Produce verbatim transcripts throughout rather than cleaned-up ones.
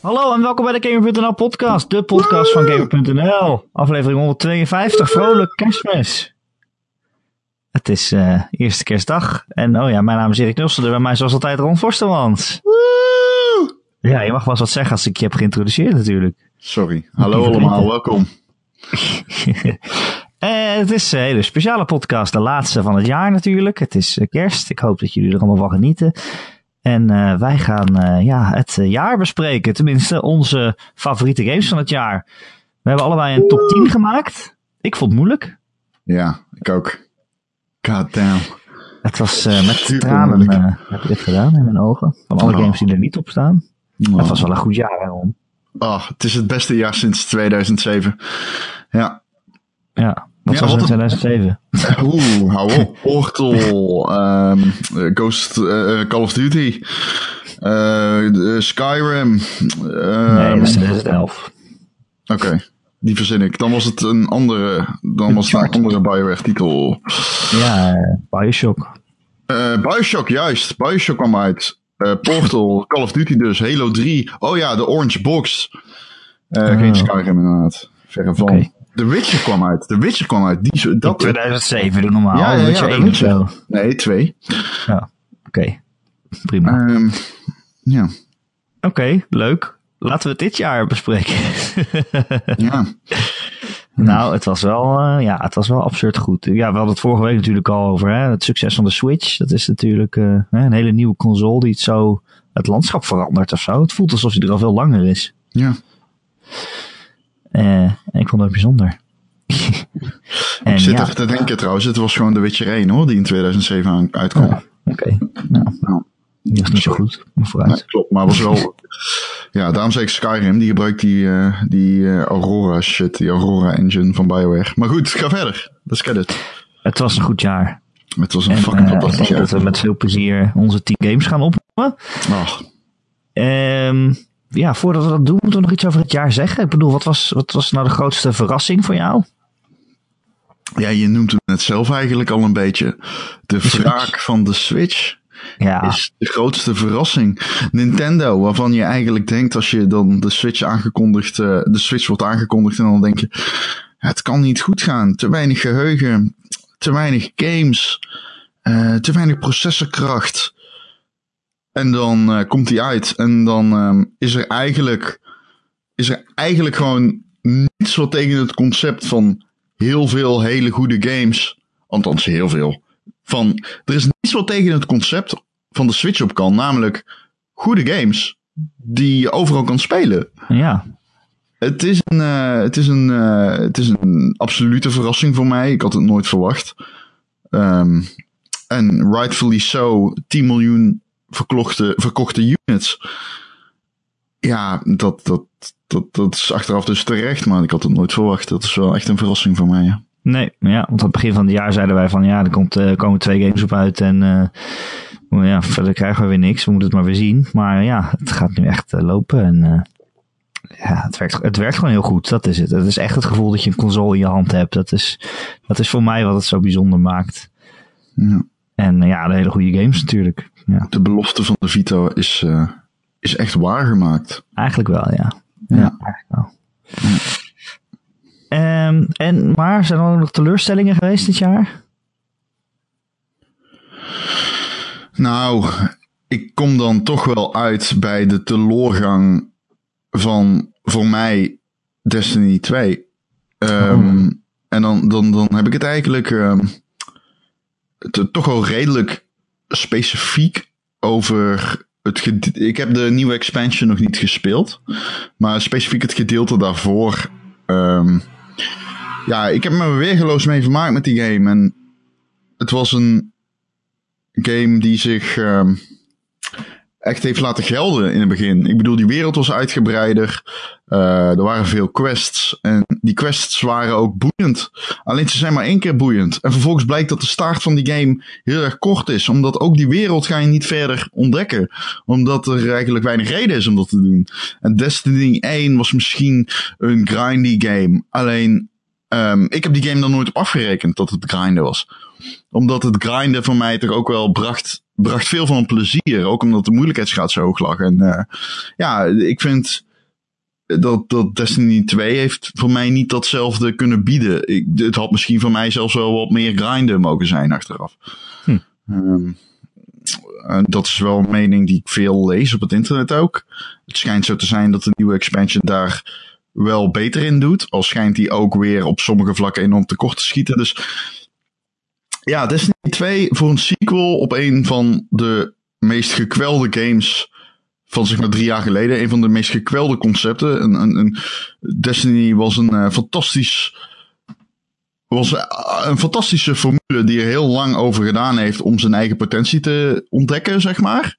Hallo en welkom bij de Gamer.nl podcast, de podcast van Gamer.nl. Aflevering honderdtweeënvijftig, vrolijk kerstmis. Het is uh, eerste kerstdag en oh ja, mijn naam is Erik Nusselder, bij mij zoals altijd Ron Vorstelmans. Ja, je mag wel eens wat zeggen als ik je heb geïntroduceerd natuurlijk. Sorry, hallo allemaal, welkom. Uh, het is een hele speciale podcast, de laatste van het jaar natuurlijk. Het is uh, kerst, ik hoop dat jullie er allemaal van genieten. En uh, wij gaan uh, ja, het uh, jaar bespreken, tenminste onze favoriete games van het jaar. We hebben allebei een top tien gemaakt. Ik vond het moeilijk. Ja, ik ook. God damn. Het was uh, met Super tranen uh, heb ik dit gedaan in mijn ogen, van alle oh. games die er niet op staan. Oh. Het was wel een goed jaar, hè, Ron? Oh, het is het beste jaar sinds tweeduizend zeven. Ja. Ja, wat ja, was het in tweeduizend zeven? Oeh, hou op. Portal, um, Ghost, uh, Call of Duty, uh, Skyrim. Uh, nee, dat is tweeduizend elf. Oké, okay, die verzin ik. Dan was het een andere, dan was het een andere BioWare-titel. Ja, uh, Bioshock. Uh, Bioshock, juist. Bioshock kwam uit. Uh, Portal, Call of Duty dus, Halo drie. Oh ja, de Orange Box. Uh, oh. Geen Skyrim inderdaad. Verre van. Okay. The Witcher kwam uit. The Witcher kwam uit. Die, dat tweeduizend zeven, de normaal. Ja, ja, ja, Witcher ja, één Witcher. Zo. Nee, twee. Ja, oké. Okay. Prima. Um, ja. Oké, okay, leuk. Laten we het dit jaar bespreken. Ja. Nou, het was wel, uh, ja, het was wel absurd goed. Ja, we hadden het vorige week natuurlijk al over, hè, het succes van de Switch. Dat is natuurlijk uh, een hele nieuwe console die het zo het landschap verandert of zo. Het voelt alsof hij er al veel langer is. Ja. Uh, ik vond het bijzonder. En ik zit ja, even te denken trouwens, het was gewoon The Witcher één hoor, die in tweeduizend zeven uitkwam. Ja, oké, okay. nou, nou, die was niet zo goed, maar vooruit. Nee, klopt, maar was wel... ja, daarom zei ik Skyrim, die gebruikt die, uh, die uh, Aurora shit, die Aurora engine van BioWare. Maar goed, ga verder, let's get it. Het was een goed jaar. Het was een en, fucking uh, fantastisch jaar. Dat we met veel plezier onze tien games gaan opnemen. Ach. Um, Ja, voordat we dat doen, moeten we nog iets over het jaar zeggen. Ik bedoel, wat was, wat was nou de grootste verrassing voor jou? Ja, je noemt het net zelf eigenlijk al een beetje. De wraak van de Switch ja. is de grootste verrassing. Nintendo, waarvan je eigenlijk denkt als je dan de Switch aangekondigd, uh, de Switch wordt aangekondigd en dan denk je, het kan niet goed gaan. Te weinig geheugen, te weinig games, uh, te weinig processorkracht. En dan uh, komt die uit en dan um, is er eigenlijk is er eigenlijk gewoon niets wat tegen het concept van heel veel hele goede games, althans heel veel, van er is niets wat tegen het concept van de Switch op kan, namelijk goede games die je overal kan spelen. Ja. Het is een, uh, het is een, uh, het is een absolute verrassing voor mij. Ik had het nooit verwacht. En um, rightfully so, tien miljoen Verkochte, verkochte units. Ja, dat, dat, dat, dat is achteraf dus terecht, maar ik had het nooit verwacht. Dat is wel echt een verrassing voor mij. Ja. Nee, ja, want aan het begin van het jaar zeiden wij van ja, er komt, uh, komen twee games op uit en uh, ja, verder krijgen we weer niks. We moeten het maar weer zien. Maar ja, het gaat nu echt uh, lopen en uh, ja, het werkt, het werkt gewoon heel goed. Dat is het. Het is echt het gevoel dat je een console in je hand hebt. Dat is, dat is voor mij wat het zo bijzonder maakt. Ja. En uh, ja, de hele goede games natuurlijk. Ja. De belofte van de Vita is, uh, is echt waargemaakt. Eigenlijk wel, ja. Ja, ja. Eigenlijk wel. Ja. Um, en, maar zijn er ook nog teleurstellingen geweest dit jaar? Nou, ik kom dan toch wel uit bij de teleurgang van, voor mij, Destiny twee. Um, oh. En dan, dan, dan heb ik het eigenlijk um, te, toch wel redelijk specifiek over het gedeelte. Ik heb de nieuwe expansion nog niet gespeeld, maar specifiek het gedeelte daarvoor. Um, ja, ik heb me weergeloos mee vermaakt met die game. En het was een game die zich um, echt heeft laten gelden in het begin. Ik bedoel, die wereld was uitgebreider. Uh, er waren veel quests. En die quests waren ook boeiend. Alleen ze zijn maar één keer boeiend. En vervolgens blijkt dat de staart van die game heel erg kort is. Omdat ook die wereld ga je niet verder ontdekken. Omdat er eigenlijk weinig reden is om dat te doen. En Destiny één was misschien een grindy game. Alleen, um, ik heb die game dan nooit op afgerekend dat het grinden was. Omdat het grinden voor mij toch ook wel bracht, bracht veel van plezier. Ook omdat de moeilijkheidsgraad zo hoog lag. En uh, ja, ik vind... dat, dat Destiny twee heeft voor mij niet datzelfde kunnen bieden. Ik, het had misschien voor mij zelfs wel wat meer grinden mogen zijn achteraf. Hm. Um, dat is wel een mening die ik veel lees op het internet ook. Het schijnt zo te zijn dat de nieuwe expansion daar wel beter in doet. Al schijnt die ook weer op sommige vlakken enorm tekort te schieten. Dus ja, Destiny twee voor een sequel op een van de meest gekwelde games van zeg maar drie jaar geleden. Een van de meest gekwelde concepten. Een, een, een Destiny was een uh, fantastisch... was een fantastische formule die er heel lang over gedaan heeft om zijn eigen potentie te ontdekken, zeg maar.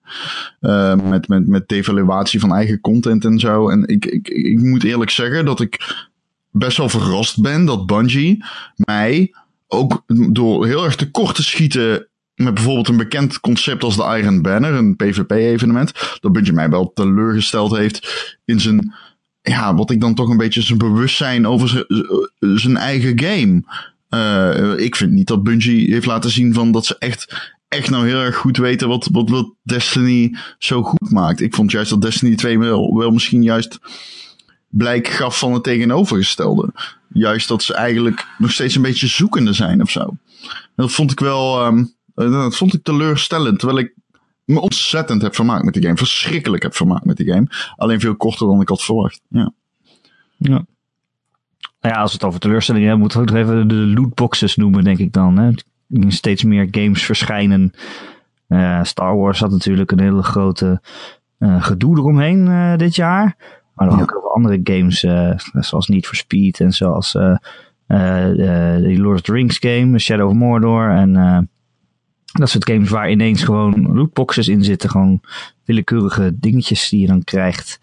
Uh, met, met, met de evaluatie van eigen content en zo. En ik, ik, ik moet eerlijk zeggen dat ik best wel verrast ben dat Bungie mij ook door heel erg tekort te schieten met bijvoorbeeld een bekend concept als de Iron Banner, een P v P-evenement, dat Bungie mij wel teleurgesteld heeft in zijn... ja, wat ik dan toch een beetje zijn bewustzijn over zijn eigen game. Uh, ik vind niet dat Bungie heeft laten zien van dat ze echt, echt nou heel erg goed weten wat, wat, wat Destiny zo goed maakt. Ik vond juist dat Destiny twee wel, wel misschien juist blijk gaf van het tegenovergestelde. Juist dat ze eigenlijk nog steeds een beetje zoekende zijn of zo. Dat vond ik wel um, dat vond ik teleurstellend, terwijl ik me ontzettend heb vermaakt met die game. Verschrikkelijk heb vermaakt met die game. Alleen veel korter dan ik had verwacht. Ja. Ja. Nou ja, als we het over teleurstellingen hebben, moeten we ook even de lootboxes noemen, denk ik dan. Hè. Steeds meer games verschijnen. Uh, Star Wars had natuurlijk een hele grote uh, gedoe eromheen uh, dit jaar. Maar dan ja. ook over andere games, uh, zoals Need for Speed en zoals uh, uh, uh, die Lord of the Rings game, Shadow of Mordor en... Uh, dat soort games waar ineens gewoon lootboxes in zitten. Gewoon willekeurige dingetjes die je dan krijgt.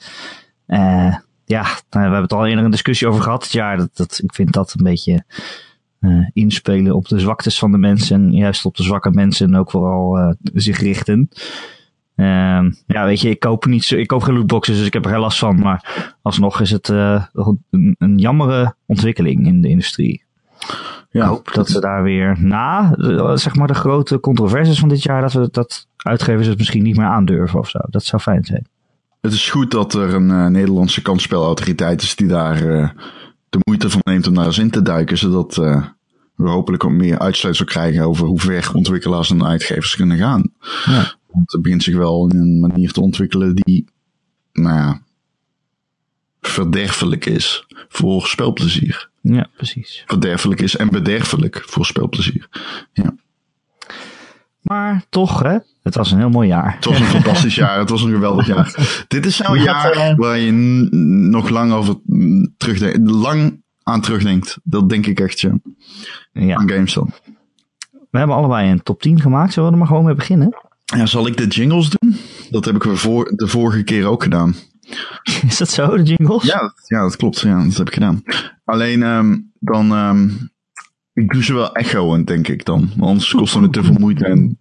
Uh, ja, we hebben het al eerder een discussie over gehad dit jaar. Dat, dat, ik vind dat een beetje uh, inspelen op de zwaktes van de mensen. En juist op de zwakke mensen ook vooral uh, zich richten. Uh, ja, weet je, ik koop, niet zo, ik koop geen lootboxes, dus ik heb er geen last van. Maar alsnog is het uh, een, een jammere ontwikkeling in de industrie. Ja, ik hoop dat ze daar weer na, zeg maar, de grote controversies van dit jaar, dat we dat uitgevers het misschien niet meer aandurven of zo. Dat zou fijn zijn. Het is goed dat er een uh, Nederlandse kansspelautoriteit is die daar uh, de moeite van neemt om daar eens in te duiken, zodat uh, we hopelijk ook meer uitsluitsel krijgen over hoe ver ontwikkelaars en uitgevers kunnen gaan. Ja. Want het begint zich wel in een manier te ontwikkelen die, nou ja, verderfelijk is voor spelplezier. Ja, precies. Verderfelijk is en bederfelijk voor speelplezier. Ja. Maar toch, hè? Het was een heel mooi jaar. Het was een fantastisch jaar. Het was een geweldig jaar. Dit is zo'n jaar waar je n- nog lang over terugdenkt, lang aan terugdenkt. Dat denk ik echt, ja. ja. Aan games dan. We hebben allebei een top tien gemaakt. Zullen we er maar gewoon mee beginnen? Ja, zal ik de jingles doen? Dat heb ik voor de vorige keer ook gedaan. Is dat zo, de jingles? Ja, dat, ja, dat klopt. Ja, dat heb ik gedaan. Alleen um, dan... Um, ik doe ze wel echoend, denk ik dan. Want anders kost het me te veel moeite. En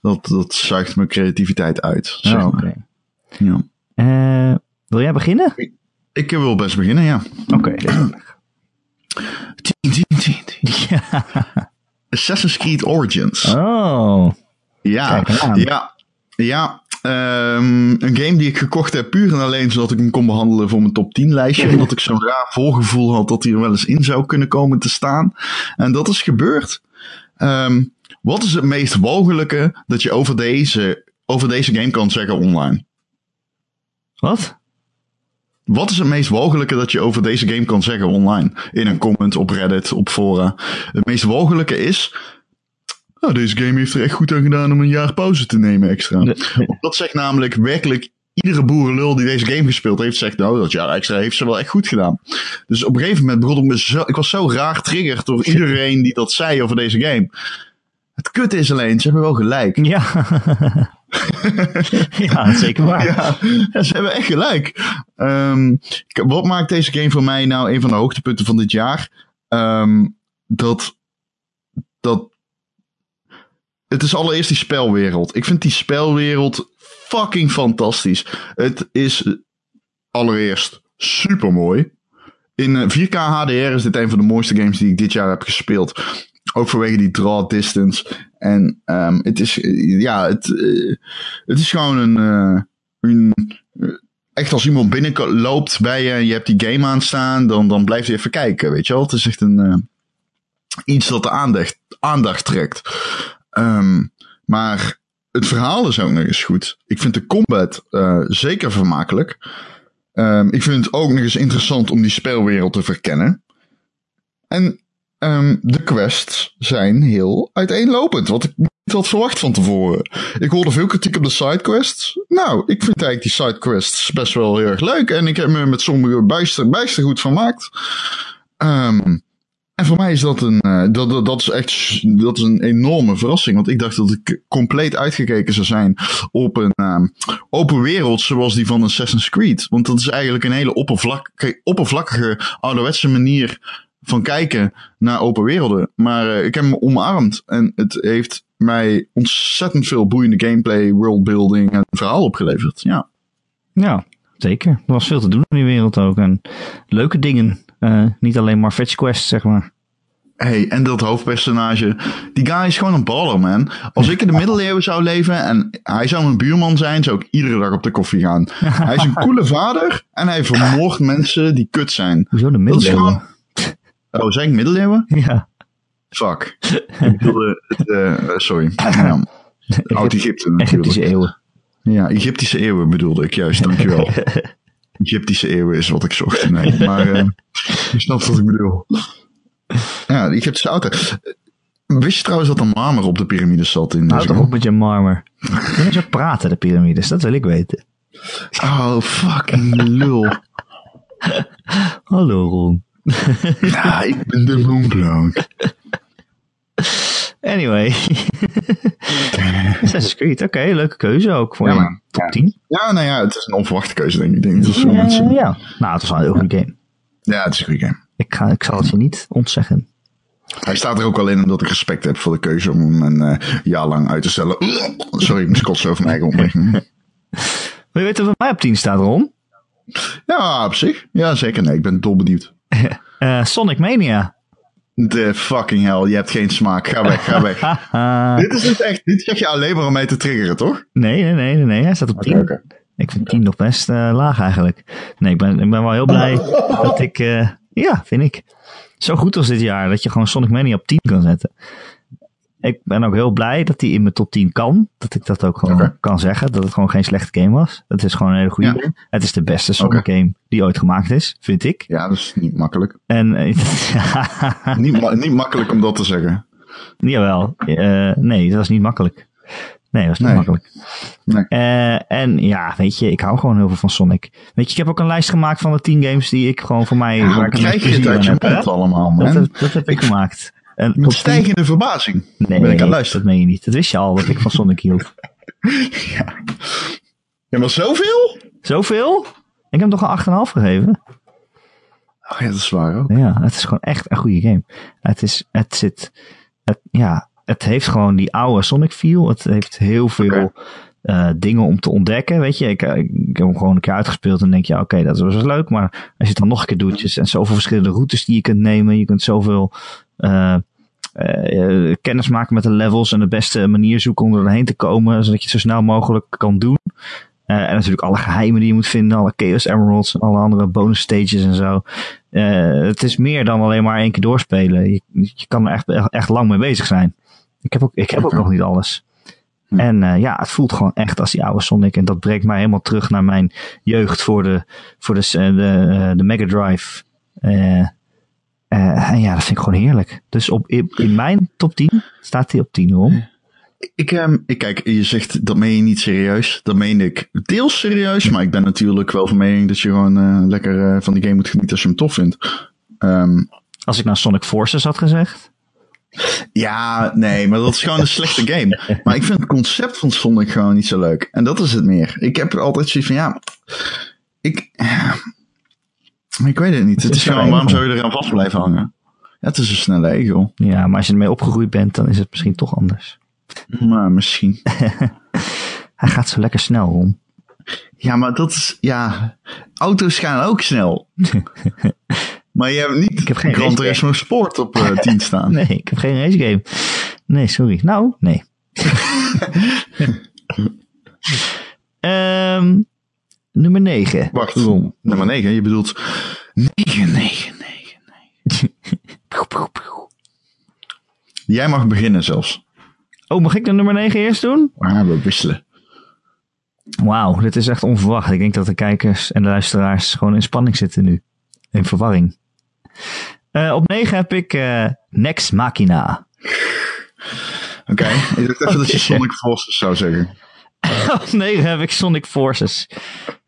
dat, dat zuigt mijn creativiteit uit. Zo. Ja, okay. ja. Uh, wil jij beginnen? Ik, ik wil best beginnen, ja. Oké. Okay. tien, tien, tien, tien. Ja. Assassin's Creed Origins. Oh. Ja. Ja. Ja. Um, een game die ik gekocht heb puur en alleen zodat ik hem kon behandelen voor mijn top tien lijstje. Omdat ik zo'n raar voorgevoel had dat hij er wel eens in zou kunnen komen te staan. En dat is gebeurd. Um, wat is het meest walgelijke dat je over deze, over deze game kan zeggen online? Wat? Wat is het meest walgelijke dat je over deze game kan zeggen online? In een comment, op Reddit, op fora. Het meest walgelijke is... nou, deze game heeft er echt goed aan gedaan om een jaar pauze te nemen extra. Nee. Dat zegt namelijk werkelijk iedere boerenlul die deze game gespeeld heeft, zegt nou, dat jaar extra heeft ze wel echt goed gedaan. Dus op een gegeven moment begon ik me zo, ik was zo raar triggerd door iedereen die dat zei over deze game. Het kut is alleen, ze hebben wel gelijk. Ja, ja zeker waar. Ja, ja, ze hebben echt gelijk. Um, wat maakt deze game voor mij nou een van de hoogtepunten van dit jaar? Um, dat dat Het is allereerst die spelwereld. Ik vind die spelwereld fucking fantastisch. Het is allereerst super mooi. In vier K H D R is dit een van de mooiste games die ik dit jaar heb gespeeld. Ook vanwege die draw distance. En um, het is ja, het, uh, het is gewoon een, uh, een echt als iemand binnenloopt bij je en je hebt die game aanstaan, dan, dan blijft hij even kijken, weet je wel. Het is echt een, uh, iets dat de aandacht, aandacht trekt. Um, maar het verhaal is ook nog eens goed. Ik vind de combat uh, zeker vermakelijk. Um, ik vind het ook nog eens interessant om die speelwereld te verkennen. En um, de quests zijn heel uiteenlopend, wat ik niet had verwacht van tevoren. Ik hoorde veel kritiek op de sidequests. Nou, ik vind eigenlijk die sidequests best wel heel erg leuk. En ik heb me met sommige bijster, bijster goed vermaakt. Um, en voor mij is dat een, uh, dat, dat, dat is echt dat is een enorme verrassing. Want ik dacht dat ik compleet uitgekeken zou zijn op een uh, open wereld zoals die van Assassin's Creed. Want dat is eigenlijk een hele oppervlak, oppervlakkige, ouderwetse manier van kijken naar open werelden. Maar uh, ik heb me omarmd. En het heeft mij ontzettend veel boeiende gameplay, worldbuilding en verhaal opgeleverd. Ja, ja, zeker. Er was veel te doen in die wereld ook. En leuke dingen. Uh, niet alleen maar fetch quests, zeg maar. Hey, en dat hoofdpersonage. Die guy is gewoon een baller, man. Als ik in de middeleeuwen zou leven en hij zou mijn buurman zijn, zou ik iedere dag op de koffie gaan. Hij is een coole vader en hij vermoordt mensen die kut zijn. Hoezo de middeleeuwen? Oh, zijn ik middeleeuwen? Ja. Fuck. Ik bedoelde, uh, sorry. Ja. Oud-Egypte natuurlijk. Egyptische eeuwen. Ja, Egyptische eeuwen bedoelde ik juist, dankjewel. Egyptische eeuwen is wat ik zocht. Nee, maar uh, je snapt wat ik bedoel. Ja, de Egyptische oudheid. Wist je trouwens dat er marmer op de piramides zat? In Houd toch op met je marmer. Kunnen ze praten, de piramides? Dat wil ik weten. Oh, fucking lul. Hallo, Ron. Ja, ik ben de moonblown. Anyway. Assassin's Creed, oké, okay, leuke keuze ook voor ja, je top ja. tien. Ja, nou ja, het is een onverwachte keuze, denk ik. Denk dat ja, mensen... ja, nou, het was wel een heel ja. goede game. Ja, het is een goede game. Ik, ga, ik zal het je niet ontzeggen. Hij staat er ook alleen omdat ik respect heb voor de keuze om hem een uh, jaar lang uit te stellen. Sorry, ik moest kotsen over mijn eigen opmerking. Wil je weten wat mij op tien staat, Ron? Ja, op zich. Ja, zeker. Nee, ik ben dol benieuwd. Uh, Sonic Mania. De fucking hell, je hebt geen smaak. Ga weg, ga weg. Dit is dus echt, dit zeg je alleen maar om mij te triggeren, toch? Nee, nee, nee, nee. Hij staat op tien. Okay, okay. Ik vind tien nog best uh, laag eigenlijk. Nee, ik ben, ik ben wel heel blij dat ik... Uh, ja, vind ik. Zo goed als dit jaar, dat je gewoon Sonic Mania op tien kan zetten. Ik ben ook heel blij dat hij in mijn top tien kan. Dat ik dat ook gewoon okay. kan zeggen. Dat het gewoon geen slechte game was. Het is gewoon een hele goede ja. game. Het is de beste Sonic okay. game die ooit gemaakt is, vind ik. Ja, dat is niet makkelijk. En, niet, ma- niet makkelijk om dat te zeggen. Jawel. Uh, nee, dat was niet makkelijk. Nee, dat was niet nee. makkelijk. Nee. Uh, en ja, weet je, ik hou gewoon heel veel van Sonic. Weet je, ik heb ook een lijst gemaakt van de tien games die ik gewoon voor mij... Ja, krijg je het uit je mond allemaal, man. Dat, dat heb ik, ik gemaakt. En met stijgende verbazing. Nee, ben ik aan luisteren. Dat meen je niet. Dat wist je al dat ik van Sonic hield. Ja. Ja, maar zoveel? Zoveel? Ik heb hem toch een acht komma vijf gegeven. Oh ja, dat is waar ook. Ja, het is gewoon echt een goede game. Het is, het zit, het, ja, het heeft gewoon die oude Sonic feel. Het heeft heel veel okay. uh, dingen om te ontdekken, weet je. Ik, ik, ik heb hem gewoon een keer uitgespeeld en denk je, ja, oké, okay, dat was wel leuk. Maar als je het dan nog een keer doet, dus, en zoveel verschillende routes die je kunt nemen, je kunt zoveel... Uh, uh, kennis maken met de levels en de beste manier zoeken om er doorheen te komen, zodat je het zo snel mogelijk kan doen. Uh, en natuurlijk alle geheimen die je moet vinden, alle Chaos Emeralds en alle andere bonus stages en zo. Uh, het is meer dan alleen maar één keer doorspelen. Je, je kan er echt, echt, echt lang mee bezig zijn. Ik heb ook, ik heb ook nog niet alles. Hm. En uh, ja, het voelt gewoon echt als die oude Sonic. En dat brengt mij helemaal terug naar mijn jeugd voor de, voor de, de, de, de Mega Drive. Uh, Uh, en ja, dat vind ik gewoon heerlijk. Dus op, in, in mijn top tien staat hij op tien, hoor. Ik, um, ik kijk, je zegt dat meen je niet serieus. Dat meen ik deels serieus. Maar ik ben natuurlijk wel van mening dat je gewoon uh, lekker uh, van die game moet genieten als je hem tof vindt. Um, als ik nou Sonic Forces had gezegd. Ja, nee, maar dat is gewoon een slechte game. Maar ik vind het concept van Sonic gewoon niet zo leuk. En dat is het meer. Ik heb altijd zoiets van, ja... Ik... Uh, Ik weet het niet. Het is gewoon, waarom zou je er aan vast blijven hangen? Ja, het is een snelle egel. Ja, maar als je ermee opgegroeid bent, dan is het misschien toch anders. Maar misschien. Hij gaat zo lekker snel, Ron. Ja, maar dat is... Ja, auto's gaan ook snel. Maar je hebt niet ik heb geen Gran Turismo Sport op uh, tien staan. Nee, ik heb geen racegame. Nee, sorry. Nou, nee. Ehm... um, Nummer negen. Wacht, Ron. Nummer negen, je bedoelt... negen, negen, negen, negen. Jij mag beginnen zelfs. Oh, mag ik de nummer negen eerst doen? Ah, we wisselen. Wauw, dit is echt onverwacht. Ik denk dat de kijkers en de luisteraars gewoon in spanning zitten nu. In verwarring. Uh, op negen heb ik uh, Nex Machina. Oké, okay. Ik dacht even okay. dat je Sonic Forces zou zeggen. Op negen heb ik Sonic Forces.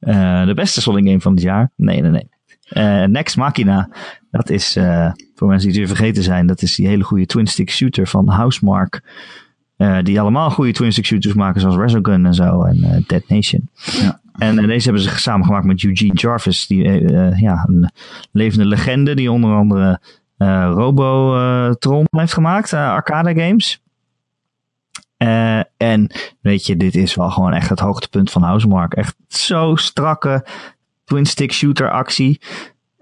Uh, de beste Sonic game van het jaar. Nee, nee, nee. Uh, Nex Machina, dat is, uh, voor mensen die het weer vergeten zijn, dat is die hele goede twin-stick shooter van Housemarque. Uh, die allemaal goede twin-stick shooters maken, zoals Resogun en zo, en uh, Dead Nation. Ja. En uh, deze hebben ze samen gemaakt met Eugene Jarvis, die, uh, ja, een levende legende, die onder andere uh, Robotron heeft gemaakt, uh, arcade games. Uh, en weet je, dit is wel gewoon echt het hoogtepunt van Housemarque. Echt zo strakke twin-stick shooter actie.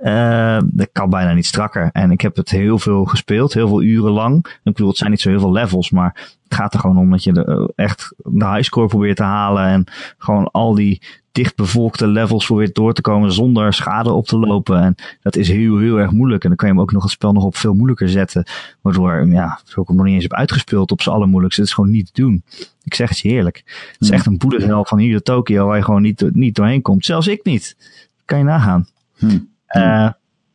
Uh, dat kan bijna niet strakker. En ik heb het heel veel gespeeld, heel veel uren lang. Ik bedoel, het zijn niet zo heel veel levels, maar het gaat er gewoon om dat je de, echt de highscore probeert te halen en gewoon al die dichtbevolkte levels probeert door te komen zonder schade op te lopen. En dat is heel, heel erg moeilijk. En dan kan je hem ook nog het spel nog op veel moeilijker zetten, waardoor, ja, ik hem nog niet eens heb uitgespeeld op z'n allermoeilijkste. Het is gewoon niet te doen. Ik zeg het je eerlijk. Het is echt een boerenhel van hier tot Tokio waar je gewoon niet, niet doorheen komt. Zelfs ik niet. Kan je nagaan. Hm. Uh,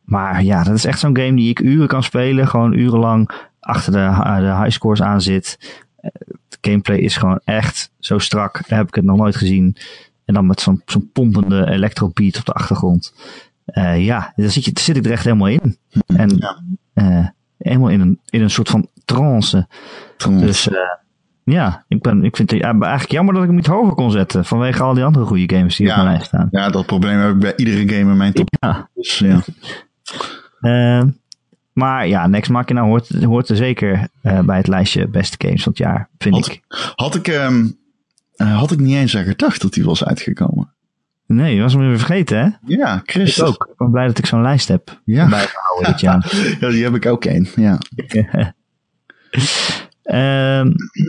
maar ja, dat is echt zo'n game die ik uren kan spelen. Gewoon urenlang achter de, uh, de highscores aan zit. Uh, de gameplay is gewoon echt zo strak. Daar heb ik het nog nooit gezien. En dan met zo'n, zo'n pompende electrobeat op de achtergrond. Uh, ja, daar zit, je, daar zit ik er echt helemaal in. En uh, helemaal in een, in een soort van trance. trance. Dus uh, ja, ik, ben, ik vind het eigenlijk jammer dat ik hem niet hoger kon zetten. Vanwege al die andere goede games die ja, op mijn lijst staan. Ja, dat probleem heb ik bij iedere game in mijn top. Ja. Dus, ja. Uh, maar ja, Nex Machina hoort, hoort er zeker uh, bij het lijstje beste games van het jaar, vind had, ik. Had ik, um, had ik niet eens aan gedacht dat die was uitgekomen. Nee, je was hem weer vergeten, hè? Ja, Chris. Ik ook. Ik ben blij dat ik zo'n lijst heb. Ja. Bijgehouden dit jaar. Ja, die heb ik ook één. Ja. Uh,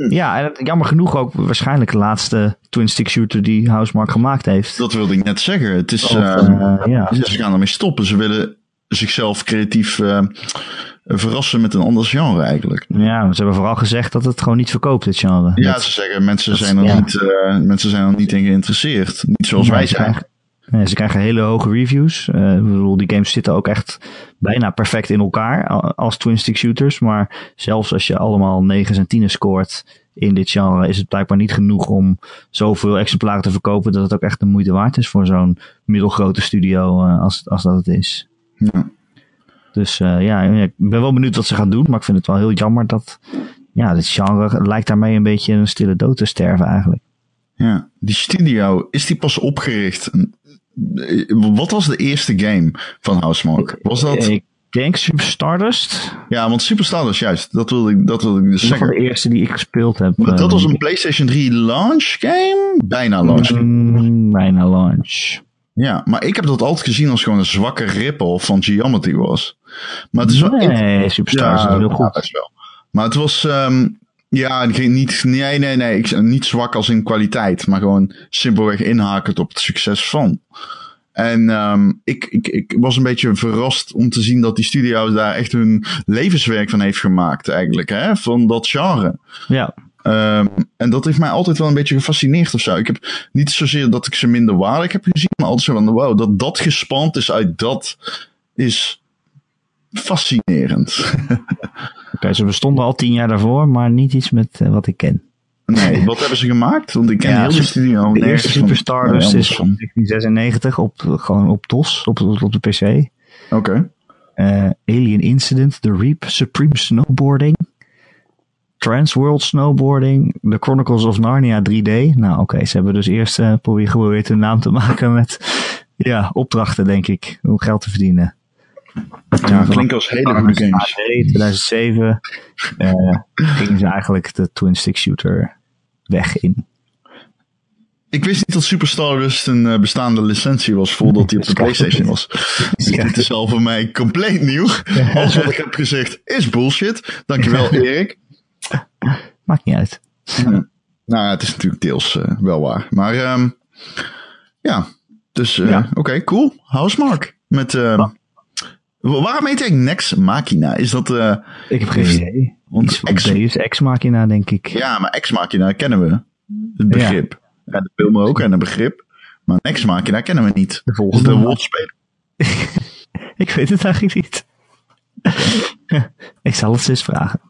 ja, en jammer genoeg ook waarschijnlijk de laatste twin-stick shooter die Housemarque gemaakt heeft. Dat wilde ik net zeggen. Het is, of, uh, uh, ja. Ze gaan ermee stoppen. Ze willen zichzelf creatief uh, verrassen met een ander genre eigenlijk. Ja, ze hebben vooral gezegd dat het gewoon niet verkoopt, dit genre. Ja, dat, ze zeggen mensen, dat, zijn er ja. niet, uh, mensen zijn er niet in geïnteresseerd. Niet zoals ja, wij zijn. Krijgen, ja, ze krijgen hele hoge reviews. Uh, ik bedoel, die games zitten ook echt bijna perfect in elkaar als twin-stick shooters. Maar zelfs als je allemaal negens en tienen scoort in dit genre, is het blijkbaar niet genoeg om zoveel exemplaren te verkopen dat het ook echt de moeite waard is voor zo'n middelgrote studio uh, als, als dat het is. Ja. Dus uh, ja, ik ben wel benieuwd wat ze gaan doen, maar ik vind het wel heel jammer dat ja, dit genre lijkt daarmee een beetje een stille dood te sterven eigenlijk. Ja, die studio, is die pas opgericht? Wat was de eerste game van Housemarque? Was dat... Ik denk Super Stardust. Ja, want Super Stardust, juist. Dat wilde ik, dat wilde ik dus zeggen. Dat was de eerste die ik gespeeld heb. Maar dat was een PlayStation drie launch game? Bijna launch. Mm, bijna launch. Ja, maar ik heb dat altijd gezien als gewoon een zwakke rip-off van Geometry was. Maar het is wel nee, Super Stardust ja, is heel goed. Ja, dat is wel. Maar het was... Um, ja, niet, nee, nee, nee. Ik, niet zwak als in kwaliteit, maar gewoon simpelweg inhakend op het succes van. En um, ik, ik, ik was een beetje verrast om te zien dat die studio daar echt hun levenswerk van heeft gemaakt eigenlijk, hè? Van dat genre. Ja. Um, en dat heeft mij altijd wel een beetje gefascineerd of zo. Ik heb niet zozeer dat ik ze minder waardig heb gezien, maar altijd zo van, wow, dat dat gespand is uit dat is fascinerend. Oké, ze bestonden al tien jaar daarvoor, maar niet iets met uh, wat ik ken. Nee, wat hebben ze gemaakt? Want ik ken ja, heel de studio. De eerste Super Stardust is van negentien zesennegentig op, gewoon op DOS, op, op de P C. Oké. Okay. Uh, Alien Incident, The Reap, Supreme Snowboarding, Transworld Snowboarding, The Chronicles of Narnia drie D. Nou oké, okay, ze hebben dus eerst uh, proberen geprobeerd hun naam te maken met ja, opdrachten, denk ik, om geld te verdienen. Ja, klinkt als hele goede games. tweeduizend zeven uh, gingen ze eigenlijk de twin stick shooter weg in. Ik wist niet dat Super Stardust een uh, bestaande licentie was voordat hij op de PlayStation was. Dus dit is al voor mij compleet nieuw. Alles wat ik heb gezegd is bullshit. Dankjewel, Erik. Maakt niet uit. Ja. Nou, het is natuurlijk deels uh, wel waar. Maar um, ja, Dus uh, ja. oké, okay, cool. Housemarque. Met, uh, ah. Waarom heet hij Nex Machina? Is dat... Uh, ik heb geen idee. Iets van X... Deus Ex Machina, denk ik. Ja, maar Ex Machina kennen we. Het begrip. Ja. Ja, de film ook en het begrip. Maar Nex Machina kennen we niet. De volgende. De woordspeler. Ik weet het eigenlijk niet. Ik zal het eens vragen.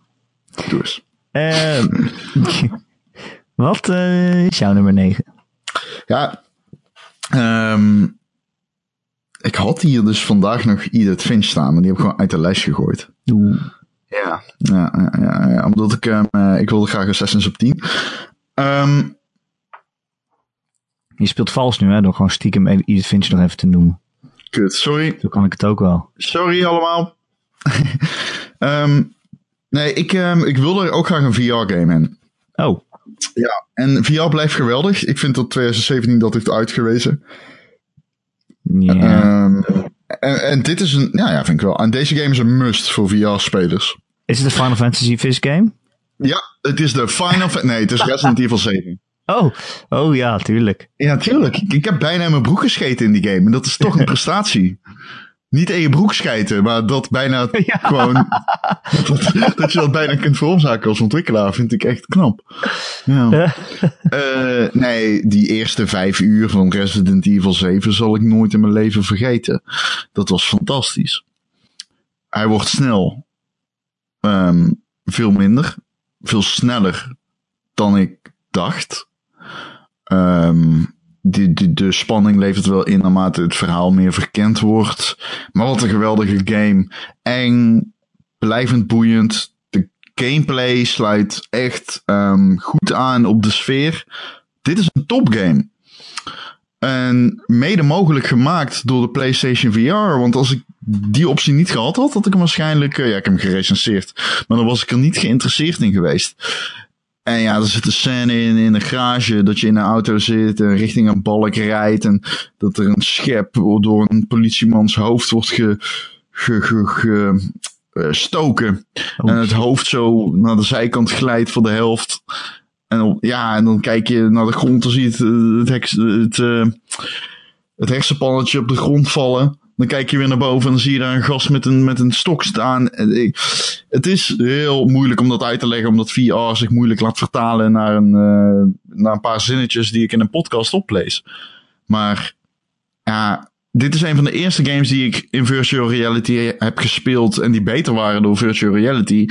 Doe eens. Uh, wat uh, is jouw nummer negen? Ja... Um, ik had hier dus vandaag nog Edith Finch staan, maar die heb ik gewoon uit de lijst gegooid. Oeh. Ja. Ja, ja, ja, ja. Omdat ik, uh, ik wilde graag Assassin's op tien. Um, Je speelt vals nu, hè, door gewoon stiekem Edith Finch nog even te noemen. Kut, sorry. Zo kan ik het ook wel. Sorry allemaal. um, nee, ik, um, ik wilde er ook graag een V R-game in. Oh. Ja, en V R blijft geweldig. Ik vind dat twintig zeventien dat heeft uitgewezen. Ja. Um, en, en dit is een... Ja, ja, vind ik wel. En deze game is een must voor V R-spelers. Is het een Final Fantasy vis game? Ja, het is de Final... Fa- nee, het is Resident Evil zeven. Oh, oh ja, tuurlijk. Ja, tuurlijk. Ik, ik heb bijna in mijn broek gescheten in die game. En dat is toch een prestatie. Niet in je broek schijten, maar dat bijna ja. gewoon... Dat, dat je dat bijna kunt veroorzaken als ontwikkelaar vind ik echt knap. Ja. Ja. Uh, nee, die eerste vijf uur van Resident Evil zeven zal ik nooit in mijn leven vergeten. Dat was fantastisch. Hij wordt snel um, veel minder, veel sneller dan ik dacht. Um, De, de, de spanning levert wel in naarmate het verhaal meer verkend wordt. Maar wat een geweldige game. Eng, blijvend boeiend. De gameplay sluit echt um, goed aan op de sfeer. Dit is een topgame. En mede mogelijk gemaakt door de PlayStation V R. Want als ik die optie niet gehad had, had ik hem waarschijnlijk... Uh, ja, ik heb hem gerecenseerd. Maar dan was ik er niet geïnteresseerd in geweest. En ja, er zit een scène in, in een garage, dat je in een auto zit en richting een balk rijdt. En dat er een schep door een politiemans hoofd wordt ge, ge, ge, ge, gestoken. Oh, en het hoofd zo naar de zijkant glijdt voor de helft. En dan, ja, en dan kijk je naar de grond, dan zie je het, het, heks, het, het, het heksenpannetje op de grond vallen. Dan kijk je weer naar boven en dan zie je daar een gast met een, met een stok staan. Het is heel moeilijk om dat uit te leggen, omdat V R zich moeilijk laat vertalen naar een, uh, naar een paar zinnetjes die ik in een podcast oplees. Maar ja, dit is een van de eerste games die ik in virtual reality heb gespeeld en die beter waren door virtual reality.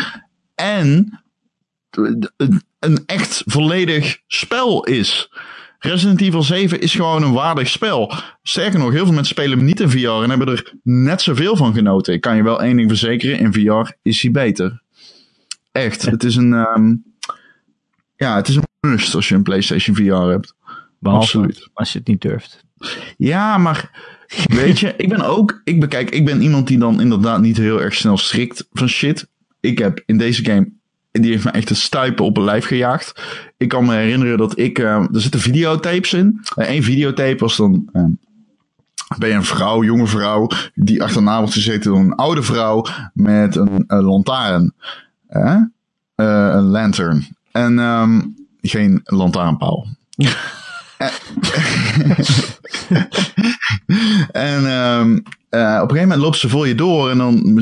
En een echt volledig spel is. Resident Evil zeven is gewoon een waardig spel. Sterker nog, heel veel mensen spelen hem niet in V R en hebben er net zoveel van genoten. Ik kan je wel één ding verzekeren, in V R is hij beter. Echt, het is een um, ja, het is een must als je een PlayStation V R hebt. Behalve absoluut. Als je het niet durft. Ja, maar weet je, ik ben ook, ik bekijk, ik ben iemand die dan inderdaad niet heel erg snel schrikt van shit. Ik heb in deze game... Die heeft me echt het stuipen op het lijf gejaagd. Ik kan me herinneren dat ik... Uh, er zitten videotapes in. Eén uh, videotape was dan... Uh, ben je een vrouw, jonge vrouw... die achterna wordt gezeten door een oude vrouw... met een, een lantaarn. Uh, uh, een lantern. En um, geen lantaarnpaal. en um, uh, op een gegeven moment loopt ze voor je door... en dan...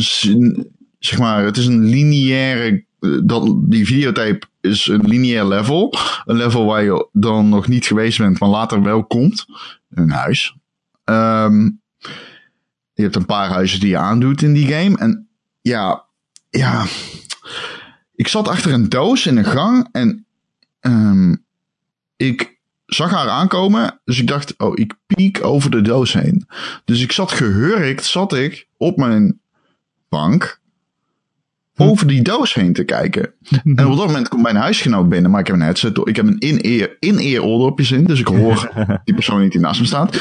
zeg maar, het is een lineaire... Dat, die videotape is een lineair level. Een level waar je dan nog niet geweest bent, maar later wel komt. Een huis. Um, je hebt een paar huizen die je aandoet in die game. En ja, ja. Ik zat achter een doos in een gang. En um, ik zag haar aankomen. Dus ik dacht, oh, ik piek over de doos heen. Dus ik zat gehurkt, zat ik op mijn bank... over die doos heen te kijken. En op dat moment komt mijn huisgenoot binnen, maar ik heb een headset door. Ik heb een in-ear, in-ear oordopjes in, dus ik hoor die persoon niet die naast me staat.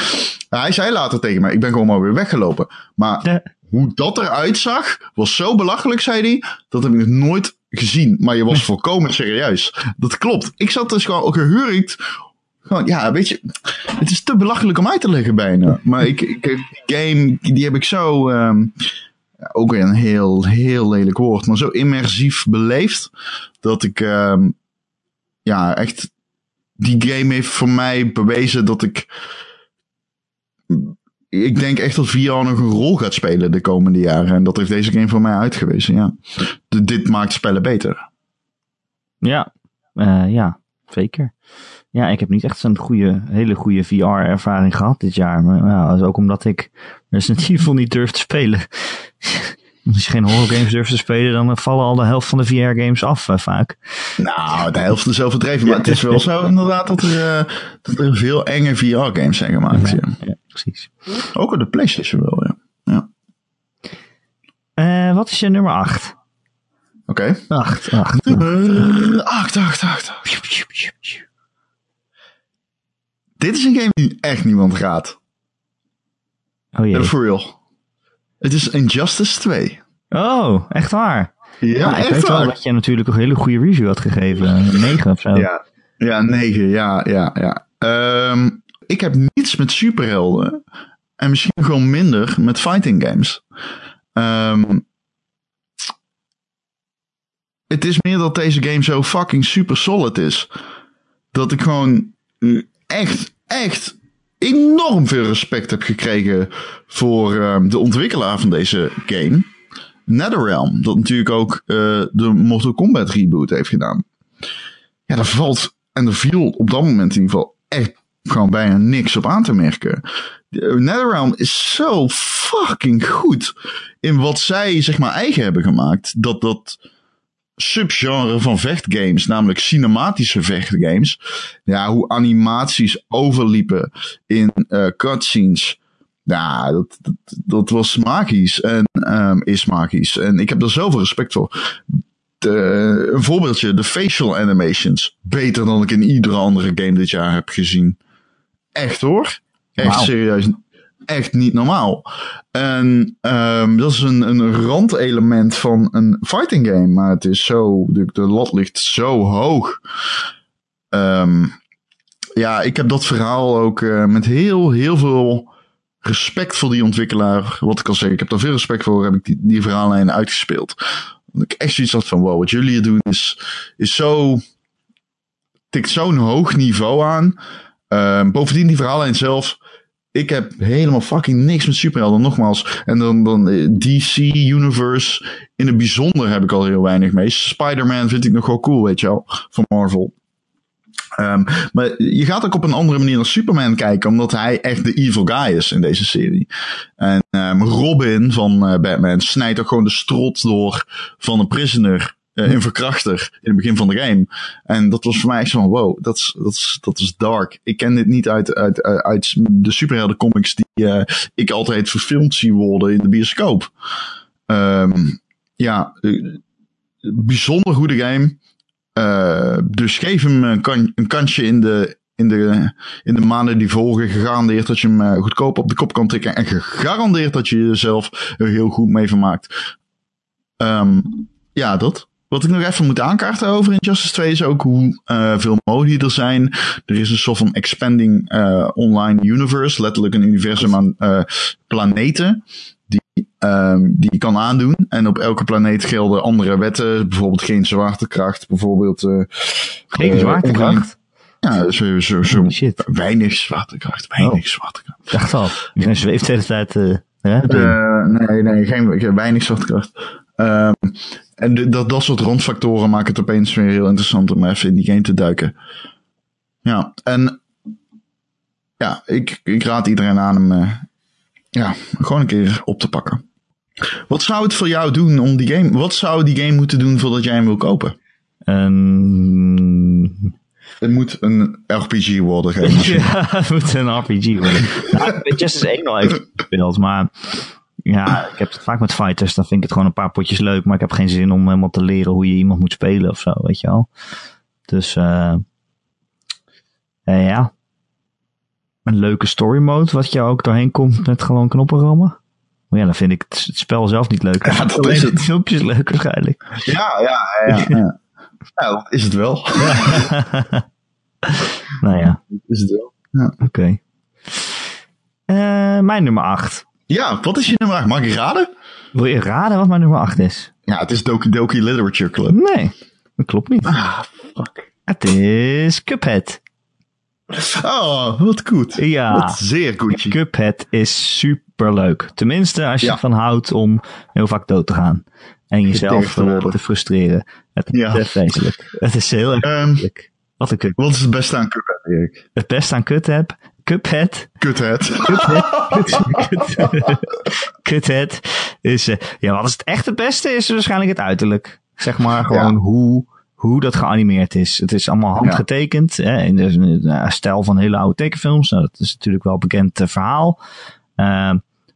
Nou, hij zei later tegen mij, ik ben gewoon maar weer weggelopen. Maar hoe dat eruit zag, was zo belachelijk, zei hij, dat heb ik nog nooit gezien. Maar je was volkomen serieus. Dat klopt. Ik zat dus gewoon ook gehurkt. Gewoon, ja, weet je, het is te belachelijk om uit te leggen bijna. Maar ik, ik, die game, die heb ik zo... Um, ook weer een heel, heel lelijk woord, maar zo immersief beleefd dat ik um, ja, echt die game heeft voor mij bewezen dat ik ik denk echt dat V R nog een rol gaat spelen de komende jaren. En dat heeft deze game voor mij uitgewezen, ja. D- dit maakt spellen beter. Ja, uh, ja, zeker. Ja, ik heb niet echt zo'n goede, hele goede V R-ervaring gehad dit jaar. Maar ja, ook omdat ik Resident Evil niet durf te spelen. Als je geen horrorgames durft te spelen, dan vallen al de helft van de V R-games af eh, vaak. Nou, de helft is overdreven. Maar het is wel zo inderdaad dat er, uh, dat er veel enge V R-games zijn gemaakt. Ja, ja. Ja, precies. Ook op de PlayStation wel, ja. ja. Uh, wat is je nummer acht? Oké. acht, acht. acht, acht, acht. Dit is een game die echt niemand raadt. Oh jee. For real. Het is Injustice twee. Oh, echt waar? Ja, ja echt ik weet waar. Wel dat je natuurlijk een hele goede review had gegeven. negen of zo. Ja, ja negen. Ja, ja, ja. Um, ik heb niets met superhelden. En misschien gewoon minder met fighting games. Um, het is meer dat deze game zo fucking super solid is. Dat ik gewoon echt, echt... enorm veel respect heb gekregen voor uh, de ontwikkelaar van deze game. Netherrealm, dat natuurlijk ook uh, de Mortal Kombat reboot heeft gedaan. Ja, daar valt en er viel op dat moment in ieder geval echt gewoon bijna niks op aan te merken. Netherrealm is zo fucking goed in wat zij zeg maar eigen hebben gemaakt. Dat dat subgenre van vechtgames, namelijk cinematische vechtgames. Ja, hoe animaties overliepen in uh, cutscenes. Ja, dat, dat, dat was magisch en um, is magisch. En ik heb er zoveel respect voor. De, een voorbeeldje, de facial animations. Beter dan ik in iedere andere game dit jaar heb gezien. Echt hoor. Echt wow. Serieus. Echt niet normaal. En um, dat is een, een randelement van een fighting game. Maar het is zo... De, de lat ligt zo hoog. Um, ja, ik heb dat verhaal ook uh, met heel, heel veel respect voor die ontwikkelaar. Wat ik al zeg, ik heb daar veel respect voor. Heb ik die, die verhaallijnen uitgespeeld. Want ik echt zoiets had van... Wow, wat jullie hier doen is, is zo... Tikt zo'n hoog niveau aan. Um, bovendien die verhaallijn zelf... Ik heb helemaal fucking niks met superhelden, nogmaals. En dan, dan D C Universe in het bijzonder heb ik al heel weinig mee. Spider-Man vind ik nog wel cool, weet je wel, van Marvel. Um, maar je gaat ook op een andere manier naar Superman kijken, omdat hij echt de evil guy is in deze serie. En um, Robin van uh, Batman snijdt ook gewoon de strot door van een prisoner, uh, een verkrachter, in het begin van de game. En dat was voor mij echt van, wow, dat is, dat is, dat is dark. Ik ken dit niet uit, uit, uit de superheldencomics die uh, ik altijd verfilmd zie worden in de bioscoop. Um, ja, uh, bijzonder goede game. Uh, dus geef hem een, kan, een kansje in de, in, de, in de maanden die volgen. Gegarandeerd dat je hem uh, goedkoop op de kop kan tikken. En gegarandeerd dat je jezelf er heel goed mee vermaakt. Um, ja, dat. Wat ik nog even moet aankaarten over Injustice twee is ook hoe uh, veel modi er zijn. Er is een soort van expanding uh, online universe. Letterlijk een universum aan uh, planeten die, um, die je kan aandoen. En op elke planeet gelden andere wetten. Bijvoorbeeld geen zwaartekracht. Bijvoorbeeld, uh, geen uh, zwaartekracht? Ja, zo, zo, zo oh, weinig zwaartekracht. Weinig oh. zwaartekracht. Ik dacht al, je zweeft de hele tijd... Uh, uh, nee, nee, geen, weinig zwaartekracht. Um, en de, dat, dat soort rondfactoren maken het opeens weer heel interessant om even in die game te duiken. Ja, en ja, ik, ik raad iedereen aan hem uh, ja, gewoon een keer op te pakken. Wat zou het voor jou doen om die game, wat zou die game moeten doen voordat jij hem wil kopen? Um... Het moet een R P G worden. Ja, het moet een R P G worden. Nou, ik heb Justice één al even gespeeld, maar... Ja, ik heb het vaak met fighters. Dan vind ik het gewoon een paar potjes leuk. Maar ik heb geen zin om helemaal te leren hoe je iemand moet spelen of zo. Weet je wel. Dus uh, uh, ja. Een leuke story mode. Wat je ook doorheen komt met gewoon knoppen rammen. Maar ja, dan vind ik het, het spel zelf niet leuk. Ja, dat is het. Filmpjes leuk waarschijnlijk. Ja, ja, ja. Ja, ja dat is het wel. Nou ja. Dat is het wel. Ja. Oké. Okay. Uh, mijn nummer acht. Ja, wat is je nummer acht? Mag ik raden? Wil je raden wat mijn nummer acht is? Ja, het is Doki Doki Literature Club. Nee, dat klopt niet. Ah, fuck. Het is Cuphead. Oh, wat goed. Ja. Wat zeer goedje. Cuphead is superleuk. Tenminste, als je ja. ervan houdt om heel vaak dood te gaan. En jezelf te, te frustreren. Het is ja. vreselijk. Het is heel erg vreselijk. Um, wat, wat is het beste aan Cuphead, Erik? Het beste aan Cuphead? Cuphead. Cuphead. Cuphead. Cuphead is... Uh, ja, wat is het echt het beste is waarschijnlijk het uiterlijk. Zeg maar gewoon ja. hoe... hoe dat geanimeerd is. Het is allemaal handgetekend. Ja. Hè, in de uh, stijl van hele oude tekenfilms. Nou, dat is natuurlijk wel een bekend uh, verhaal. Uh,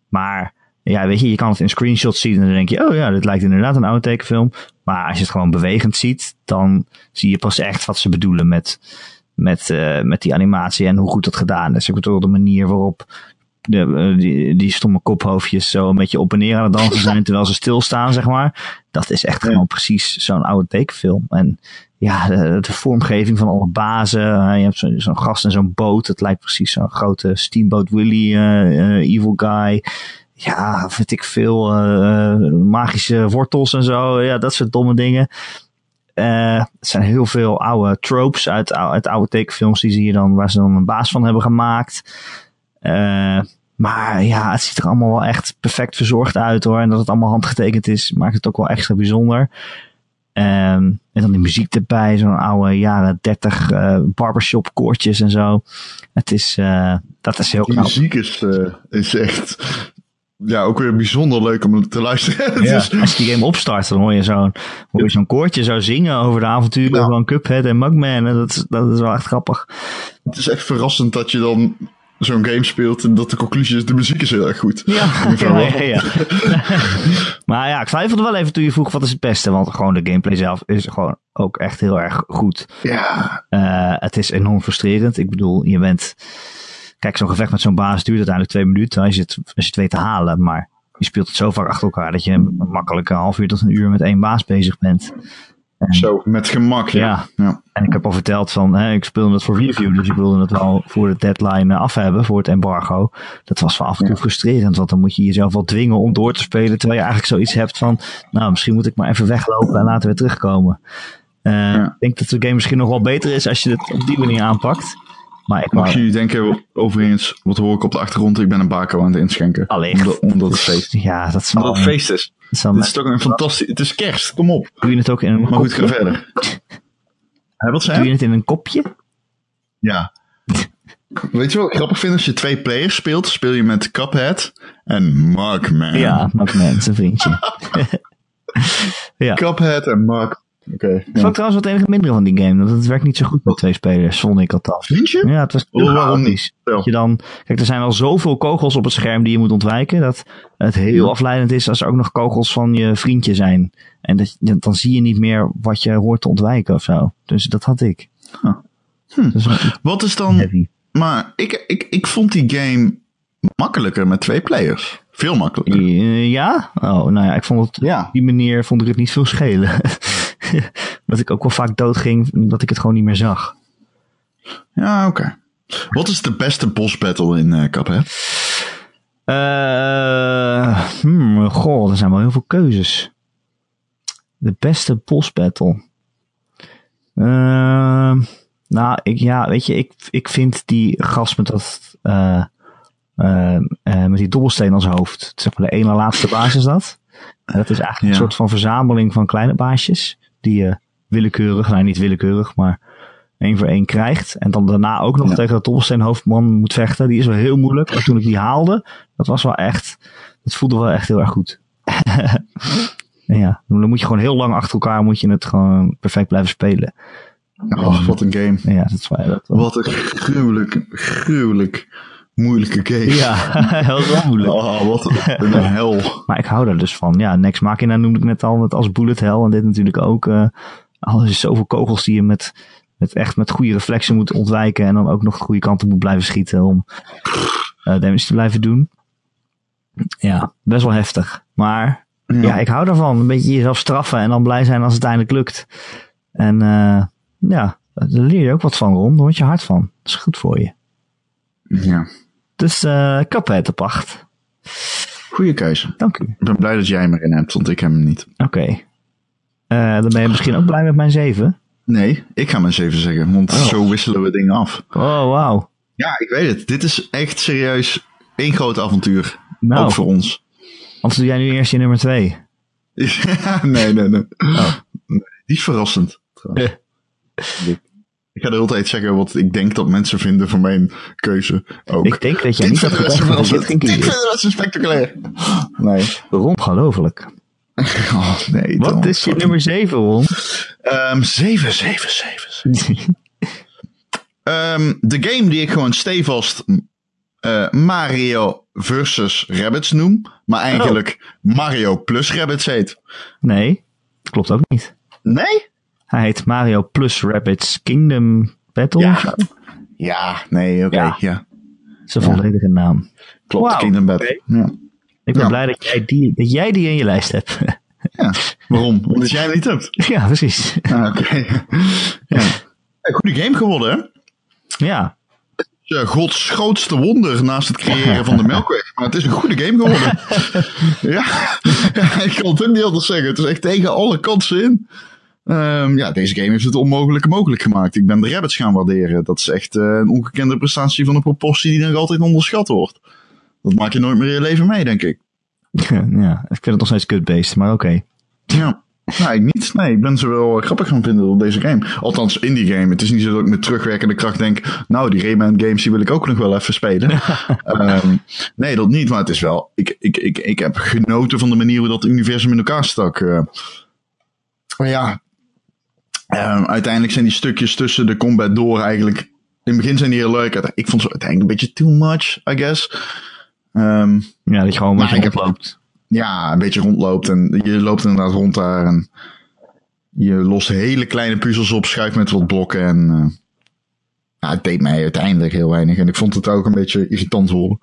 maar ja, weet je, je kan het in screenshots zien. En dan denk je, oh ja, dit lijkt inderdaad een oude tekenfilm. Maar als je het gewoon bewegend ziet. Dan zie je pas echt wat ze bedoelen met, met, uh, met die animatie. En hoe goed dat gedaan is. Ik bedoel, de manier waarop... De, die, die stomme kophoofdjes zo een beetje op en neer aan het dansen zijn terwijl ze stilstaan, zeg maar. Dat is echt ja. gewoon precies zo'n oude tekenfilm. En ja, de, de vormgeving van alle bazen. Je hebt zo, zo'n gast en zo'n boot. Het lijkt precies zo'n grote Steamboat Willie uh, uh, evil guy. Ja, vind ik veel uh, magische wortels en zo. Ja, dat soort domme dingen. Uh, het zijn heel veel oude tropes uit, uit oude tekenfilms die zie je dan, waar ze dan een baas van hebben gemaakt. Uh, maar ja, het ziet er allemaal wel echt perfect verzorgd uit hoor. En dat het allemaal handgetekend is, maakt het ook wel extra bijzonder. Uh, en dan die muziek erbij, zo'n oude jaren dertig uh, barbershop koortjes en zo. Het is, uh, dat is heel knap. De muziek is, uh, is echt... Ja, ook weer bijzonder leuk om te luisteren. Ja, dus... Als je die game opstart, dan hoor je zo'n, hoor je zo'n koortje zo zingen over de avonturen ja. van Cuphead en Mugman. En dat is, dat is wel echt grappig. Het is echt verrassend dat je dan... zo'n game speelt en dat de conclusie is... de muziek is heel erg goed. Ja, ja, ja, ja. Maar ja, ik twijfelde wel even toen je vroeg... wat is het beste, want gewoon de gameplay zelf... is gewoon ook echt heel erg goed. Ja. Uh, het is enorm frustrerend. Ik bedoel, je bent... Kijk, zo'n gevecht met zo'n baas duurt uiteindelijk twee minuten... als je het, als je het weet te halen, maar... je speelt het zo vaak achter elkaar... dat je makkelijk een half uur tot een uur... met één baas bezig bent... En, zo, met gemak. Ja. Ja. ja. En ik heb al verteld van, hè, ik speelde het voor review, dus ik wilde het wel voor de deadline af hebben, voor het embargo. Dat was wel af en toe ja. frustrerend, want dan moet je jezelf wel dwingen om door te spelen, terwijl je eigenlijk zoiets hebt van, nou, misschien moet ik maar even weglopen en later weer terugkomen. Uh, ja. Ik denk dat de game misschien nog wel beter is als je het op die manier aanpakt. Maar ik mag jullie denken, overigens, wat hoor ik op de achtergrond? Ik ben een bako aan het inschenken. Alleen Omdat, omdat het feest is. Ja, dat is omdat het feest is. Het is, is toch een fantastisch... Het is kerst, kom op. Doe je het ook in een maar kopje? Maar goed, ga verder. Hij wil zijn. Doe je het in een kopje? Ja. Weet je wat ik grappig vind? Als je twee players speelt, speel je met Cuphead en Mugman. Ja, Mugman, zijn vriendje. ja. Cuphead en Mugman. Okay, ja. Dat vond ik trouwens wat enige minder van die game. Want het werkt niet zo goed met twee spelers. Sonic althans. Vind je? Ja, het was heel oh, waarom niet? Ja. Je dan, kijk, er zijn al zoveel kogels op het scherm die je moet ontwijken. Dat het heel afleidend is als er ook nog kogels van je vriendje zijn. En dat, dan zie je niet meer wat je hoort te ontwijken of zo. Dus dat had ik. Huh. Hm. Dat is wat is dan... Heavy. Maar ik, ik, ik vond die game makkelijker met twee players. Veel makkelijker. Ja? Oh, nou ja, ik vond het... Ja. Op die manier vond ik het niet veel schelen. Dat ik ook wel vaak doodging, omdat ik het gewoon niet meer zag. Ja, oké. Okay. Wat is de beste boss battle in uh, Cuphead? Uh, hmm, goh, er zijn wel heel veel keuzes. De beste boss battle. Uh, nou, ik, ja, weet je, ik, ik vind die gast met dat... Uh, uh, uh, met die dobbelsteen als hoofd. Zeg maar de ene laatste baas is dat. En dat is eigenlijk ja. een soort van verzameling van kleine baasjes. Die je willekeurig, nou niet willekeurig, maar één voor één krijgt. En dan daarna ook nog ja. tegen dat dobbelsteenhoofdman moet vechten. Die is wel heel moeilijk. Maar toen ik die haalde, dat was wel echt... Het voelde wel echt heel erg goed. ja, dan moet je gewoon heel lang achter elkaar... moet je het gewoon perfect blijven spelen. Oh, wat een game. Ja, dat is wel, dat wel. Wat een gruwelijk, gruwelijk... moeilijke game. Ja, heel moeilijk. Oh, wat een hel. Maar ik hou daar dus van. Ja, Nex Machina noemde ik net al met als bullet hell. En dit natuurlijk ook. Uh, alles is zoveel kogels die je met, met echt met goede reflexen moet ontwijken. En dan ook nog de goede kanten moet blijven schieten. Om uh, damage te blijven doen. Ja, best wel heftig. Maar ja. ja, ik hou daarvan. Een beetje jezelf straffen. En dan blij zijn als het eindelijk lukt. En uh, ja, daar leer je ook wat van, Ron. Daar word je hard van. Dat is goed voor je. Ja. Dus uh, Cuphead op acht. Goeie keuze. Dank u. Ik ben blij dat jij hem erin hebt, want ik heb hem niet. Oké. Okay. Uh, dan ben je misschien ook blij met mijn zeven. Nee, ik ga maar eens even zeggen, want oh. zo wisselen we dingen af. Oh, wauw. Ja, ik weet het. Dit is echt serieus één groot avontuur. Nou, ook voor ons. Anders doe jij nu eerst je nummer twee. nee, nee, nee. Oh. Die is verrassend, trouwens. Ik ga de hele tijd zeggen wat ik denk dat mensen vinden van mijn keuze ook. Ik denk dat jij niet had gedacht dat dit ging zo spectaculair. Nee. Ongelooflijk. Oh, nee, wat dan, is je nummer zeven, Ron? Um, zeven, zeven, zeven. um, de game die ik gewoon stevast uh, Mario versus Rabbids noem. Maar eigenlijk oh. Mario plus Rabbids heet. Nee, klopt ook niet. Nee? Hij heet Mario plus Rabbids Kingdom Battle. Ja, ja nee, oké. Okay, ja. ja. Zijn volledige ja. naam. Klopt, wow. Kingdom Battle. Okay. Ja. Ik ben ja. blij dat jij, die, dat jij die in je lijst hebt. Ja, waarom? Omdat jij hem niet hebt. Ja, precies. Ah, oké. Okay. Ja. Goede game geworden, hè? Ja. Het is uh, Gods grootste wonder naast het creëren van de Melkweg. Maar het is een goede game geworden. ja. ja, ik kan het ook niet anders zeggen. Het is echt tegen alle kansen in. Um, ja, deze game heeft het onmogelijke mogelijk gemaakt. Ik ben de Rabbids gaan waarderen. Dat is echt uh, een ongekende prestatie van een proportie die nog altijd onderschat wordt. Dat maak je nooit meer in je leven mee, denk ik. Ja, ik vind het nog steeds kutbeest, maar oké. Okay. Ja, nou, ik niet. Nee, ik ben ze wel grappig gaan vinden op deze game. Althans, in die game. Het is niet zo dat ik met terugwerkende kracht denk... nou, die Rayman games die wil ik ook nog wel even spelen. um, nee, dat niet, maar het is wel... Ik, ik, ik, ik heb genoten van de manier hoe dat het universum in elkaar stak. Uh, maar ja, um, uiteindelijk zijn die stukjes tussen de combat door eigenlijk... In het begin zijn die heel leuk. Ik vond ze uiteindelijk een beetje too much, I guess... Um, ja, dat je gewoon een beetje rondloopt. Heb, ja, een beetje rondloopt. En je loopt inderdaad rond daar. En je lost hele kleine puzzels op, schuift met wat blokken. En uh, nou, het deed mij uiteindelijk heel weinig. En ik vond het ook een beetje irritant worden.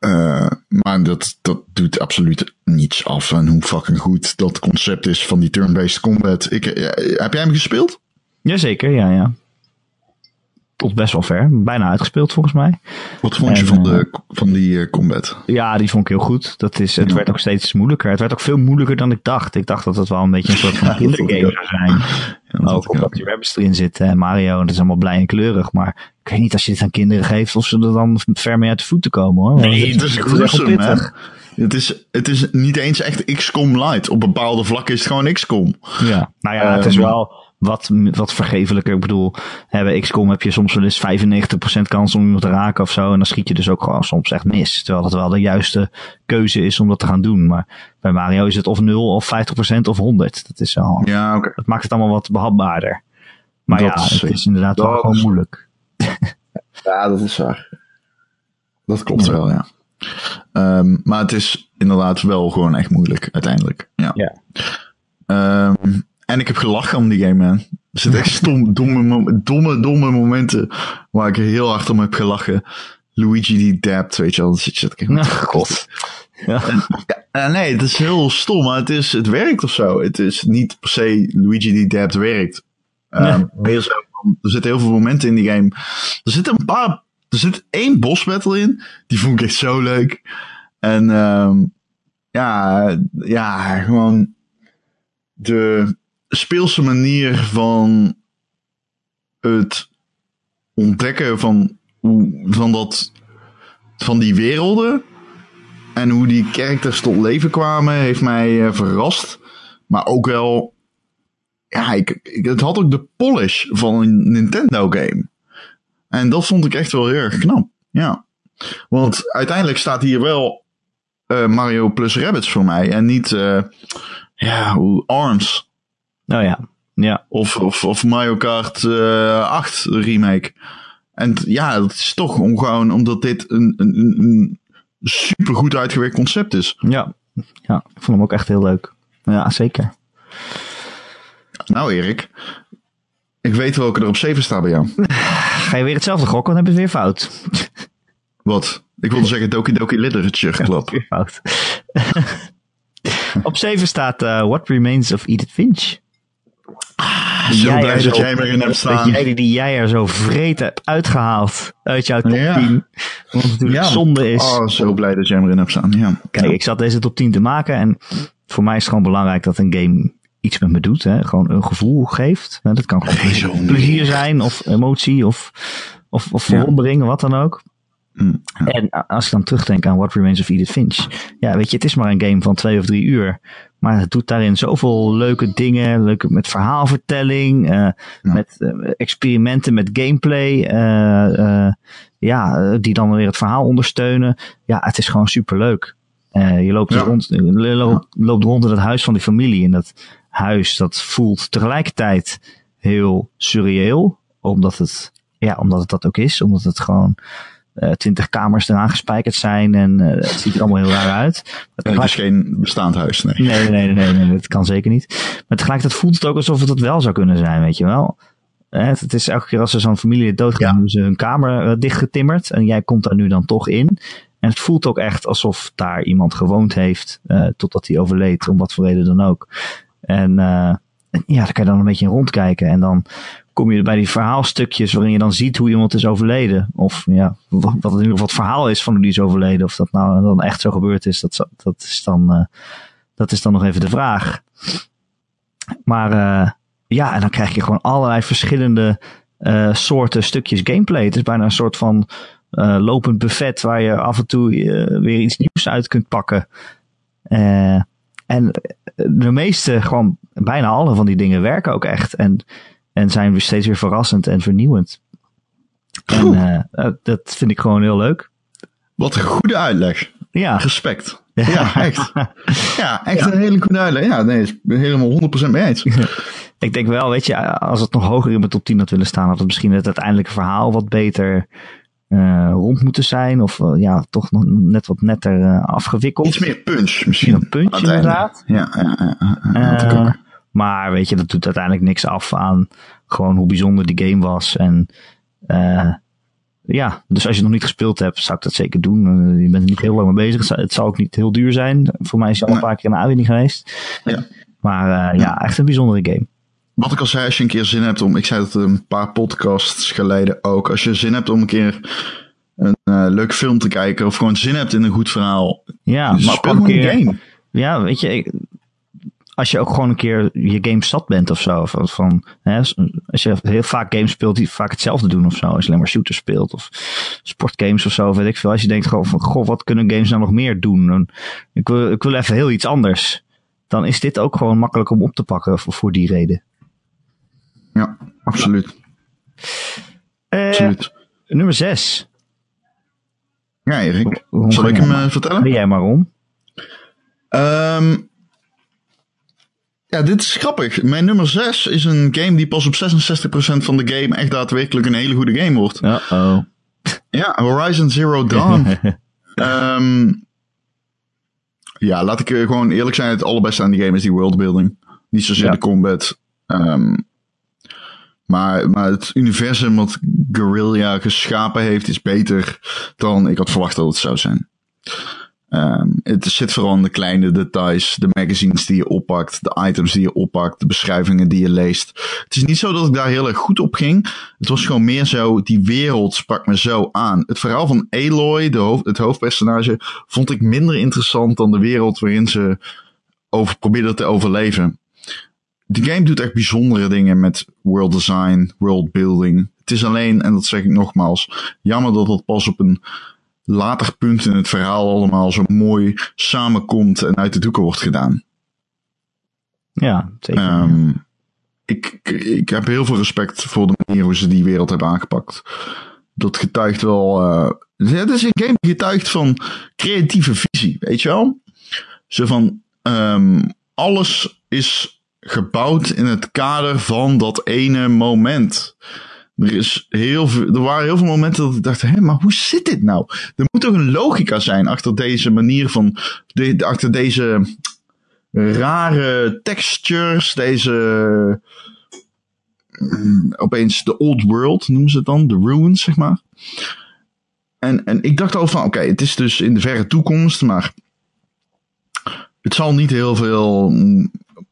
Uh, maar dat, dat doet absoluut niets af. En hoe fucking goed dat concept is van die turn-based combat. Ik, uh, heb jij hem gespeeld? Jazeker, ja, ja. Tot best wel ver. Bijna uitgespeeld volgens mij. Wat vond je en, van, de, van die uh, combat? Ja, die vond ik heel goed. Dat is, het ja. werd ook steeds moeilijker. Het werd ook veel moeilijker dan ik dacht. Ik dacht dat het wel een beetje een soort van ja, kindergame zou zijn. Ja, dat ook omdat die Rabbids erin zitten en Mario. En dat is allemaal blij en kleurig. Maar ik weet niet, als je dit aan kinderen geeft... of ze er dan ver mee uit de voeten komen, hoor. Want nee, het is, het is echt pittig. Het is, het is niet eens echt X COM Lite. Op bepaalde vlakken is het gewoon X COM. Ja, nou ja, uh, het is wel... Wat, wat vergevelijker. Ik bedoel, bij X COM heb je soms wel eens vijfennegentig procent kans om iemand te raken of zo. En dan schiet je dus ook gewoon soms echt mis. Terwijl dat wel de juiste keuze is om dat te gaan doen. Maar bij Mario is het of nul of vijftig procent of honderd. Dat is wel, ja, okay. Dat maakt het allemaal wat behapbaarder. Maar dat ja, is, het is inderdaad wel gewoon is, moeilijk. Ja, dat is waar. Dat klopt ja. wel, ja. Um, maar het is inderdaad wel gewoon echt moeilijk uiteindelijk. Ja. ja. Um, En ik heb gelachen om die game, man. Er zitten echt stom, domme, domme, domme momenten waar ik heel hard om heb gelachen. Luigi die dabt, weet je wel. Dan zit je dat nou, god. Ja. En, ja, nee, het is heel stom, maar het, is, het werkt of zo. Het is niet per se Luigi die dabt werkt. Um, nee. Er zitten heel veel momenten in die game. Er zit een paar... Er zit één boss battle in. Die vond ik echt zo leuk. En um, ja, ja, gewoon de... speelse manier van het ontdekken van, hoe, van, dat, van die werelden en hoe die characters tot leven kwamen heeft mij verrast. Maar ook wel, ja, ik, ik, het had ook de polish van een Nintendo game. En dat vond ik echt wel heel erg knap, ja. Want uiteindelijk staat hier wel uh, Mario plus Rabbids voor mij en niet uh, ja, ARMS. Oh ja, ja. Of, of, of Mario Kart uh, acht remake. En t, ja, dat is toch om gewoon omdat dit een, een, een supergoed uitgewerkt concept is. Ja. ja, ik vond hem ook echt heel leuk. Ja, zeker. Nou Erik, ik weet welke er op zeven staat bij jou. Ga je weer hetzelfde gokken, dan heb je het weer fout. Wat? Ik wilde zeggen Doki Doki Literature Club. Weer fout. Op zeven staat uh, What Remains of Edith Finch. Ah, zo blij dat jij erin hebt staan. Dat jij, die jij er zo vreed hebt uitgehaald uit jouw top ja. tien. Want het natuurlijk ja. zonde is. Oh, zo blij dat jij erin hebt staan. Ja. Kijk, ja. ik zat deze top tien te maken. En voor mij is het gewoon belangrijk dat een game iets met me doet. Hè? Gewoon een gevoel geeft. Nou, dat kan gewoon nee, plezier zijn of emotie of, of, of verwondering, ja. Wat dan ook. Mm, ja. En als ik dan terugdenk aan What Remains of Edith Finch. Ja, weet je, het is maar een game van twee of drie uur. Maar het doet daarin zoveel leuke dingen. Leuke met verhaalvertelling. Uh, ja. Met uh, experimenten, met gameplay. Uh, uh, ja, die dan weer het verhaal ondersteunen. Ja, het is gewoon superleuk. Uh, je loopt, ja. rond, je loopt, loopt rond in het huis van die familie. En dat huis, dat voelt tegelijkertijd heel surreëel. Omdat het, ja, omdat het dat ook is. Omdat het gewoon... twintig uh, kamers eraan gespijkerd zijn en uh, het ziet er allemaal heel raar uit. Maar tegelijk... Het is geen bestaand huis, nee. Nee, nee, nee, nee, nee, dat kan zeker niet. Maar tegelijkertijd voelt het ook alsof het dat wel zou kunnen zijn, weet je wel. Het, het is elke keer als er zo'n familie doodgaat, ja. Hebben ze hun kamer uh, dichtgetimmerd en jij komt daar nu dan toch in. En het voelt ook echt alsof daar iemand gewoond heeft uh, totdat hij overleed, om wat voor reden dan ook. En uh, ja, daar kan je dan een beetje in rondkijken en dan... kom je bij die verhaalstukjes waarin je dan ziet hoe iemand is overleden. Of ja, wat in ieder geval het verhaal is van hoe die is overleden. Of dat nou dan echt zo gebeurd is, dat, dat, is, dan, uh, dat is dan nog even de vraag. Maar uh, ja, en dan krijg je gewoon allerlei verschillende uh, soorten stukjes gameplay. Het is bijna een soort van uh, lopend buffet waar je af en toe uh, weer iets nieuws uit kunt pakken. Uh, en de meeste, gewoon bijna alle van die dingen werken ook echt. En En zijn we steeds weer verrassend en vernieuwend. En uh, dat vind ik gewoon heel leuk. Wat een goede uitleg. Ja. Respect. Ja, ja echt. Ja, echt ja. Een hele goede uitleg. Ja, nee, helemaal honderd procent mee eens. Ik denk wel, weet je, als het nog hoger in mijn top tien had willen staan, had het misschien het uiteindelijke verhaal wat beter uh, rond moeten zijn. Of uh, ja, toch nog net wat netter uh, afgewikkeld. Iets meer punch misschien. Een punch inderdaad. Ja, ja, ja, ja dat uh, Maar weet je, dat doet uiteindelijk niks af aan gewoon hoe bijzonder die game was. En uh, ja, dus als je het nog niet gespeeld hebt, zou ik dat zeker doen. Uh, je bent er niet heel lang mee bezig. Het zal, het zal ook niet heel duur zijn. Voor mij is het al een paar keer een aanbieding geweest. Ja. Maar uh, ja, echt een bijzondere game. Wat ik al zei, als je een keer zin hebt om... Ik zei dat een paar podcasts geleden ook. Als je zin hebt om een keer... een uh, leuke film te kijken... of gewoon zin hebt in een goed verhaal... Ja, maar speel een keer, game. Ja, weet je... Ik, als je ook gewoon een keer je game zat bent of zo. Van, van, hè, als je heel vaak games speelt die vaak hetzelfde doen of zo. Als je alleen maar shooters speelt of sportgames of zo. Weet ik veel. Als je denkt gewoon van, goh, wat kunnen games nou nog meer doen? En ik, wil, ik wil even heel iets anders. Dan is dit ook gewoon makkelijk om op te pakken voor, voor die reden. Ja, absoluut. Eh, absoluut. Nummer zes. Ja, Erik. Ron, zal ik hem maar, vertellen? Ben jij maar om. Um, Ja, dit is grappig. Mijn nummer zes is een game die pas op zesenzestig procent van de game echt daadwerkelijk een hele goede game wordt. Uh-oh. Ja, Horizon Zero Dawn. um, ja, laat ik gewoon eerlijk zijn. Het allerbeste aan die game is die worldbuilding. Niet zozeer ja. de combat. Um, maar, maar het universum wat Guerrilla geschapen heeft is beter dan ik had verwacht dat het zou zijn. Um, het zit vooral in de kleine details, de magazines die je oppakt, de items die je oppakt, de beschrijvingen die je leest. Het is niet zo dat ik daar heel erg goed op ging. Het was gewoon meer zo, die wereld sprak me zo aan. Het verhaal van Aloy, de hoofd, het hoofdpersonage, vond ik minder interessant dan de wereld waarin ze over, probeerde te overleven. De game doet echt bijzondere dingen met world design, world building. Het is alleen, en dat zeg ik nogmaals, jammer dat dat pas op een... later punt in het verhaal allemaal zo mooi samenkomt en uit de doeken wordt gedaan. Ja, zeker. Um, ik, ik heb heel veel respect voor de manier hoe ze die wereld hebben aangepakt. Dat getuigt wel... Uh, het is een game die getuigt van creatieve visie, weet je wel? Zo van... Um, alles is gebouwd in het kader van dat ene moment... Er, is heel veel, er waren heel veel momenten dat ik dacht, hé, maar hoe zit dit nou? Er moet toch een logica zijn achter deze manier van, de, achter deze rare textures, deze, um, opeens de old world noemen ze het dan, de ruins, zeg maar. En, en ik dacht al van, oké, okay, het is dus in de verre toekomst, maar het zal niet heel veel...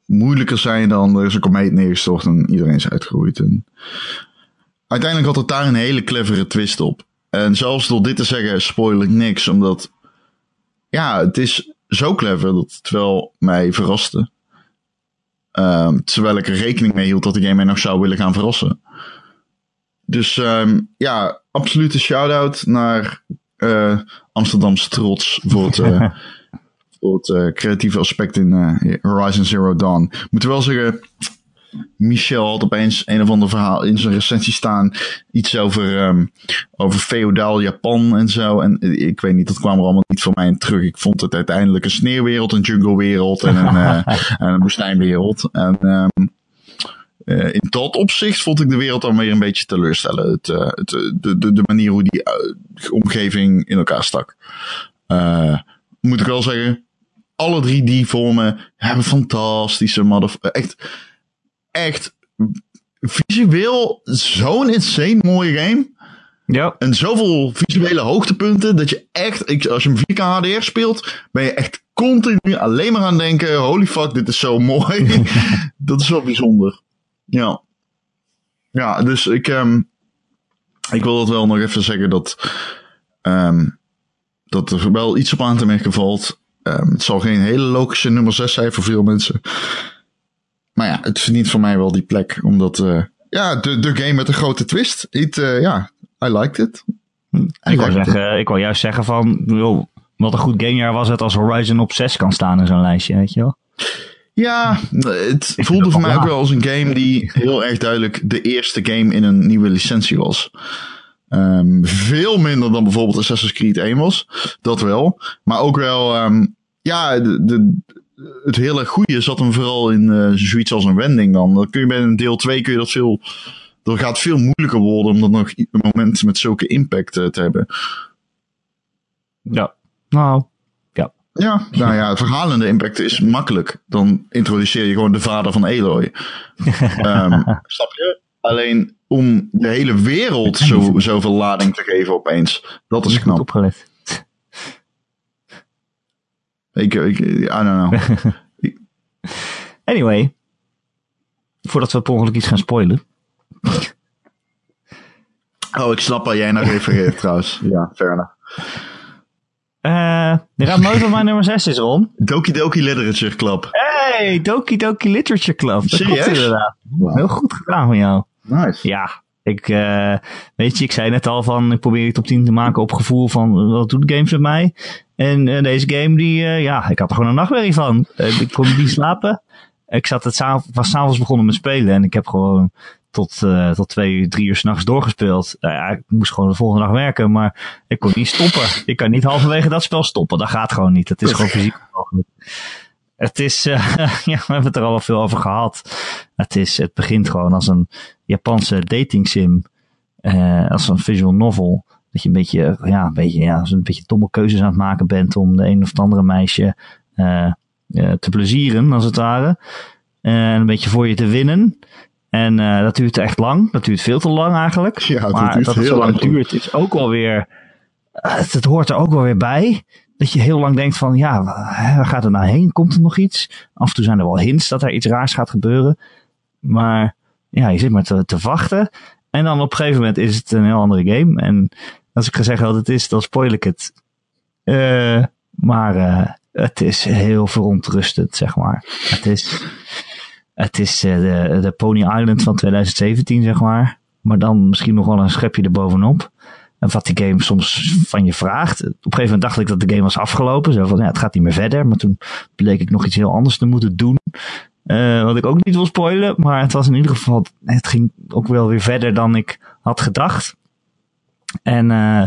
moeilijker zijn dan, er is een komeet neergestort en iedereen is uitgeroeid en... Uiteindelijk had het daar een hele clevere twist op. En zelfs door dit te zeggen spoil ik niks. Omdat, ja, het is zo clever dat het wel mij verraste. Um, terwijl ik er rekening mee hield dat de game mij nog zou willen gaan verrassen. Dus um, ja, absolute shout-out naar uh, Amsterdamse trots voor het, uh, voor het uh, creatieve aspect in uh, Horizon Zero Dawn. Ik moet wel zeggen, Michel had opeens een of ander verhaal in zijn recensie staan. Iets over, um, over feodaal Japan en zo. En ik weet niet, dat kwam er allemaal niet voor mij in terug. Ik vond het uiteindelijk een sneeuwwereld, een junglewereld en een, uh, en een woestijnwereld. En um, uh, in dat opzicht vond ik de wereld dan weer een beetje teleurstellen. Het, uh, het, de, de, de manier hoe die uh, omgeving in elkaar stak. Uh, moet ik wel zeggen, alle drie die vormen hebben fantastische motherf- echt... Echt visueel zo'n insane mooie game. Ja. En zoveel visuele hoogtepunten dat je echt, als je een vier K H D R speelt, ben je echt continu alleen maar aan denken, holy fuck, dit is zo mooi. Dat is wel bijzonder. Ja. Ja, dus ik, um, ik wil dat wel nog even zeggen dat, um, dat er wel iets op aan te merken valt. Um, het zal geen hele logische nummer zes zijn voor veel mensen. Maar ja, het verdient voor mij wel die plek. Omdat, uh, ja, de, de game met een grote twist. Ja, uh, yeah, I liked it. I ik, wou liked zeggen, it. ik wou juist zeggen van, joh, wat een goed gamejaar was het als Horizon op zes kan staan in zo'n lijstje, weet je wel. Ja, het ik voelde voor mij ook wel als een game die heel erg duidelijk de eerste game in een nieuwe licentie was. Um, veel minder dan bijvoorbeeld Assassin's Creed één was. Dat wel. Maar ook wel, um, ja, de... de het hele goede zat hem vooral in uh, zoiets als een wending dan. Dan kun je bij een deel twee kun je dat veel... Dat gaat veel moeilijker worden om dat nog een moment met zulke impact uh, te hebben. Ja. Nou. Ja. Ja. Nou ja, het verhalende impact is makkelijk. Dan introduceer je gewoon de vader van Eloy. um, snap je? Alleen om de hele wereld zo, zoveel lading te geven opeens. Dat is knap. Opgelet. Ik, ik, I don't know. Anyway. Voordat we per ongeluk iets gaan spoilen. Oh, ik snap waar jij naar refereert trouwens. Ja, fair enough. Uh, de raad nooit wat mijn nummer zes is, Ron. Doki Doki Literature Club. Hey, Doki Doki Literature Club. Dat klopt inderdaad. Wow. Heel goed gedaan van jou. Nice. Ja. Ik, uh, weet je, ik zei net al van, ik probeer de top tien te maken op gevoel van, wat doet games met mij? En uh, deze game, die, uh, ja, ik had er gewoon een nachtmerrie van. Uh, ik kon niet slapen. Ik zat het zav- was s'avonds begonnen met spelen en ik heb gewoon tot, uh, tot twee, drie uur s'nachts doorgespeeld. Nou ja, ik moest gewoon de volgende dag werken, maar ik kon niet stoppen. Ik kan niet halverwege dat spel stoppen. Dat gaat gewoon niet. Dat is gewoon fysiek mogelijk. Het is, uh, ja, we hebben het er al wel veel over gehad. Het is, het begint gewoon als een Japanse dating sim. Uh, als een visual novel. Dat je een beetje, ja, een beetje, ja, een beetje domme keuzes aan het maken bent om de een of het andere meisje uh, uh, te plezieren, als het ware. Uh, een beetje voor je te winnen. En uh, dat duurt echt lang. Dat duurt veel te lang eigenlijk. Ja, dat maar duurt dat het heel zo lang duurt is ook wel weer, uh, het, het hoort er ook wel weer bij. Dat je heel lang denkt van, ja, waar gaat het nou heen? Komt er nog iets? Af en toe zijn er wel hints dat er iets raars gaat gebeuren. Maar ja, je zit maar te, te wachten. En dan op een gegeven moment is het een heel andere game. En als ik ga zeggen wat het is, dan spoil ik het. Uh, maar uh, het is heel verontrustend, zeg maar. Het is, het is uh, de, de Pony Island van twintig zeventien, zeg maar. Maar dan misschien nog wel een schepje erbovenop. En wat die game soms van je vraagt. Op een gegeven moment dacht ik dat de game was afgelopen. Zo van, ja, het gaat niet meer verder. Maar toen bleek ik nog iets heel anders te moeten doen. Uh, wat ik ook niet wil spoilen. Maar het was in ieder geval... Het ging ook wel weer verder dan ik had gedacht. En uh,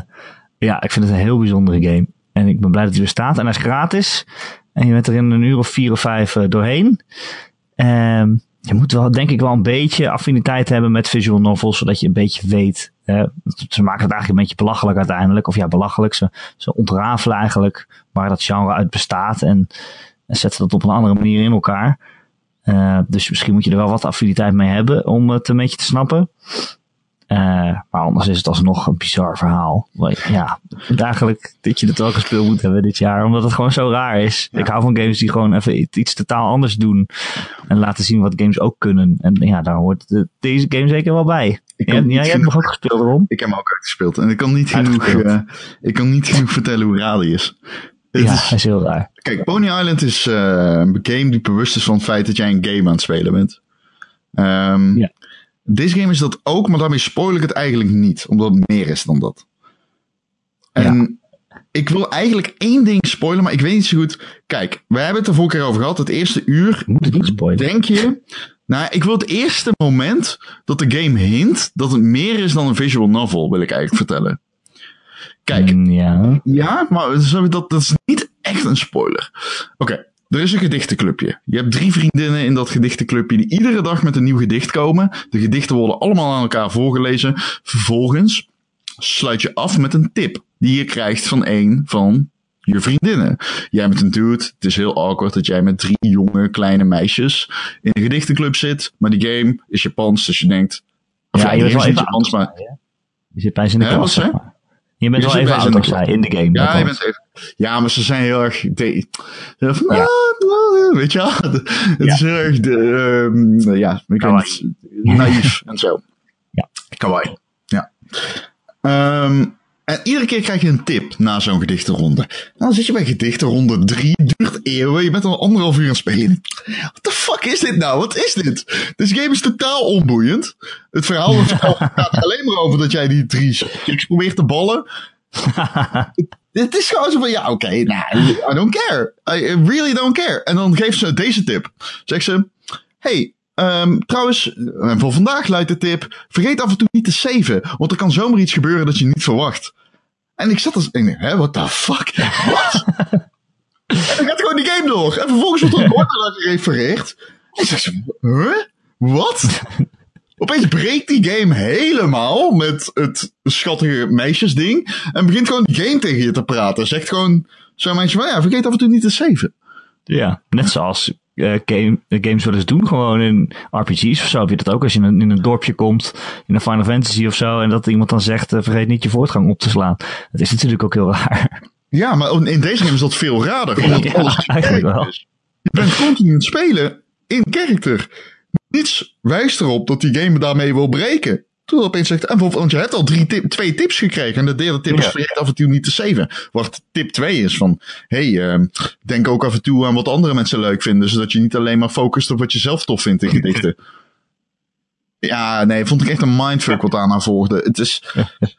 ja, ik vind het een heel bijzondere game. En ik ben blij dat hij er staat. En hij is gratis. En je bent er in een uur of vier of vijf uh, doorheen. Uh, je moet wel, denk ik, wel een beetje affiniteit hebben met visual novels. Zodat je een beetje weet... Uh, ze maken het eigenlijk een beetje belachelijk uiteindelijk. Of ja, belachelijk. Ze, ze ontrafelen eigenlijk waar dat genre uit bestaat. En, en zetten dat op een andere manier in elkaar. Uh, dus misschien moet je er wel wat affiniteit mee hebben om het een beetje te snappen. Uh, maar anders is het alsnog een bizar verhaal. Maar ja, eigenlijk dat je het wel gespeeld moet hebben dit jaar. Omdat het gewoon zo raar is. Ja. Ik hou van games die gewoon even iets totaal anders doen. En laten zien wat games ook kunnen. En ja, daar hoort de, deze game zeker wel bij. Ja, ja, jij hebt nog ook gespeeld, Ron? Ik heb hem ook uitgespeeld. En ik kan niet genoeg, uh, ik kan niet genoeg vertellen hoe raar die is. Het ja, is, is heel raar. Kijk, Pony Island is uh, een game die bewust is van het feit dat jij een game aan het spelen bent. Um, ja. Deze game is dat ook, maar daarmee spoil ik het eigenlijk niet. Omdat het meer is dan dat. En ja. ik wil eigenlijk één ding spoilen, maar ik weet niet zo goed. Kijk, we hebben het er vorige keer over gehad. Het eerste uur... Moet het niet spoilen. Denk je... Nou, ik wil het eerste moment dat de game hint dat het meer is dan een visual novel, wil ik eigenlijk vertellen. Kijk, mm, ja. ja, maar dat, dat is niet echt een spoiler. Oké, okay, er is een gedichtenclubje. Je hebt drie vriendinnen in dat gedichtenclubje die iedere dag met een nieuw gedicht komen. De gedichten worden allemaal aan elkaar voorgelezen. Vervolgens sluit je af met een tip die je krijgt van een van... je vriendinnen. Jij bent een dude. Het is heel awkward dat jij met drie jonge kleine meisjes in een gedichtenclub zit. Maar die game is Japans, dus je denkt... Of ja, je bent wel even Japans, maar... Zijn, je zit bijna in de He, klas, zeg maar. Je bent je wel even oud zijn in de game. Ja, je bent even... ja, maar ze zijn heel erg... De... Van, ja. ah, weet je wel? Het ja. is heel erg... De, um, ja, ik weet niet, naïef en zo. Ja. Kawaii. Ja. Um, En iedere keer krijg je een tip na zo'n gedichtenronde. Dan zit je bij gedichtenronde drie, duurt eeuwen, je bent al anderhalf uur aan het spelen. What the fuck is dit nou? Wat is dit? Deze game is totaal onboeiend. Het verhaal gaat alleen maar over dat jij die drie chicks probeert te ballen. Dit is gewoon zo van, ja oké, okay, nou, I don't care. I really don't care. En dan geeft ze deze tip. Zegt ze, hey... Um, trouwens, voor vandaag luidt de tip, vergeet af en toe niet te saven, want er kan zomaar iets gebeuren dat je niet verwacht. En ik zat als, ik dacht, hè, what the fuck? Wat? En dan gaat gewoon die game door. En vervolgens wordt er een order aan gerefereerd. En ik zeg, huh? Wat? Opeens breekt die game helemaal met het schattige meisjesding en begint gewoon die game tegen je te praten. Zegt gewoon zo'n meisje, maar ja, vergeet af en toe niet te saven. Ja, net zoals... Uh, game, games wel eens doen, gewoon in R P G's of zo. Heb je dat ook als je in een, in een dorpje komt, in een Final Fantasy of zo, en dat iemand dan zegt, uh, vergeet niet je voortgang op te slaan. Dat is natuurlijk ook heel raar. Ja, maar in deze game is dat veel raarder. Ja, ja, eigenlijk wel. Is. Je bent continu aan het spelen in character. Niets wijst erop dat die game daarmee wil breken. Toen opeens zegt, en, want je hebt al drie tip, twee tips gekregen en de derde tip is ja. vergeet af en toe niet te saven. Wat tip twee is van, hey, uh, denk ook af en toe aan wat andere mensen leuk vinden, zodat je niet alleen maar focust op wat je zelf tof vindt in gedichten. Ja, nee, vond ik echt een mindfuck wat aan haar volgde. Het is,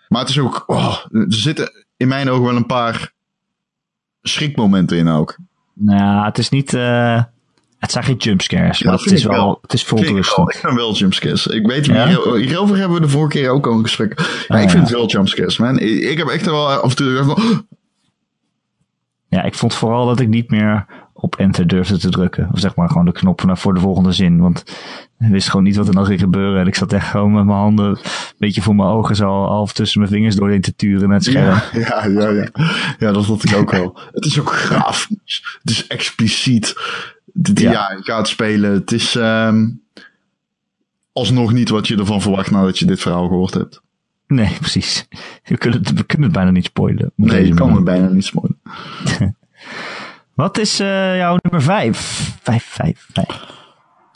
maar het is ook, oh, er zitten in mijn ogen wel een paar schrikmomenten in ook. Nou, het is niet... Uh... Het zijn geen jumpscares, ja, maar het is wel, het is verontrustend. Ik vind wel jumpscares. Ik weet niet, ja? hier, hierover hebben we de vorige keer ook al een gesprek. Ja, ah, ik ja. vind het wel jumpscares, man. Ik, ik heb echt wel af en toe... Van... Ja, ik vond vooral dat ik niet meer op enter durfde te drukken. Of zeg maar gewoon de knop voor de volgende zin. Want ik wist gewoon niet wat er nog ging gebeuren. En ik zat echt gewoon met mijn handen een beetje voor mijn ogen zo half tussen mijn vingers doorheen te turen naar het scherm. Ja, ja, ja. Ja, ja dat vond ik ook wel. Het is ook grafisch. Het is expliciet. Ja. ja, ik ga het spelen. Het is um, alsnog niet wat je ervan verwacht nadat je dit verhaal gehoord hebt. Nee, precies. We kunnen het, we kunnen het bijna niet spoilen. Nee, je kan het bijna niet spoilen. Wat is uh, jouw nummer vijf? Vijf, vijf, vijf.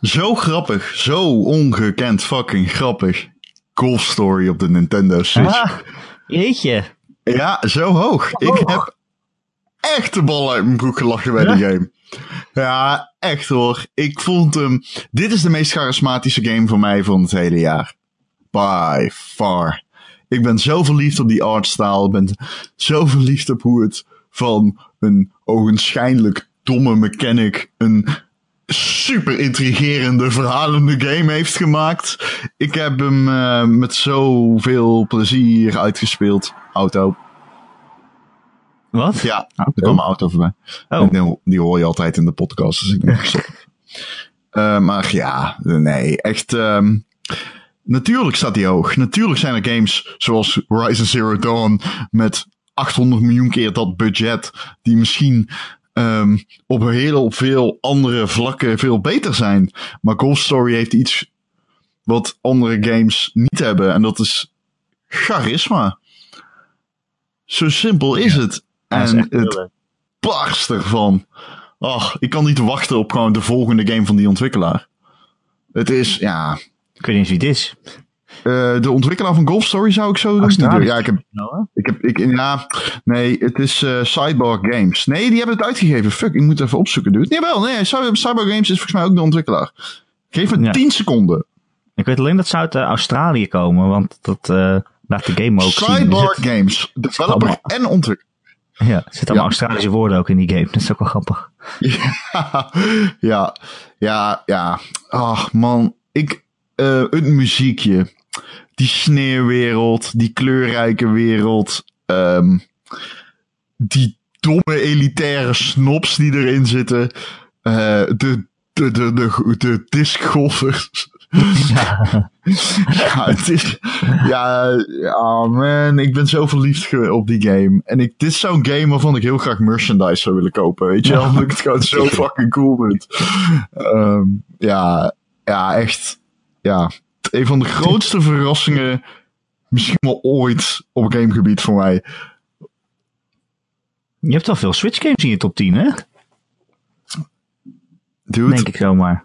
Zo grappig. Zo ongekend fucking grappig. Golf Story op de Nintendo Switch. Ah, jeetje. Ja, zo hoog. Oh. Ik heb echt de bal uit mijn broek gelachen bij ja? die game. Ja, echt hoor. Ik vond hem... Um, dit is de meest charismatische game voor mij van het hele jaar. By far. Ik ben zo verliefd op die artstyle. Ik ben zo verliefd op hoe het van een ogenschijnlijk domme mechanic... een super intrigerende, verhalende game heeft gemaakt. Ik heb hem uh, met zoveel plezier uitgespeeld. Auto. Wat? Ja, er kwam mijn auto voorbij. Oh. Die, die hoor je altijd in de podcast. Dus ik denk, stop. uh, maar ja, nee, echt. Um, natuurlijk staat die hoog. Natuurlijk zijn er games zoals Horizon Zero Dawn met achthonderd miljoen keer dat budget. Die misschien um, op heel veel andere vlakken veel beter zijn. Maar Golf Story heeft iets wat andere games niet hebben. En dat is charisma. Zo simpel is ja. het. En het barst ervan. Ach, ik kan niet wachten op gewoon de volgende game van die ontwikkelaar. Het is, ja... Ik weet niet eens wie het is. Uh, de ontwikkelaar van Golf Story zou ik zo doen. Niet ja, ik heb, ik heb, ik, ja, nee, het is uh, Cyborg Games. Nee, die hebben het uitgegeven. Fuck, ik moet het even opzoeken, dude. Jawel, nee, Cyborg Games is volgens mij ook de ontwikkelaar. Geef me ja. tien seconden. Ik weet alleen dat ze uit uh, Australië komen, want dat uh, laat de game ook Cyborg zien. Cyborg Games, developer en ontwikkelaar. Ja, er zitten allemaal ja. Australische woorden ook in die game. Dat is ook wel grappig. Ja, ja, ja. ja. Ach man, ik... Uh, het muziekje, die sneeuwwereld, die kleurrijke wereld, um, die domme elitaire snobs die erin zitten, uh, de, de, de, de, de discgolfers. Ja. ja, het is, ja, oh man, ik ben zo verliefd op die game. En ik, dit is zo'n game waarvan ik heel graag merchandise zou willen kopen, weet je wel? Ja. Omdat ik het gewoon zo fucking cool vind. Um, ja, ja, echt... Ja, een van de grootste verrassingen misschien wel ooit op gamegebied voor mij. Je hebt al veel Switch games in je top tien, hè? Dude. Denk ik zomaar.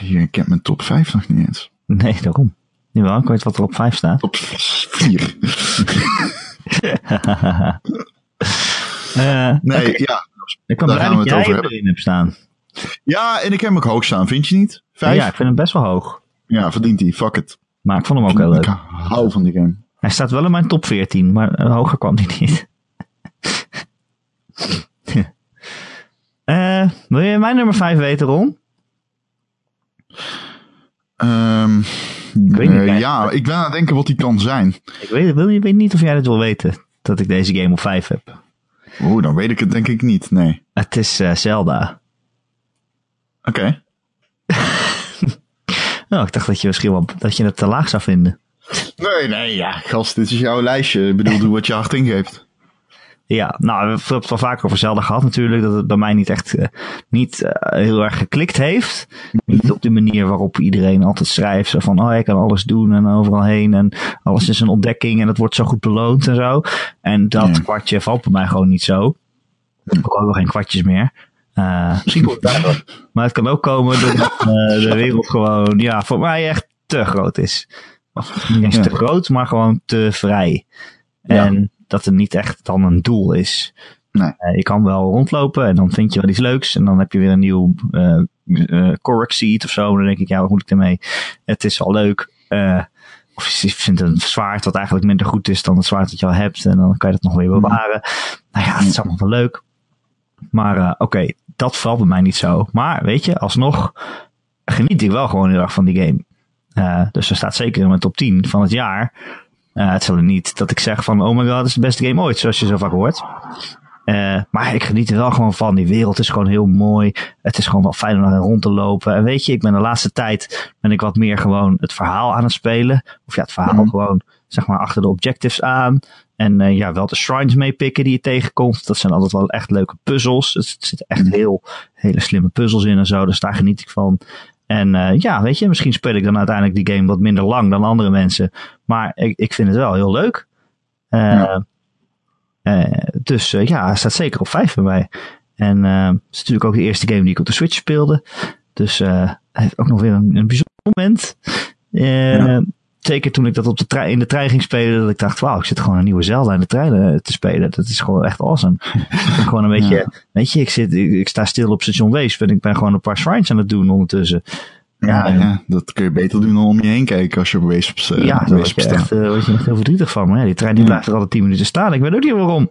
Je kent mijn top vijf nog niet eens. Nee, daarom. Jawel, ik weet wat er op vijf staat. Op vier. uh, nee, okay. ja. Ik kwam blij dat jij het erin hebt staan. Ja, en ik heb hem ook hoog staan, vind je niet? Vijf? Ja, ik vind hem best wel hoog. Ja, verdient hij, fuck it. Maar ik vond hem ook wel leuk. Ik hou van die game. Hij staat wel in mijn top veertien, maar uh, hoger kwam hij niet. uh, wil je mijn nummer vijf weten, Ron? Um, ik weet niet, uh, ja, ik ben aan het denken wat die kan zijn. Ik weet, wil, ik weet niet of jij dat wil weten, dat ik deze game op vijf heb. Oeh, dan weet ik het denk ik niet, nee. Het is uh, Zelda. Oké. Okay. Nou, ik dacht dat je misschien wel, dat je het te laag zou vinden. Nee, nee, ja, gast, dit is jouw lijstje. Ik bedoel, doe wat je hart ingeeft. Ja, nou, we hebben het wel vaker over Zelda gehad natuurlijk. Dat het bij mij niet echt uh, niet, uh, heel erg geklikt heeft. Niet op de manier waarop iedereen altijd schrijft. Zo van, oh, ik kan alles doen en overal heen. En alles is een ontdekking en het wordt zo goed beloond en zo. En dat nee. kwartje valt bij mij gewoon niet zo. Ik heb ook wel geen kwartjes meer. Uh, maar het kan ook komen doordat uh, de wereld gewoon, ja, voor mij echt te groot is. Of niet eens te groot, maar gewoon te vrij. En ja. dat er niet echt dan een doel is. Nee. Uh, je kan wel rondlopen en dan vind je wel iets leuks. En dan heb je weer een nieuw uh, uh, Korok seed of zo. En dan denk ik, ja, wat moet ik ermee? Het is al leuk. Uh, of je vindt een zwaard wat eigenlijk minder goed is dan het zwaard dat je al hebt. En dan kan je dat nog weer bewaren. Mm. Nou ja, het is allemaal wel leuk. Maar uh, oké, okay, dat valt bij mij niet zo. Maar weet je, alsnog geniet ik wel gewoon heel erg van die game. Uh, dus er staat zeker in mijn top tien van het jaar. Uh, het zal er niet dat ik zeg van, oh my god, dat is de beste game ooit, zoals je zo vaak hoort. Uh, maar ik geniet er wel gewoon van. Die wereld is gewoon heel mooi. Het is gewoon wel fijn om naar rond te lopen. En weet je, ik ben de laatste tijd ben ik wat meer gewoon het verhaal aan het spelen. Of ja, het verhaal mm-hmm. gewoon, zeg maar, achter de objectives aan. En uh, ja, wel de shrines meepikken die je tegenkomt. Dat zijn altijd wel echt leuke puzzels. Er zitten echt heel hele slimme puzzels in en zo. Dus daar geniet ik van. En uh, ja, weet je, misschien speel ik dan uiteindelijk die game wat minder lang dan andere mensen. Maar ik, ik vind het wel heel leuk. Uh, ja. Uh, dus uh, ja, hij staat zeker op vijf bij mij. En uh, het is natuurlijk ook de eerste game die ik op de Switch speelde. Dus uh, hij heeft ook nog weer een, een bijzonder moment. Uh, ja. Zeker toen ik dat op de trein, in de trein ging spelen, dat ik dacht, wauw, ik zit gewoon een nieuwe Zelda in de trein te spelen. Dat is gewoon echt awesome. Ik gewoon een beetje, ja. weet je, ik, zit, ik, ik sta stil op station Weesp en ik ben gewoon een paar shrines aan het doen ondertussen. Ja, uh, ja, dat kun je beter doen dan om je heen kijken als je op Weesp staat. Uh, ja, daar word je echt uh, word je nog heel verdrietig van. Maar ja, die trein die ja. blijft er altijd tien minuten staan. Ik weet ook niet waarom.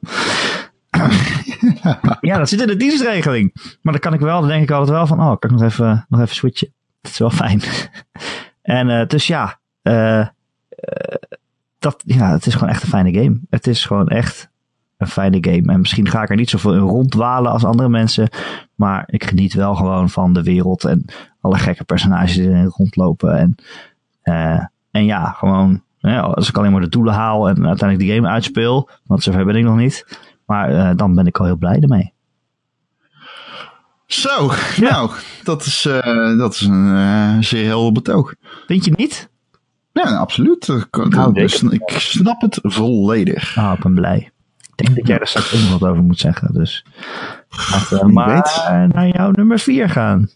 Ja, dat zit in de dienstregeling. Maar dan kan ik wel, dan denk ik altijd wel van, oh, kan ik nog even, nog even switchen. Dat is wel fijn. En uh, dus ja, Uh, uh, dat, ja, het is gewoon echt een fijne game. Het is gewoon echt een fijne game. En misschien ga ik er niet zoveel in ronddwalen als andere mensen. Maar ik geniet wel gewoon van de wereld. En alle gekke personages die erin rondlopen. En, uh, en ja, gewoon. Ja, als ik alleen maar de doelen haal en uiteindelijk de game uitspeel. Want zover ben ik nog niet. Maar uh, dan ben ik al heel blij ermee. Zo, ja. nou. Dat is, uh, dat is een uh, zeer helder betoog. Vind je niet? Ja, absoluut. Nou, ik, ik snap het volledig. Ah, ik ben blij. Ik denk dat jij er straks ook nog wat over moet zeggen. Dus laten we maar naar jouw nummer vier gaan.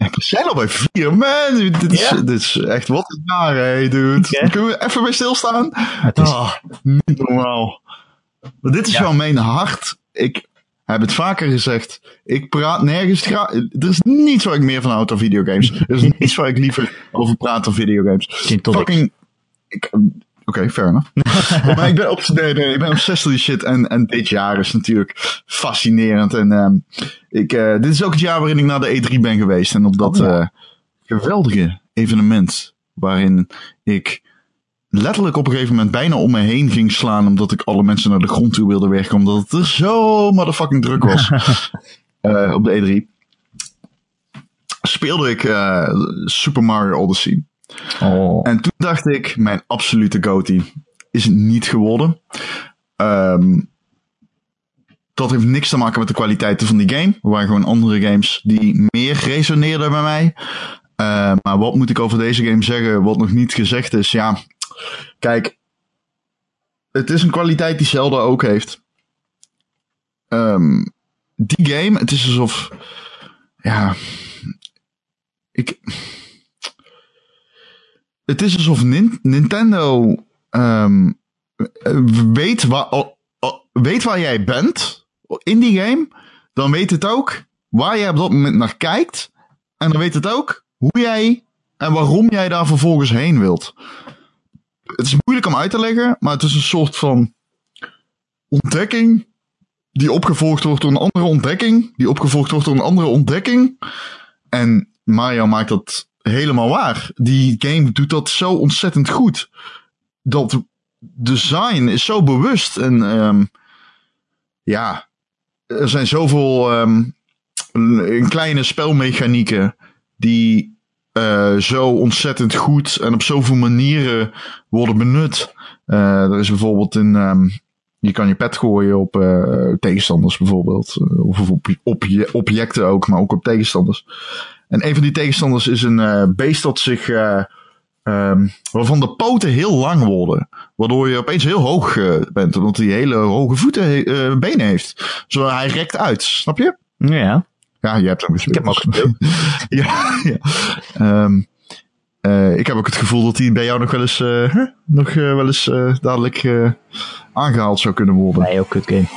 We zijn al bij vier, man. Dit is, ja. dit is echt wat een jaar, hé, dude. Okay. Kunnen we even bij stilstaan? Het is oh, niet normaal. Maar dit is ja. wel mijn hart. Ik heb het vaker gezegd. Ik praat nergens graag. Er is niets waar ik meer van houd dan videogames. Er is niets waar ik liever over praat dan videogames. Fucking... Oké, okay, fair enough. Maar ik ben, op, nee, nee, ik ben obsessed door die shit. En, en dit jaar is natuurlijk fascinerend. En um, ik, uh, dit is ook het jaar waarin ik naar de E drie ben geweest. En op dat uh, geweldige evenement. Waarin ik letterlijk op een gegeven moment bijna om me heen ging slaan. Omdat ik alle mensen naar de grond toe wilde werken. Omdat het er zo motherfucking druk was. uh, op de E drie. Speelde ik uh, Super Mario Odyssey. Oh. En toen dacht ik, mijn absolute goatee is het niet geworden. Um, dat heeft niks te maken met de kwaliteiten van die game. Er waren gewoon andere games die meer resoneerden bij mij. Uh, maar wat moet ik over deze game zeggen wat nog niet gezegd is? Ja, kijk. Het is een kwaliteit die Zelda ook heeft. Um, die game, het is alsof... Ja... Ik... Het is alsof Nin- Nintendo um, weet, wa- weet waar jij bent in die game. Dan weet het ook waar jij op dat moment naar kijkt. En dan weet het ook hoe jij en waarom jij daar vervolgens heen wilt. Het is moeilijk om uit te leggen, maar het is een soort van ontdekking die opgevolgd wordt door een andere ontdekking. Die opgevolgd wordt door een andere ontdekking. En Mario maakt dat... helemaal waar. Die game doet dat zo ontzettend goed. Dat design is zo bewust. En um, ja, er zijn zoveel um, kleine spelmechanieken die uh, zo ontzettend goed en op zoveel manieren worden benut. Uh, er is bijvoorbeeld een... Um, je kan je pet gooien op uh, tegenstanders bijvoorbeeld. Of op obje- objecten ook, maar ook op tegenstanders. En een van die tegenstanders is een uh, beest dat zich... Uh, um, waarvan de poten heel lang worden. Waardoor je opeens heel hoog uh, bent. Omdat hij hele hoge voeten he- uh, benen heeft. Zo hij rekt uit, snap je? Ja. Ja, je hebt hem gespeeld. Ik heb hem ook gespeeld. ja, ja. Um, uh, ik heb ook het gevoel dat hij bij jou nog wel eens... Uh, huh? nog uh, wel eens uh, dadelijk uh, aangehaald zou kunnen worden. Nee, ook kut game.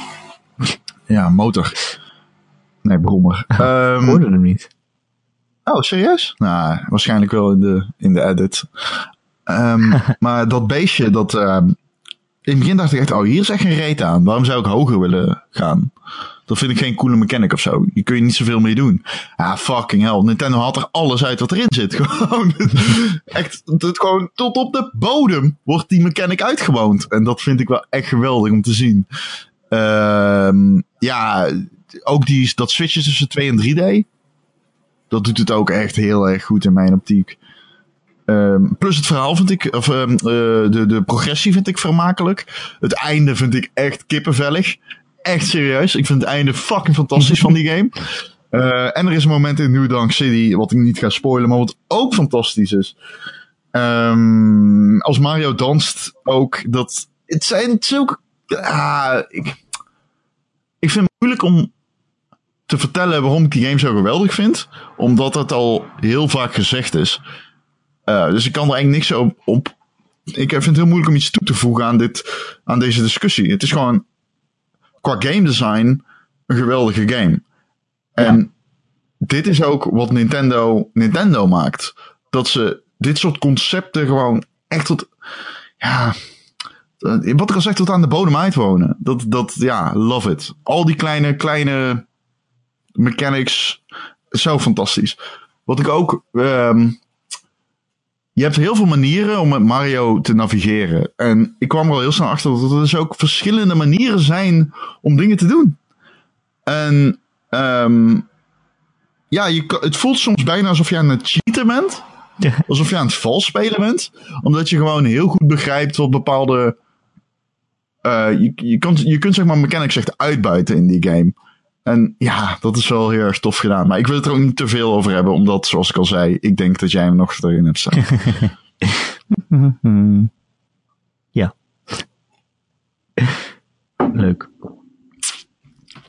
ja, motor. Nee, brommer. Ik um, hoorde hem niet. Oh, serieus? Nou, waarschijnlijk wel in de, in de edit. Um, maar dat beestje, dat... Um, in het begin dacht ik echt, oh, hier is echt geen reet aan. Waarom zou ik hoger willen gaan? Dat vind ik geen coole mechanic of zo. Hier kun je niet zoveel mee doen. Ah, fucking hell. Nintendo haalt er alles uit wat erin zit. Gewoon, echt, het, gewoon tot op de bodem wordt die mechanic uitgewoond. En dat vind ik wel echt geweldig om te zien. Um, ja, ook die, dat switchen tussen twee en drie D... Dat doet het ook echt heel erg goed in mijn optiek. Um, plus het verhaal vind ik... Of um, uh, de, de progressie vind ik vermakelijk. Het einde vind ik echt kippenvellig. Echt serieus. Ik vind het einde fucking fantastisch van die game. Uh, en er is een moment in New Donk City... wat ik niet ga spoilen, maar wat ook fantastisch is. Um, als Mario danst ook. Dat, het zijn zulke... Ah, ik, ik vind het moeilijk om... te vertellen waarom ik die game zo geweldig vind. Omdat dat al heel vaak gezegd is. Uh, dus ik kan er eigenlijk niks op, op... Ik vind het heel moeilijk om iets toe te voegen aan, dit, aan deze discussie. Het is gewoon... qua game design... een geweldige game. En ja. dit is ook wat Nintendo... Nintendo maakt. Dat ze dit soort concepten gewoon... echt tot... ja... wat ik al zeg, tot aan de bodem uitwonen. Dat, dat, ja, love it. Al die kleine, kleine... mechanics, zo fantastisch. Wat ik ook... Um, je hebt heel veel manieren om met Mario te navigeren. En ik kwam er al heel snel achter dat er dus ook verschillende manieren zijn om dingen te doen. En um, ja, je, het voelt soms bijna alsof je aan het cheaten bent. Ja. Alsof je aan het vals spelen bent. Omdat je gewoon heel goed begrijpt wat bepaalde... Uh, je, je, kunt, je kunt zeg maar mechanics echt uitbuiten in die game. En ja, dat is wel heel erg tof gedaan. Maar ik wil het er ook niet te veel over hebben. Omdat, zoals ik al zei, ik denk dat jij hem nog erin hebt staan. ja. Leuk.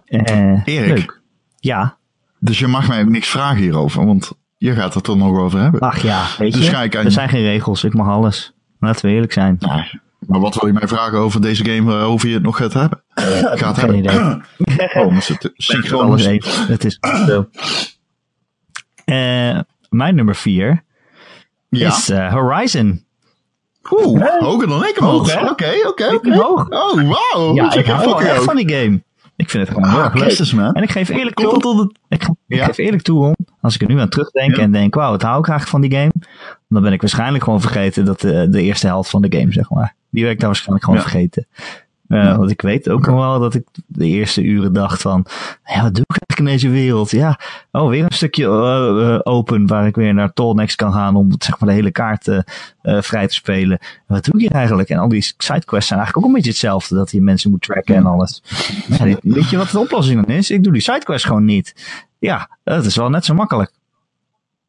Uh, Erik. Leuk. Ja. Dus je mag mij niks vragen hierover. Want je gaat het er nog over hebben. Ach ja, weet dus je, ga ik aan... er zijn geen regels, ik mag alles. Laten we eerlijk zijn. Nou, maar wat wil je mij vragen over deze game waarover je het nog gaat hebben? Uh, gaat geen hebben. Idee. Oh, maar het synchroon is. Het is zo. Uh, mijn nummer vier ja. is uh, Horizon. Oeh, hey. Hoger dan ik omhoog. Oké, oké, oké. Oh, wauw. Ja, ik hou echt van die game. Ik vind het gewoon heel erg leuk. Man. En ik geef eerlijk toe, de... ik ge... ja. ik geef eerlijk toe Ron, als ik er nu aan terugdenk ja. en denk, wauw, wat hou ik eigenlijk van die game? Dan ben ik waarschijnlijk gewoon vergeten dat de, de eerste helft van de game, zeg maar. Die ben ik daar waarschijnlijk gewoon ja. vergeten. Uh, ja. Want ik weet ook nog wel dat ik de eerste uren dacht van, ja, wat doe ik eigenlijk in deze wereld? Ja, oh, weer een stukje uh, uh, open waar ik weer naar Tolnex kan gaan om zeg maar de hele kaart uh, uh, vrij te spelen. Wat doe ik hier eigenlijk? En al die sidequests zijn eigenlijk ook een beetje hetzelfde, dat je mensen moet tracken en alles. Ja, dit, weet je wat de oplossing dan is? Ik doe die sidequests gewoon niet. Ja, dat is wel net zo makkelijk.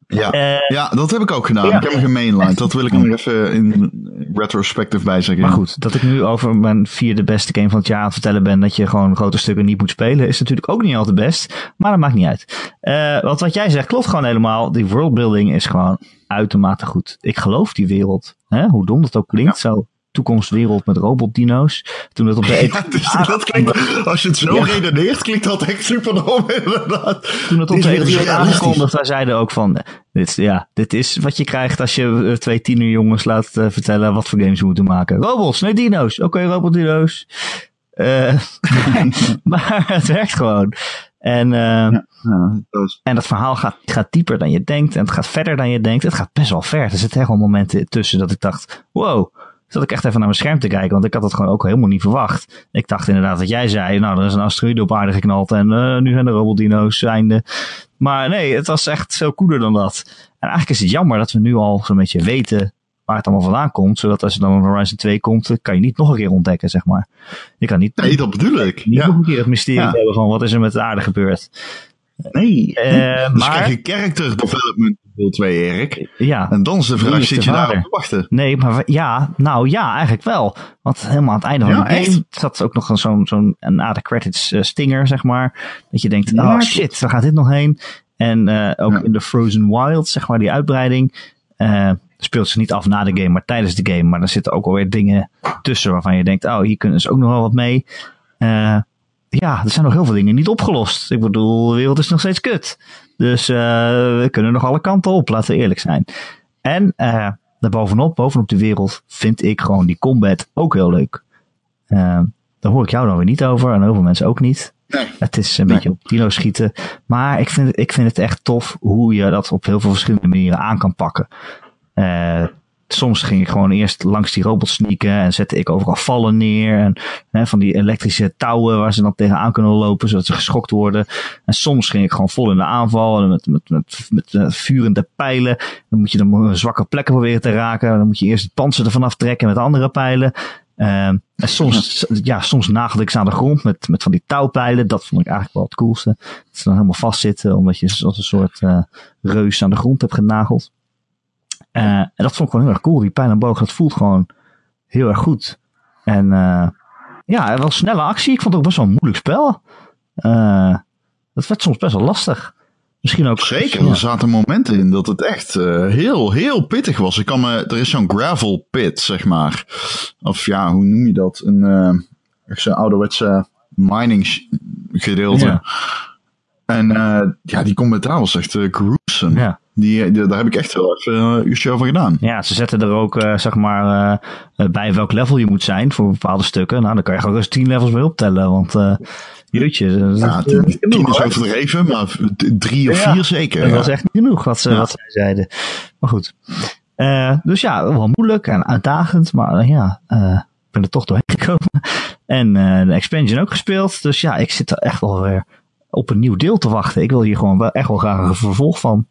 Ja, uh, ja, dat heb ik ook gedaan. Ja. Ik heb een mainline. Dat wil ik nog even in retrospective bij zeggen. Maar goed, dat ik nu over mijn vierde beste game van het jaar aan het vertellen ben dat je gewoon grote stukken niet moet spelen, is natuurlijk ook niet altijd best. Maar dat maakt niet uit. Uh, want wat jij zegt klopt gewoon helemaal. Die worldbuilding is gewoon uitermate goed. Ik geloof die wereld. Hè? Hoe dom dat ook klinkt, ja. zo... toekomstwereld met robotdino's. Toen het op de E drie... Ja, dus ah, dat klinkt, als je het zo ja. redeneert, klinkt dat echt superdom inderdaad. Toen het op de E drie werd aangekondigd, daar zeiden ook van, dit, ja, dit is wat je krijgt als je twee tienerjongens laat uh, vertellen wat voor games ze moeten maken. Robots, nee dino's. Oké, okay, robotdino's. Uh, maar het werkt gewoon. En, uh, ja, ja, dat is... en dat verhaal gaat, gaat dieper dan je denkt en het gaat verder dan je denkt. Het gaat best wel ver. Er zitten echt wel momenten tussen dat ik dacht, wow, zat ik echt even naar mijn scherm te kijken, want ik had dat gewoon ook helemaal niet verwacht. Ik dacht inderdaad dat jij zei, nou, er is een asteroïde op aarde geknald en uh, nu zijn de robotdino's einde. Maar nee, het was echt veel cooler dan dat. En eigenlijk is het jammer dat we nu al zo'n beetje weten waar het allemaal vandaan komt, zodat als er dan Horizon twee komt, kan je niet nog een keer ontdekken, zeg maar. Je kan niet... Nee, dat bedoel ik. Je ja. moet niet het mysterie ja. hebben van wat is er met de aarde gebeurd. Nee, uh, dus maar... krijg je character development deel twee, Erik. Ja. En dan is de vraag, zit je daarop te wachten? Nee, maar ja, nou ja, eigenlijk wel. Want helemaal aan het einde van ja, de game zat ook nog zo'n zo'n na de credits uh, stinger, zeg maar. Dat je denkt, ja, oh shit, waar gaat dit nog heen? En uh, ook ja. in de Frozen Wild, zeg maar, die uitbreiding... Uh, speelt ze niet af na de game, maar tijdens de game. Maar er zitten ook alweer dingen tussen waarvan je denkt, oh, hier kunnen ze ook nog wel wat mee... Uh, Ja, er zijn nog heel veel dingen niet opgelost. Ik bedoel, de wereld is nog steeds kut. Dus uh, we kunnen nog alle kanten op, laten we eerlijk zijn. En uh, daarbovenop, bovenop de wereld, vind ik gewoon die combat ook heel leuk. Uh, daar hoor ik jou dan weer niet over en heel veel mensen ook niet. Nee. Het is een nee. beetje op dino schieten. Maar ik vind, ik vind het echt tof hoe je dat op heel veel verschillende manieren aan kan pakken. Uh, Soms ging ik gewoon eerst langs die robot sneaken en zette ik overal vallen neer. En hè, van die elektrische touwen waar ze dan tegenaan kunnen lopen, zodat ze geschokt worden. En soms ging ik gewoon vol in de aanval en met, met, met, met, met vurende pijlen. Dan moet je dan zwakke plekken proberen te raken. Dan moet je eerst het panzer ervan aftrekken met andere pijlen. Uh, en soms, ja, soms nagelde ik ze aan de grond met, met van die touwpijlen. Dat vond ik eigenlijk wel het coolste. Dat ze dan helemaal vastzitten omdat je als een soort uh, reus aan de grond hebt genageld. Uh, en dat vond ik gewoon heel erg cool. Die pijl en boog, dat voelt gewoon heel erg goed. En uh, ja, wel snelle actie. Ik vond het ook best wel een moeilijk spel. Uh, dat werd soms best wel lastig. Misschien ook... Zeker, ja. Er zaten momenten in dat het echt uh, heel, heel pittig was. Ik kan me, er is zo'n gravel pit, zeg maar. Of ja, hoe noem je dat? Een uh, zo'n ouderwetse mining gedeelte. Ja. En uh, ja, die commentaar was echt uh, gruesome. Ja. Die, die, daar heb ik echt heel erg een uurtje over gedaan. Ja, ze zetten er ook uh, zeg maar uh, bij welk level je moet zijn voor bepaalde stukken. Nou, dan kan je gewoon rustig tien levels mee optellen, want uh, jeetje. Ja, tien is overdreven, maar drie of ja, vier zeker. Dat ja. was echt niet genoeg wat ze ja. wat zij zeiden. Maar goed. Uh, dus ja, wel moeilijk en uitdagend, maar uh, ja, uh, ik ben er toch doorheen gekomen. En uh, de expansion ook gespeeld, dus ja, ik zit er echt wel weer op een nieuw deel te wachten. Ik wil hier gewoon wel echt wel graag een vervolg van.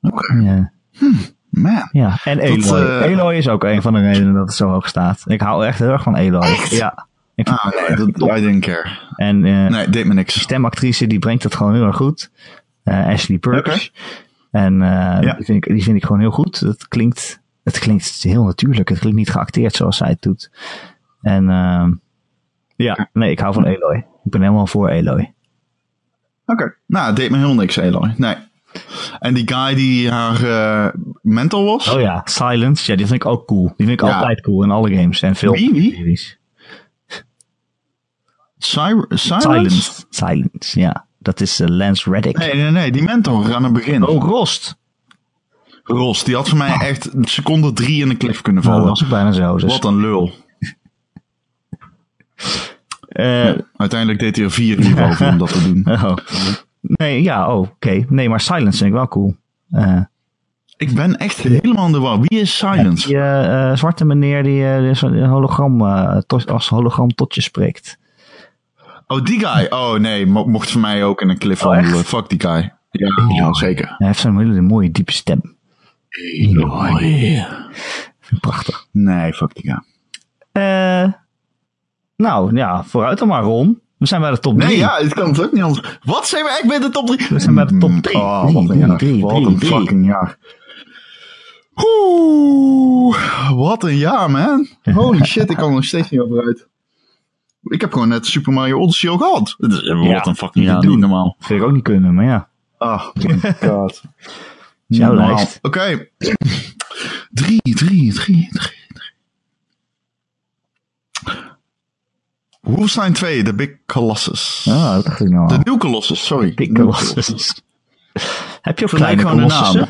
Okay. Ja. Hm, man. Ja, en Eloy. Uh, Eloy is ook een van de redenen dat het zo hoog staat. Ik hou echt heel erg van Eloy. Echt? Ja. Ik ah, nee, dat, I didn't care. En, uh, nee, deed me niks. De stemactrice, die brengt het gewoon heel erg goed. Uh, Ashley Burks. Okay. En uh, ja. die, vind ik, die vind ik gewoon heel goed. Dat klinkt, het klinkt heel natuurlijk. Het klinkt niet geacteerd zoals zij het doet. En uh, ja, nee, ik hou van Eloy. Ik ben helemaal voor Eloy. Oké. Okay. Nou, het deed me heel niks, Eloy. Nee. En die guy die haar uh, mentor was. Oh ja, Silence. Ja, die vind ik ook cool. Die vind ik ja. altijd cool in alle games en films. Wie? Sil- Silence? Silence? Silence, ja. Dat is uh, Lance Reddick. Nee, nee, nee. Die mentor aan het begin. Oh, Rost. Rost. Die had voor mij echt een seconde drie in de klif kunnen vallen. Nou, dat was bijna zo. Dus. Wat een lul. Uh, ja, uiteindelijk deed hij er vier niveau voor om dat te doen. Oh. Nee, ja, oh, oké. Okay. Nee, maar Silence vind ik wel cool. Uh, ik ben echt helemaal in de war. Wie is Silence? Die uh, uh, zwarte meneer die uh, hologram, uh, to- als hologram totje spreekt. Oh, die guy. Oh, nee. Mo- mocht voor mij ook in een cliff handelen. Oh, fuck die guy. Ja, ja, zeker. Hij heeft zo'n hele mooie, diepe stem. Eloy. Prachtig. Nee, fuck die guy. Uh, nou, ja. Vooruit dan maar, Ron. We zijn bij de top drie. Nee, ja, het kan het ook niet anders. Wat zijn we echt bij de top drie? We zijn bij de top drie. Oh, drie, wat een, jaar. Drie, wat een drie, fucking drie. Jaar. Oeh, wat een jaar, man. Holy shit, ik kan er nog steeds niet over uit. Ik heb gewoon net Super Mario Odyssey al gehad. Wat ja, een fucking ja, doen normaal. Dat vind ik ook niet kunnen, maar ja. Oh my god. Jouw lijst. Oké. Okay. Drie, drie, drie, drie. Wolfenstein twee, The Big Colossus. Ah, dat dacht ik nou al. The New Colossus, sorry. Big Colossus. Heb je ook kleine kolossussen?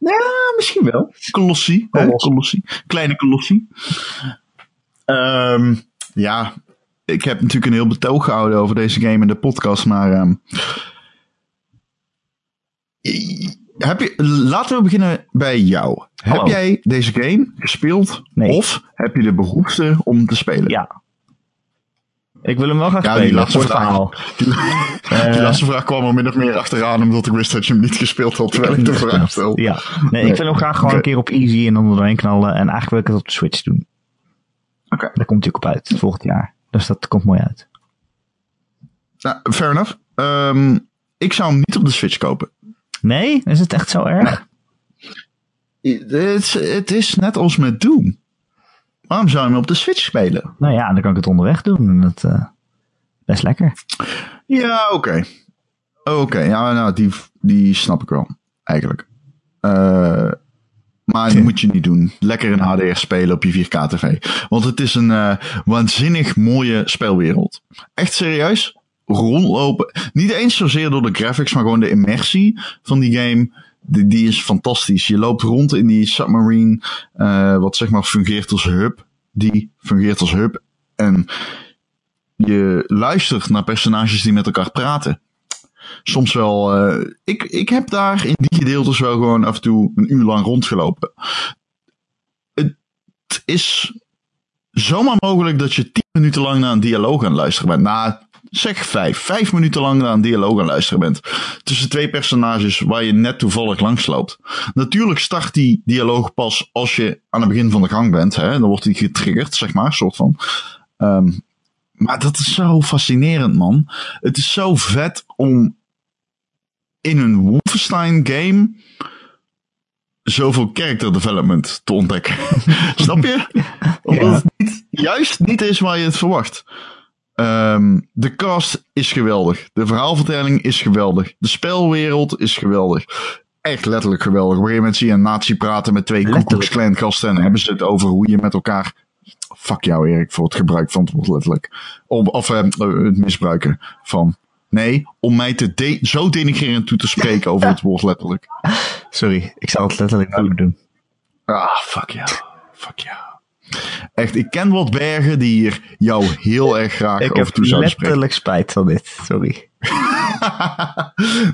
Ja, misschien wel. Colossie. Colossie. Colossie. Kleine kolossie. Um, ja, ik heb natuurlijk een heel betoog gehouden over deze game in de podcast, maar... Um, heb je, laten we beginnen bij jou. Hallo. Heb jij deze game gespeeld? Nee. Of heb je de behoefte om te spelen? Ja. Ik wil hem wel graag ja, spelen. Die laatste, verhaal. Die, uh, die laatste vraag kwam er min of meer achteraan, omdat ik wist dat je hem niet gespeeld had, terwijl ik de vraag stel. Ja, nee, nee. Ik wil hem graag gewoon okay. een keer op easy en dan doorheen knallen. En eigenlijk wil ik het op de Switch doen. Oké. Okay. Daar komt hij ook op uit, volgend jaar. Dus dat komt mooi uit. Nou, fair enough. Um, ik zou hem niet op de Switch kopen. Nee? Is het echt zo erg? Het is net als met Doom. Waarom zou je hem op de Switch spelen? Nou ja, dan kan ik het onderweg doen. En dat uh, best lekker. Ja, oké. Okay. Oké, okay, ja, nou, die, die snap ik wel. Eigenlijk. Uh, maar dat moet je niet doen. Lekker in H D R spelen op je vier K tv. Want het is een uh, waanzinnig mooie speelwereld. Echt serieus. Rondlopen. Niet eens zozeer door de graphics, maar gewoon de immersie van die game... Die, die is fantastisch. Je loopt rond in die submarine, uh, wat zeg maar fungeert als hub. Die fungeert als hub. En je luistert naar personages die met elkaar praten. Soms wel... Uh, ik, ik heb daar in die gedeeltes wel gewoon af en toe een uur lang rondgelopen. Het is zomaar mogelijk dat je tien minuten lang naar een dialoog aan luisteren bent. Na... Zeg vijf. Vijf minuten lang naar een dialoog aan luisteren bent. Tussen twee personages waar je net toevallig langs loopt. Natuurlijk start die dialoog pas als je aan het begin van de gang bent. Hè? Dan wordt die getriggerd, zeg maar. Soort van. Um, maar dat is zo fascinerend, man. Het is zo vet om in een Wolfenstein game zoveel character development te ontdekken. Snap je? Omdat ja. het niet, juist niet is waar je het verwacht. Um, de cast is geweldig. De verhaalvertelling is geweldig. De spelwereld is geweldig. Echt letterlijk geweldig. Op een gegeven moment zie je een nazi praten met twee koekoeksklankasten. En hebben ze het over hoe je met elkaar... Fuck jou, Erik, voor het gebruik van het woord letterlijk. Om, of uh, het misbruiken van... Nee, om mij te de- zo denigrerend toe te spreken over het woord letterlijk. Sorry, ik zou het letterlijk ook doen. Ah, fuck jou. Fuck jou. Echt, ik ken wat bergen die hier jou heel erg graag ik over toe zouden spreken. Ik heb letterlijk spijt van dit, sorry.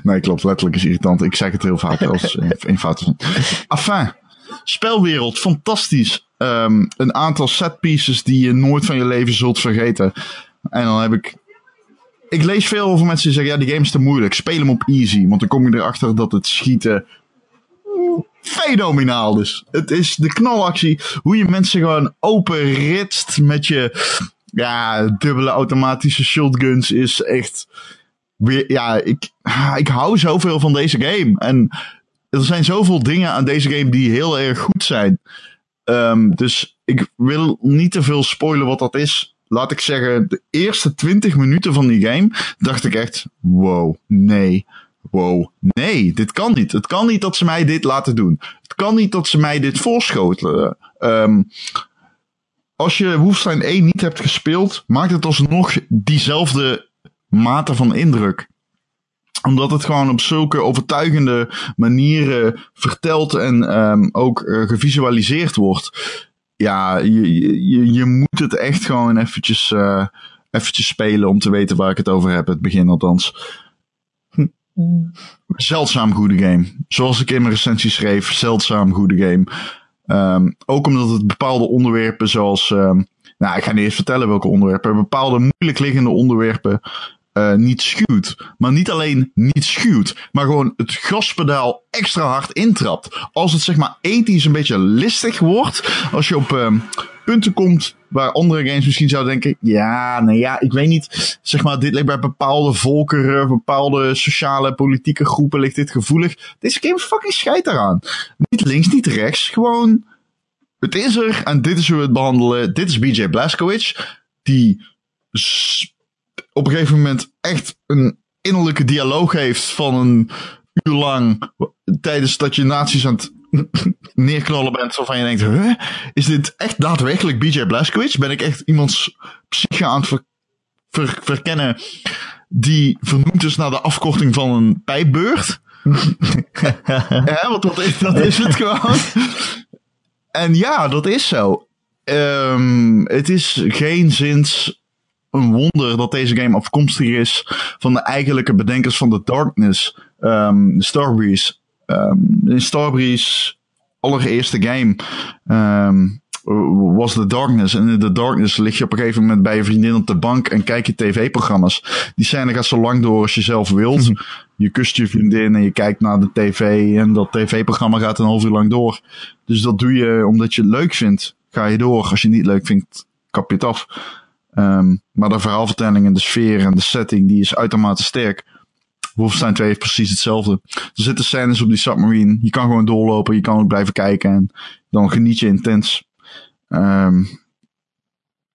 Nee, klopt, letterlijk is irritant. Ik zeg het heel vaak als in fouten. Enfin, spelwereld, fantastisch. Um, een aantal setpieces die je nooit van je leven zult vergeten. En dan heb ik... Ik lees veel over mensen die zeggen, ja, die game is te moeilijk. Speel hem op easy, want dan kom je erachter dat het schieten... fenomenaal dus. Het is de knalactie. Hoe je mensen gewoon open ritst met je ja, dubbele automatische shotguns is echt... Weer, ja, ik, ik hou zoveel van deze game. En er zijn zoveel dingen aan deze game die heel erg goed zijn. Um, dus ik wil niet te veel spoilen wat dat is. Laat ik zeggen, de eerste twintig minuten van die game dacht ik echt, wow, nee... wow, nee, dit kan niet. Het kan niet dat ze mij dit laten doen. Het kan niet dat ze mij dit voorschotelen. Um, als je Wolfenstein één niet hebt gespeeld, maakt het alsnog diezelfde mate van indruk. Omdat het gewoon op zulke overtuigende manieren verteld en um, ook uh, gevisualiseerd wordt. Ja, je, je, je moet het echt gewoon eventjes, uh, eventjes spelen om te weten waar ik het over heb. Het begin althans. Zeldzaam goede game. Zoals ik in mijn recensie schreef, zeldzaam goede game. Um, ook omdat het bepaalde onderwerpen zoals... Um, nou, ik ga niet eens vertellen welke onderwerpen. Bepaalde moeilijk liggende onderwerpen uh, niet schuwt. Maar niet alleen niet schuwt, maar gewoon het gaspedaal extra hard intrapt. Als het zeg maar ethisch een beetje listig wordt. Als je op um, punten komt waar andere games misschien zouden denken... Ja, nou ja, ik weet niet. Zeg maar, dit ligt bij bepaalde volkeren, bepaalde sociale, politieke groepen ligt dit gevoelig. Deze game fucking scheidt daaraan. Niet links, niet rechts. Gewoon, het is er en dit is hoe we het behandelen. Dit is B J Blazkowicz, die op een gegeven moment echt een innerlijke dialoog heeft van een uur lang tijdens dat je nazi's aan het neerknallen bent, waarvan je denkt, huh? Is dit echt daadwerkelijk B J Blazkowicz? Ben ik echt iemands psyche aan het ver, ver, verkennen die vernoemd is naar de afkorting van een pijpbeurt? Hè, want dat is, dat is het gewoon. En ja, dat is zo. Um, het is geenszins een wonder dat deze game afkomstig is van de eigenlijke bedenkers van The Darkness, um, Starbreeze. Um, in Starbreeze's allereerste game um, was The Darkness. En in The Darkness lig je op een gegeven moment bij je vriendin op de bank en kijk je tv-programma's. Die scène gaat zo lang door als je zelf wilt. Je kust je vriendin en je kijkt naar de tv. En dat tv-programma gaat een half uur lang door. Dus dat doe je omdat je het leuk vindt. Ga je door. Als je het niet leuk vindt, kap je het af. Um, maar de verhaalvertelling en de sfeer en de setting, die is uitermate sterk. Wolfenstein twee heeft precies hetzelfde. Er zitten scènes op die submarine. Je kan gewoon doorlopen. Je kan ook blijven kijken. En dan geniet je intens. Um,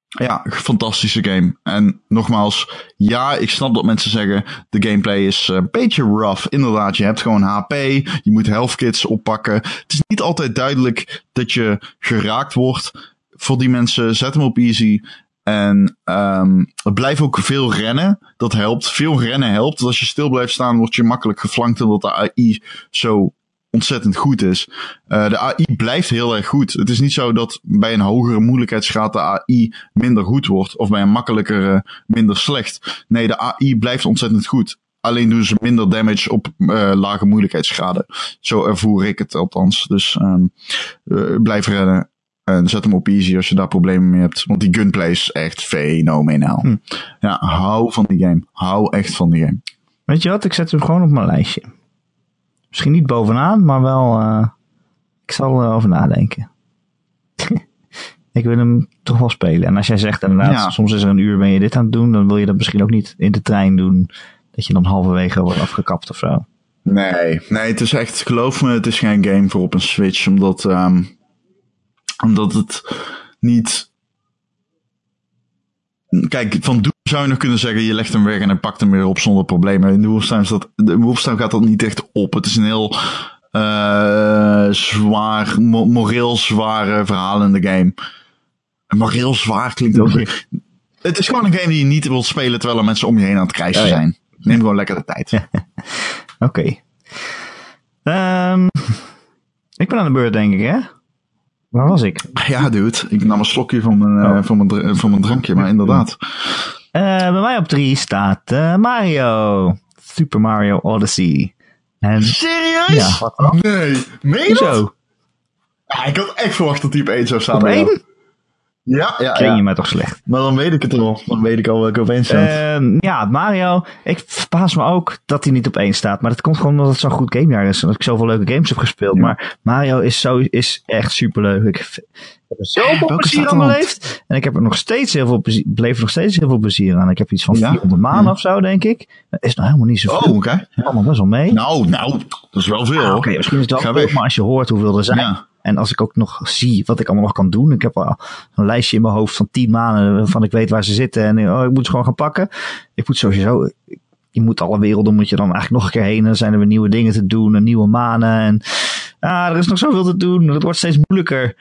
ja, fantastische game. En nogmaals, ja, ik snap dat mensen zeggen, de gameplay is een beetje rough. Inderdaad, je hebt gewoon H P. Je moet health kits oppakken. Het is niet altijd duidelijk dat je geraakt wordt. Voor die mensen, zet hem op easy. En um, blijf ook veel rennen. Dat helpt. Veel rennen helpt. Als je stil blijft staan, word je makkelijk geflankt, omdat de A I zo ontzettend goed is. Uh, de A I blijft heel erg goed. Het is niet zo dat bij een hogere moeilijkheidsgraad de A I minder goed wordt. Of bij een makkelijkere minder slecht. Nee, de A I blijft ontzettend goed. Alleen doen ze minder damage op uh, lage moeilijkheidsgraden. Zo ervoer ik het althans. Dus um, uh, blijf rennen. En zet hem op easy als je daar problemen mee hebt. Want die gunplay is echt fenomenaal. Hm. Ja, hou van die game. Hou echt van die game. Weet je wat? Ik zet hem gewoon op mijn lijstje. Misschien niet bovenaan, maar wel... Uh, ik zal erover nadenken. Ik wil hem toch wel spelen. En als jij zegt inderdaad, ja, soms is er een uur ben je dit aan het doen, dan wil je dat misschien ook niet in de trein doen. Dat je dan halverwege wordt afgekapt of zo. Nee, nee, het is echt... Geloof me, het is geen game voor op een Switch. Omdat... Um, Omdat het niet... Kijk, van Doom zou je nog kunnen zeggen, je legt hem weg en hij pakt hem weer op zonder problemen. In de Wolfenstein gaat dat niet echt op. Het is een heel uh, zwaar, mo- moreel zware verhaal in de game. Moreel zwaar klinkt ook weer. Het is gewoon een game die je niet wilt spelen terwijl er mensen om je heen aan het krijsen ja, ja. zijn. Neem gewoon lekker de tijd. Oké. Okay. Um, ik ben aan de beurt, denk ik, hè? Waar was ik? Ja, dude. Ik nam een slokje van mijn, oh. uh, van mijn, van mijn drankje, maar inderdaad. Uh, bij mij op drie staat uh, Mario. Super Mario Odyssey. En, serieus? Ja, wat dan? Nee. Meen je dat? Ah, ik had echt verwacht dat die op één zou staan. Op één? Ja, ja. Ken je ja. mij toch slecht. Maar dan weet ik het al. Dan weet ik al welke op één staat. Uh, ja, Mario. Ik verbaas me ook dat hij niet op één staat. Maar dat komt gewoon omdat het zo'n goed gamejaar is. En dat ik zoveel leuke games heb gespeeld. Ja. Maar Mario is, zo, is echt superleuk. Ik heb er zoveel eh, plezier aan beleefd. En ik heb er nog steeds heel veel plezier, beleef er nog steeds heel veel plezier aan. Ik heb iets van ja? vierhonderd maanden ja. of zo, denk ik. Dat is nou helemaal niet zoveel. Oh, oké. Okay. Allemaal best wel mee. Nou, nou, dat is wel veel. Ah, oké, okay, misschien is dat wel veel. Maar als je hoort hoeveel er zijn... Ja. En als ik ook nog zie wat ik allemaal nog kan doen. Ik heb al een lijstje in mijn hoofd van tien maanden. Waarvan ik weet waar ze zitten. En oh, ik moet ze gewoon gaan pakken. Ik moet sowieso... je moet alle werelden moet je dan eigenlijk nog een keer heen. Dan zijn er weer nieuwe dingen te doen en nieuwe manen. En ah, er is nog zoveel te doen. Het wordt steeds moeilijker.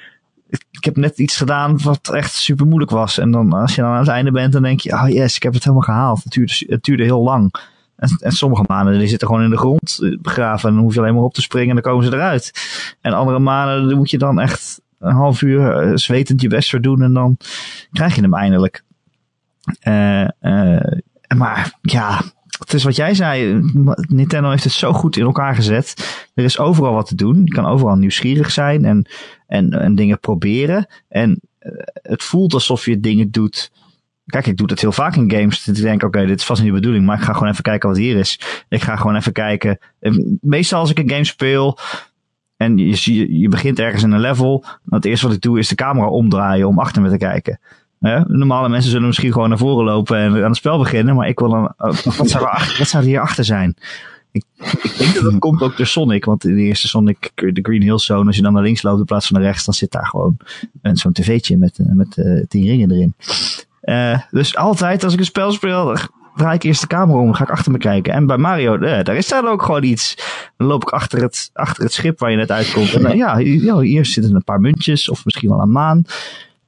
Ik heb net iets gedaan wat echt super moeilijk was. En dan als je dan aan het einde bent, dan denk je, oh yes, ik heb het helemaal gehaald. Het duurde, het duurde heel lang. En, en sommige manen die zitten gewoon in de grond begraven. En dan hoef je alleen maar op te springen en dan komen ze eruit. En andere manen dan moet je dan echt een half uur zwetend je best voor doen. En dan krijg je hem eindelijk. Uh, uh, maar ja, het is wat jij zei. Nintendo heeft het zo goed in elkaar gezet. Er is overal wat te doen. Je kan overal nieuwsgierig zijn en, en, en dingen proberen. En uh, het voelt alsof je dingen doet. Kijk, ik doe dat heel vaak in games. Dat ik denk, oké, okay, dit is vast niet de bedoeling, maar ik ga gewoon even kijken wat hier is. Ik ga gewoon even kijken. Meestal als ik een game speel en je, je begint ergens in een level, dan het eerste wat ik doe is de camera omdraaien om achter me te kijken. He? Normale mensen zullen misschien gewoon naar voren lopen en aan het spel beginnen, maar ik wil dan, oh, wat, zou er, wat zou er hier achter zijn? Ik, ik denk dat dat komt ook door Sonic, want in de eerste Sonic, de Green Hill Zone, als je dan naar links loopt in plaats van naar rechts, dan zit daar gewoon zo'n tv'tje met, met uh, tien ringen erin. Uh, dus altijd als ik een spel speel, draai ik eerst de camera om, ga ik achter me kijken. En bij Mario, uh, daar is daar ook gewoon iets. Dan loop ik achter het, achter het schip waar je net uitkomt. En dan, ja, ja, hier zitten een paar muntjes of misschien wel een maan.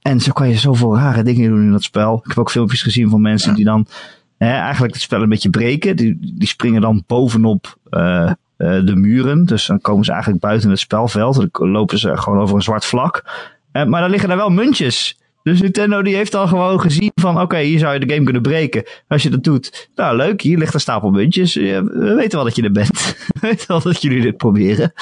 En zo kan je zoveel rare dingen doen in dat spel. Ik heb ook filmpjes gezien van mensen die dan uh, eigenlijk het spel een beetje breken. Die, die springen dan bovenop uh, uh, de muren. Dus dan komen ze eigenlijk buiten het spelveld. Dan lopen ze gewoon over een zwart vlak. Uh, maar dan liggen daar wel muntjes. Dus Nintendo die heeft al gewoon gezien van oké, okay, hier zou je de game kunnen breken. Als je dat doet, nou leuk, hier ligt een stapel muntjes. We weten wel dat je er bent. We weten wel dat jullie dit proberen.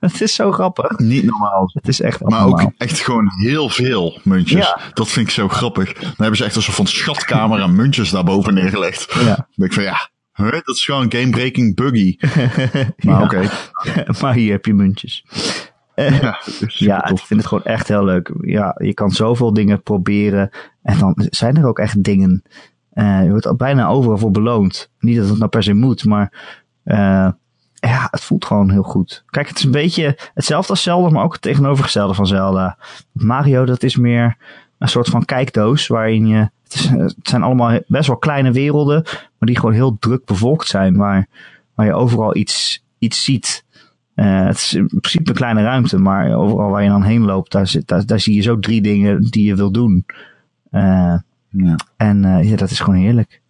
Het is zo grappig. Niet normaal. Het is echt maar normaal. Ook echt gewoon heel veel muntjes. Ja. Dat vind ik zo grappig. Dan hebben ze echt een soort van schatkamer aan muntjes daarboven neergelegd. Ja. Dan denk ik van ja, huh? Dat is gewoon game-breaking buggy. Maar oké. Okay. Maar hier heb je muntjes. Ja, ja, ik vind het gewoon echt heel leuk. Ja, je kan zoveel dingen proberen. En dan zijn er ook echt dingen. Uh, je wordt al bijna overal voor beloond. Niet dat het nou per se moet, maar uh, ja, het voelt gewoon heel goed. Kijk, het is een beetje hetzelfde als Zelda, maar ook het tegenovergestelde van Zelda. Mario, dat is meer een soort van kijkdoos waarin je... Het, is, het zijn allemaal best wel kleine werelden, maar die gewoon heel druk bevolkt zijn. Waar, waar je overal iets, iets ziet. Uh, het is in principe een kleine ruimte, maar overal waar je dan heen loopt, daar, zit, daar, daar zie je zo drie dingen die je wil doen. Uh, ja. En uh, ja, dat is gewoon heerlijk.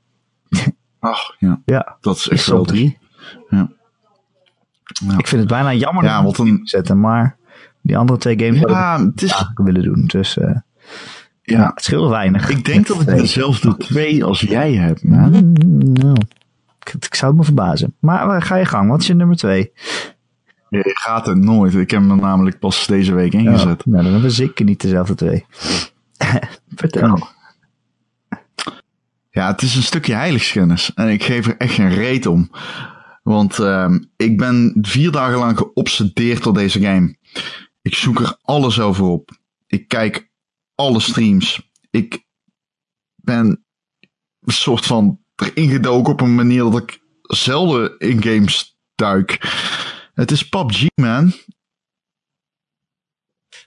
Ach, ja. Ja. Dat is echt zo drie. Ja. Ja. Ik vind het bijna jammer ja, dat we een... zetten, maar die andere twee games ja, hadden we is... willen doen. Dus uh, ja. Ja, het scheelt weinig. Ik denk dat ik dezelfde twee als jij hebt. Maar... Nou, ik, ik zou het me verbazen. Maar ga je gang, wat is je nummer twee? Je gaat het nooit. Ik heb hem er namelijk pas deze week ingezet. Oh, nou, dan hebben we zeker niet dezelfde twee. Vertel. Oh. Ja, het is een stukje heiligschennis. En ik geef er echt geen reet om. Want uh, ik ben vier dagen lang geobsedeerd door deze game. Ik zoek er alles over op. Ik kijk alle streams. Ik ben een soort van erin gedoken op een manier dat ik zelden in games duik. Het is P U B G, man.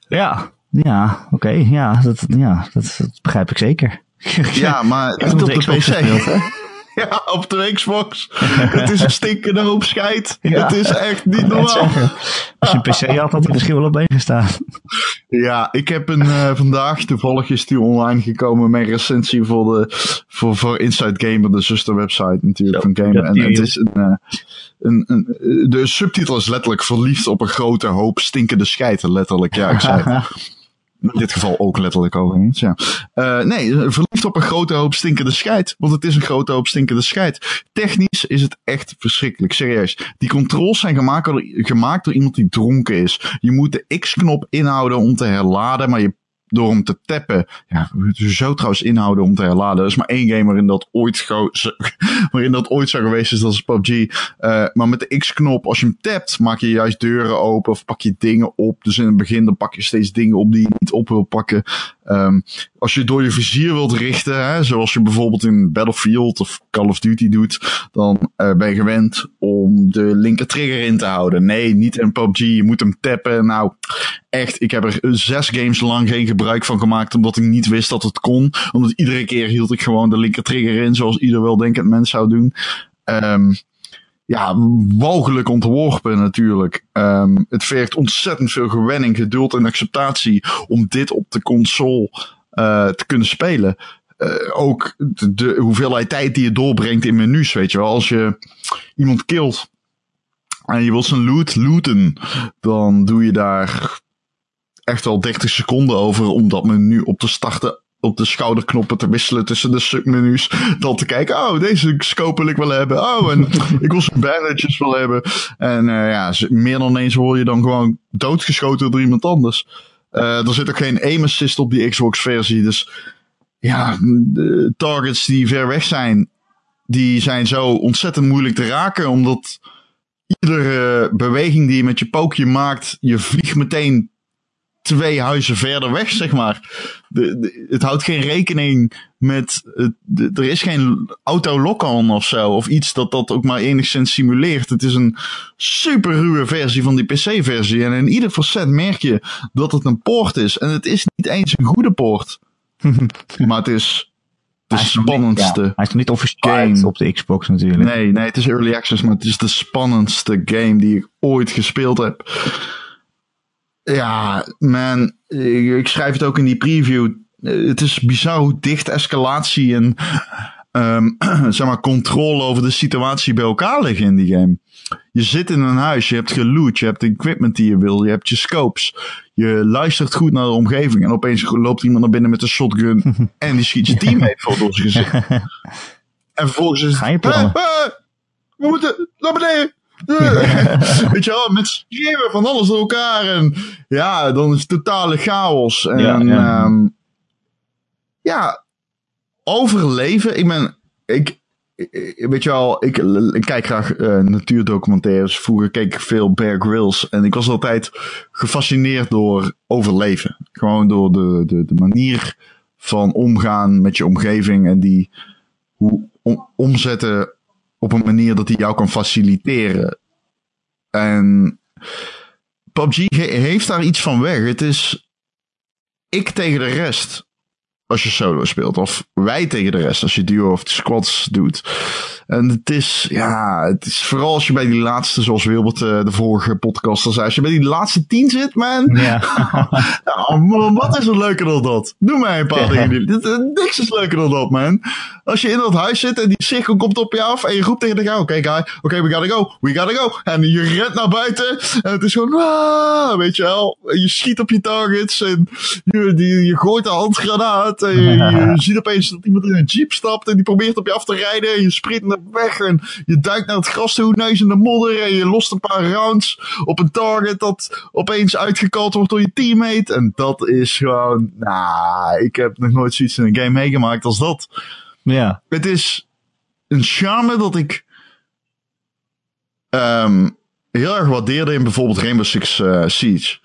Ja, ja, oké. Okay, ja, dat, ja dat, dat begrijp ik zeker. Ja, maar niet op de, de P C. Gespeeld, hè? Ja, op de Xbox. Het is een stinkende hoop scheid. Ja. Het is echt niet normaal. Als je een P C had, had ik misschien wel op been gestaan. Ja, ik heb een, uh, vandaag, toevallig is die online gekomen, mijn recensie voor, de, voor, voor Inside Gamer, de zusterwebsite natuurlijk van Gamer. En het is een, uh, een, een, de subtitel is letterlijk verliefd op een grote hoop stinkende scheiden, letterlijk. Ja, ik zei het. In dit geval ook letterlijk overigens, ja. Uh, nee, verliefd op een grote hoop stinkende scheid. Want het is een grote hoop stinkende scheid. Technisch is het echt verschrikkelijk, serieus. Die controls zijn gemaakt door, gemaakt door iemand die dronken is. Je moet de X-knop inhouden om te herladen, maar je, door hem te tappen. Ja, zo trouwens inhouden om te herladen. Er is maar één game waarin dat ooit, go- waarin dat ooit zou geweest is, dat is P U B G. Uh, maar met de X-knop, als je hem tapt, maak je juist deuren open of pak je dingen op. Dus in het begin dan pak je steeds dingen op die je niet op wil pakken. Um, als je door je vizier wilt richten, hè, zoals je bijvoorbeeld in Battlefield of Call of Duty doet, dan uh, ben je gewend om de linker trigger in te houden. Nee, niet in P U B G, je moet hem tappen. Nou, echt, ik heb er zes games lang geen gebruik van gemaakt, omdat ik niet wist dat het kon. Omdat iedere keer hield ik gewoon de linker trigger in, zoals ieder weldenkend mens zou doen. Um, ja, walgelijk ontworpen natuurlijk. Um, het vergt ontzettend veel gewenning, geduld en acceptatie om dit op de console uh, te kunnen spelen. Uh, ook de, de hoeveelheid tijd die je doorbrengt in menus, weet je wel. Als je iemand kilt en je wilt zijn loot looten, dan doe je daar echt wel dertig seconden over om dat menu op te starten, op de schouderknoppen te wisselen tussen de submenu's, dan te kijken, oh, deze scope wil ik wel hebben, oh, en ik wil zo'n bannertjes wel hebben. En uh, ja, meer dan eens word je dan gewoon doodgeschoten door iemand anders. Uh, er zit ook geen aim assist op die Xbox-versie, dus ja, de targets die ver weg zijn, die zijn zo ontzettend moeilijk te raken, omdat iedere beweging die je met je pookje maakt, je vliegt meteen twee huizen verder weg, zeg maar. De, de, het houdt geen rekening met, het, de, er is geen auto-lock-on of zo, of iets dat dat ook maar enigszins simuleert. Het is een super ruwe versie van die P C-versie. En in ieder facet merk je dat het een poort is. En het is niet eens een goede poort. Maar het is de hij spannendste. Is niet, ja. Hij is niet officieel op de Xbox natuurlijk. Nee, nee, het is Early Access, maar het is de spannendste game die ik ooit gespeeld heb. Ja, man, ik schrijf het ook in die preview. Het is bizar hoe dicht escalatie en um, zeg maar controle over de situatie bij elkaar liggen in die game. Je zit in een huis, je hebt geloot, je hebt equipment die je wil, je hebt je scopes. Je luistert goed naar de omgeving en opeens loopt iemand naar binnen met een shotgun en die schiet je teammate voor door zijn gezicht. En vervolgens is het, eh, eh, we moeten naar beneden. Weet je wel, met schreeuwen van alles door elkaar en ja, dan is het totale chaos. En ja, ja. Um, ja overleven. Ik ben, ik, ik weet je wel, ik, ik kijk graag uh, natuurdocumentaires. Vroeger keek ik veel Bear Grylls en ik was altijd gefascineerd door overleven. Gewoon door de, de, de manier van omgaan met je omgeving en die hoe om, omzetten op een manier dat hij jou kan faciliteren. En P U B G heeft daar iets van weg. Het is ik tegen de rest als je solo speelt. Of wij tegen de rest als je duo of squads doet. En het is, ja, het is vooral als je bij die laatste, zoals Wilbert de vorige podcast al zei, als je bij die laatste tien zit, man. Ja. Oh, man, wat is er leuker dan dat? Doe mij een paar ja. dingen. Niks is leuker dan dat, man. Als je in dat huis zit en die cirkel komt op je af en je roept tegen de guy, oké guy, oké, okay, we gotta go, we gotta go. En je rent naar buiten en het is gewoon, ah, weet je wel. Je schiet op je targets en je, die, je gooit de handgranaat. En je, je ziet opeens dat iemand in een jeep stapt en die probeert op je af te rijden en je sprint naar weg en je duikt naar het gras toe, neus in de modder en je lost een paar rounds op een target dat opeens uitgekald wordt door je teammate. En dat is gewoon, nou, ik heb nog nooit zoiets in een game meegemaakt als dat. Ja. Het is een charme dat ik um, heel erg waardeerde in bijvoorbeeld Rainbow Six uh, Siege.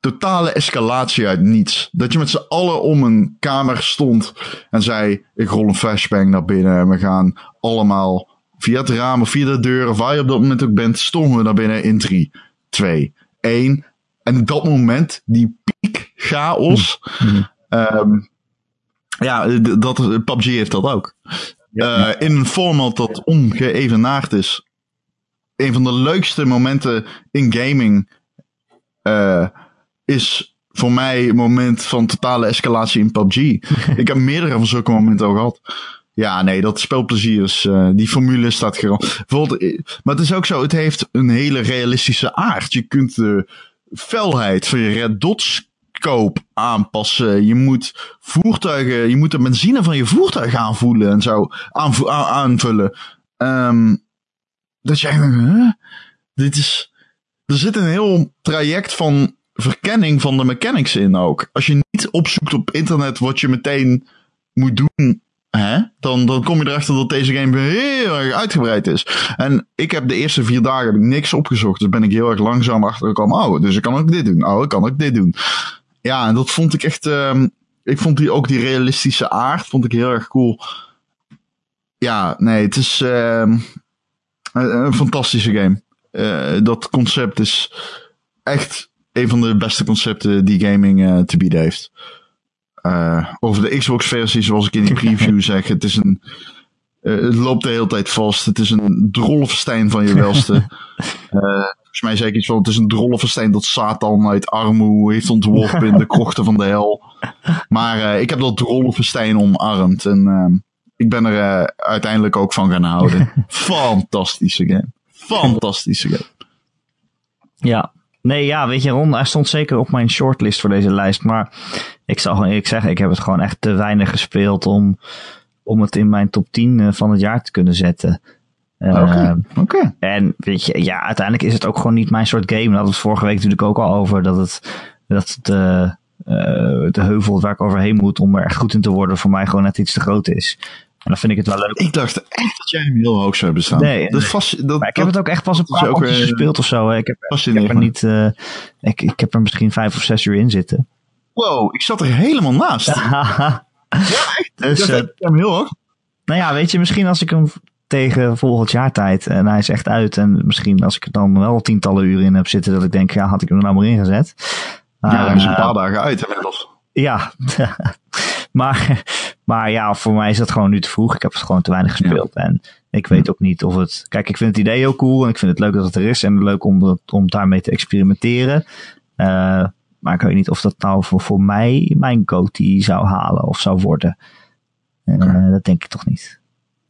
Totale escalatie uit niets. Dat je met z'n allen om een kamer stond en zei, ik rol een flashbang naar binnen en we gaan allemaal via het raam of via de deur of waar je op dat moment ook bent, stonden we naar binnen in drie, twee, één. En op dat moment, die piek chaos, mm-hmm. um, ja, dat, P U B G heeft dat ook. Uh, in een format dat ongeëvenaard is. Een van de leukste momenten in gaming uh, is voor mij een moment van totale escalatie in P U B G. Ik heb meerdere van zulke momenten al gehad. Ja, nee, dat speelplezier is, uh, die formule staat gerand. Maar het is ook zo, het heeft een hele realistische aard. Je kunt de felheid van je red dots koop aanpassen. Je moet voertuigen, je moet de benzine van je voertuig aanvoelen en zo aanvo- a- aanvullen. Um, dat jij denkt, huh? Dit is, er zit een heel traject van verkenning van de mechanics in ook. Als je niet opzoekt op internet wat je meteen moet doen, hè, dan, dan kom je erachter dat deze game heel erg uitgebreid is. En ik heb de eerste vier dagen heb ik niks opgezocht, dus ben ik heel erg langzaam achtergekomen. Oh, dus ik kan ook dit doen. Oh, ik kan ook dit doen. Ja, en dat vond ik echt. Um, ik vond die, ook die realistische aard vond ik heel erg cool. Ja, nee, het is um, een, een fantastische game. Uh, dat concept is echt een van de beste concepten die gaming uh, te bieden heeft. Uh, over de Xbox-versie, zoals ik in die preview zeg, het is een Uh, het loopt de hele tijd vast. Het is een drolfstein van je welste. uh, volgens mij zei ik iets van... Het is een drolfstein dat Satan uit armoe heeft ontworpen in de krochten van de hel. Maar uh, ik heb dat drolfstein omarmd. En uh, ik ben er uh, uiteindelijk ook van gaan houden. Fantastische game. Fantastische game. Ja. Nee, ja, weet je, Ron, hij stond zeker op mijn shortlist voor deze lijst. Maar ik zal gewoon eerlijk zeggen, ik heb het gewoon echt te weinig gespeeld om... om het in mijn top tien van het jaar te kunnen zetten. Okay, uh, okay. En weet je, ja, uiteindelijk is het ook gewoon niet mijn soort game. We hadden het vorige week natuurlijk ook al over dat het dat de, uh, de heuvel waar ik overheen moet om er echt goed in te worden voor mij gewoon net iets te groot is. En dan vind ik het wel leuk. Ik dacht echt dat jij hem heel hoog zou hebben staan. Nee, dat vast, dat, maar ik heb het ook echt pas een paar potjes gespeeld of zo. Ik heb, ik heb er niet, uh, ik, ik heb er misschien vijf of zes uur in zitten. Wow, ik zat er helemaal naast. Ja, echt. Dus, dat uh, ik hem heel hoog. Nou ja, weet je, misschien als ik hem tegen volgend jaar tijd en hij is echt uit en misschien als ik er dan wel tientallen uren in heb zitten dat ik denk, ja, had ik hem er nou maar ingezet. Ja, uh, hij is een paar uh, dagen uit inmiddels. Ja, maar, maar ja, voor mij is dat gewoon nu te vroeg. Ik heb het gewoon te weinig gespeeld ja. En ik weet ook niet of het... Kijk, ik vind het idee heel cool en ik vind het leuk dat het er is en leuk om, om daarmee te experimenteren. Uh, Maar ik weet niet of dat nou voor, voor mij mijn G O T Y zou halen of zou worden. Okay. Uh, dat denk ik toch niet.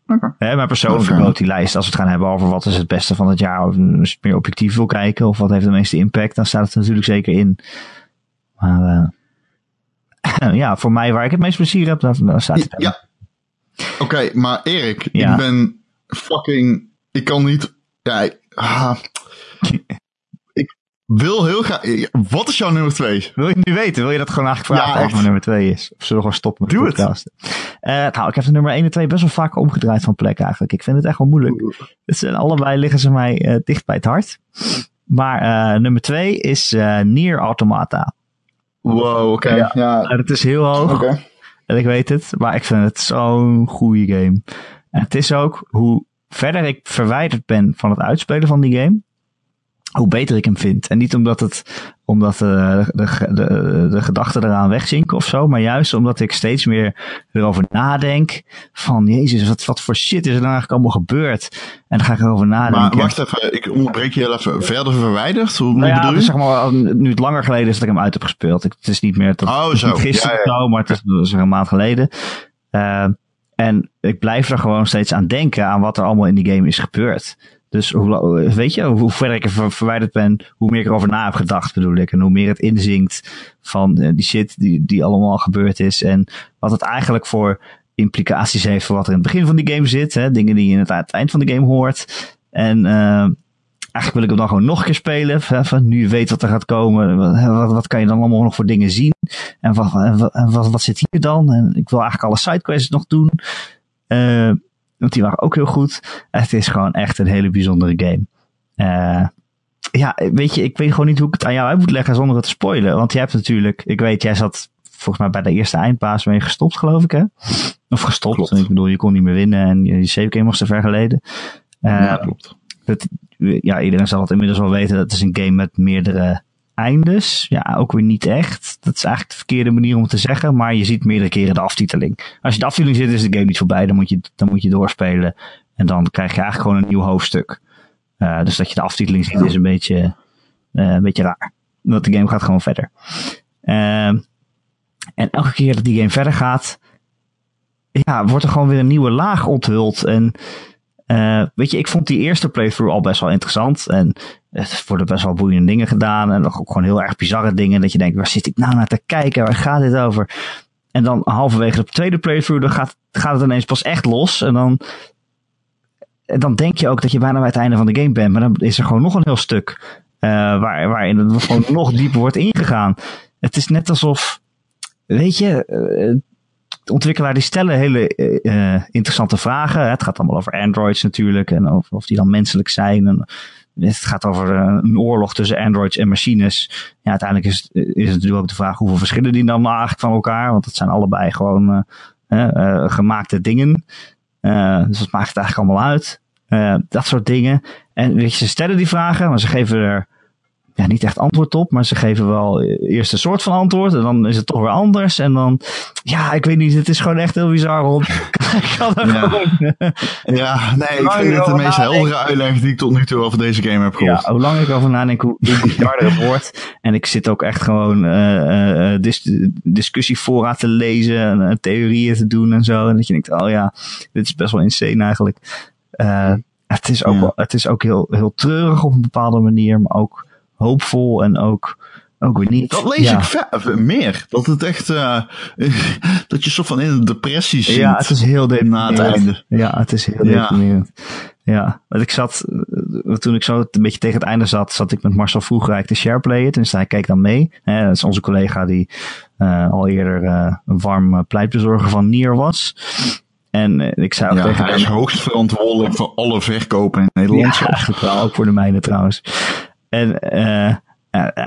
Okay. Hè, mijn persoonlijke okay. G O T Y-lijst, als we het gaan hebben over wat is het beste van het jaar. Of als je meer objectief wil kijken of wat heeft de meeste impact. Dan staat het er natuurlijk zeker in. Maar uh, ja, voor mij waar ik het meest plezier heb, dan staat het ja. Oké, okay, maar Erik, ja. ik ben fucking... Ik kan niet... Ja, ah. Wil heel graag... Wat is jouw nummer twee? Wil je het nu weten? Wil je dat gewoon eigenlijk vragen ja, of mijn nummer twee is? Of zullen we gewoon stoppen met podcasten? Uh, nou, ik heb de nummer één en twee best wel vaak omgedraaid van plek eigenlijk. Ik vind het echt wel moeilijk. Het zijn allebei liggen ze mij uh, dicht bij het hart. Maar uh, nummer twee is uh, Nier Automata. Wow, oké. Okay. Ja, ja. Uh, het is heel hoog. Okay. En ik weet het. Maar ik vind het zo'n goede game. En het is ook hoe verder ik verwijderd ben van het uitspelen van die game... hoe beter ik hem vind. En niet omdat het omdat de, de, de, de gedachten eraan wegzinken of zo, maar juist omdat ik steeds meer erover nadenk van, jezus, wat, wat voor shit is er nou eigenlijk allemaal gebeurd? En dan ga ik erover nadenken. Maar wacht even, ik onderbreek je heel even. Verder verwijderd? Hoe nou ja, bedoel je? Dus zeg maar, nu het langer geleden is dat ik hem uit heb gespeeld. Ik, het is niet meer tot, oh, zo. Niet gisteren ja, ja. Nou, maar het is, het is een maand geleden. Uh, en ik blijf er gewoon steeds aan denken aan wat er allemaal in die game is gebeurd. Dus hoe, weet je, hoe verder ik er verwijderd ben, hoe meer ik erover na heb gedacht, bedoel ik. En hoe meer het inzinkt van die shit die, die allemaal gebeurd is. En wat het eigenlijk voor implicaties heeft voor wat er in het begin van die game zit. Hè, dingen die je aan het eind van de game hoort. En uh, eigenlijk wil ik hem dan gewoon nog een keer spelen. Van, nu je weet wat er gaat komen. Wat, wat kan je dan allemaal nog voor dingen zien? En wat, en wat, wat zit hier dan? En ik wil eigenlijk alle sidequests nog doen. Eh... Uh, Want die waren ook heel goed. Het is gewoon echt een hele bijzondere game. Uh, ja, weet je, ik weet gewoon niet hoe ik het aan jou uit moet leggen zonder het te spoilen. Want jij hebt natuurlijk, ik weet, jij zat volgens mij bij de eerste eindbaas mee gestopt, geloof ik, hè? Of gestopt. Klopt. Ik bedoel, je kon niet meer winnen en je save game was te ver geleden. Uh, ja, klopt. Het, ja, iedereen zal het inmiddels wel weten. Dat is een game met meerdere eindes. Ja, ook weer niet echt. Dat is eigenlijk de verkeerde manier om het te zeggen. Maar je ziet meerdere keren de aftiteling. Als je de aftiteling zit, is de game niet voorbij. Dan moet je, dan moet je doorspelen. En dan krijg je eigenlijk gewoon een nieuw hoofdstuk. Uh, dus dat je de aftiteling ziet, is een beetje, uh, een beetje raar. Want de game gaat gewoon verder. Uh, en elke keer dat die game verder gaat, ja, wordt er gewoon weer een nieuwe laag onthuld. En Uh, weet je, ik vond die eerste playthrough al best wel interessant. En het worden best wel boeiende dingen gedaan. En ook gewoon heel erg bizarre dingen. Dat je denkt, waar zit ik nou naar te kijken? Waar gaat dit over? En dan halverwege de tweede playthrough, dan gaat, gaat het ineens pas echt los. En dan, en dan denk je ook dat je bijna bij het einde van de game bent. Maar dan is er gewoon nog een heel stuk. Uh, waar, waarin het gewoon nog dieper wordt ingegaan. Het is net alsof, weet je... Uh, De ontwikkelaar die stellen hele uh, interessante vragen. Het gaat allemaal over androids natuurlijk. En over of die dan menselijk zijn. En het gaat over een oorlog tussen androids en machines. Ja, uiteindelijk is, is het natuurlijk ook de vraag hoeveel verschillen die dan eigenlijk van elkaar. Want het zijn allebei gewoon uh, uh, gemaakte dingen. Uh, dus dat maakt het eigenlijk allemaal uit. Uh, dat soort dingen. En weet je, ze stellen die vragen, maar ze geven er... Ja, niet echt antwoord op, maar ze geven wel eerst een soort van antwoord en dan is het toch weer anders en dan, ja, ik weet niet, het is gewoon echt heel bizar, Ron. Ik kan er ja. gewoon... ja, nee, ik vind het de meest heldere uitleg die ik tot nu toe over deze game heb gehoord. Ja, hoe lang ik over nadenk, hoe bizarder het wordt. En ik zit ook echt gewoon uh, uh, dis- discussiefora te lezen, uh, theorieën te doen en zo. En dat je denkt, oh ja, dit is best wel insane eigenlijk. Uh, het is ook, ja. wel, het is ook heel, heel treurig op een bepaalde manier, maar ook hoopvol en ook... Ook weer niet. Dat lees ja. ik ver, meer. Dat het echt... Uh, dat je soort van in de depressie zit. Ja, het is heel deprimerend. Na het einde. Ja, het is heel ja. deprimerend. Ja, want ik zat... Toen ik zo een beetje tegen het einde zat... zat ik met Marcel Vroegrijk te shareplayen. Tenminste, hij keek dan mee. He, dat is onze collega die uh, al eerder uh, een warm pleitbezorger van Nier was. En uh, ik zei ook ja, tegen hij hem... is hoogst verantwoordelijk voor alle verkopen in Nederland. Ja, eigenlijk wel. Ook voor de mijne trouwens. En... Uh, uh, uh,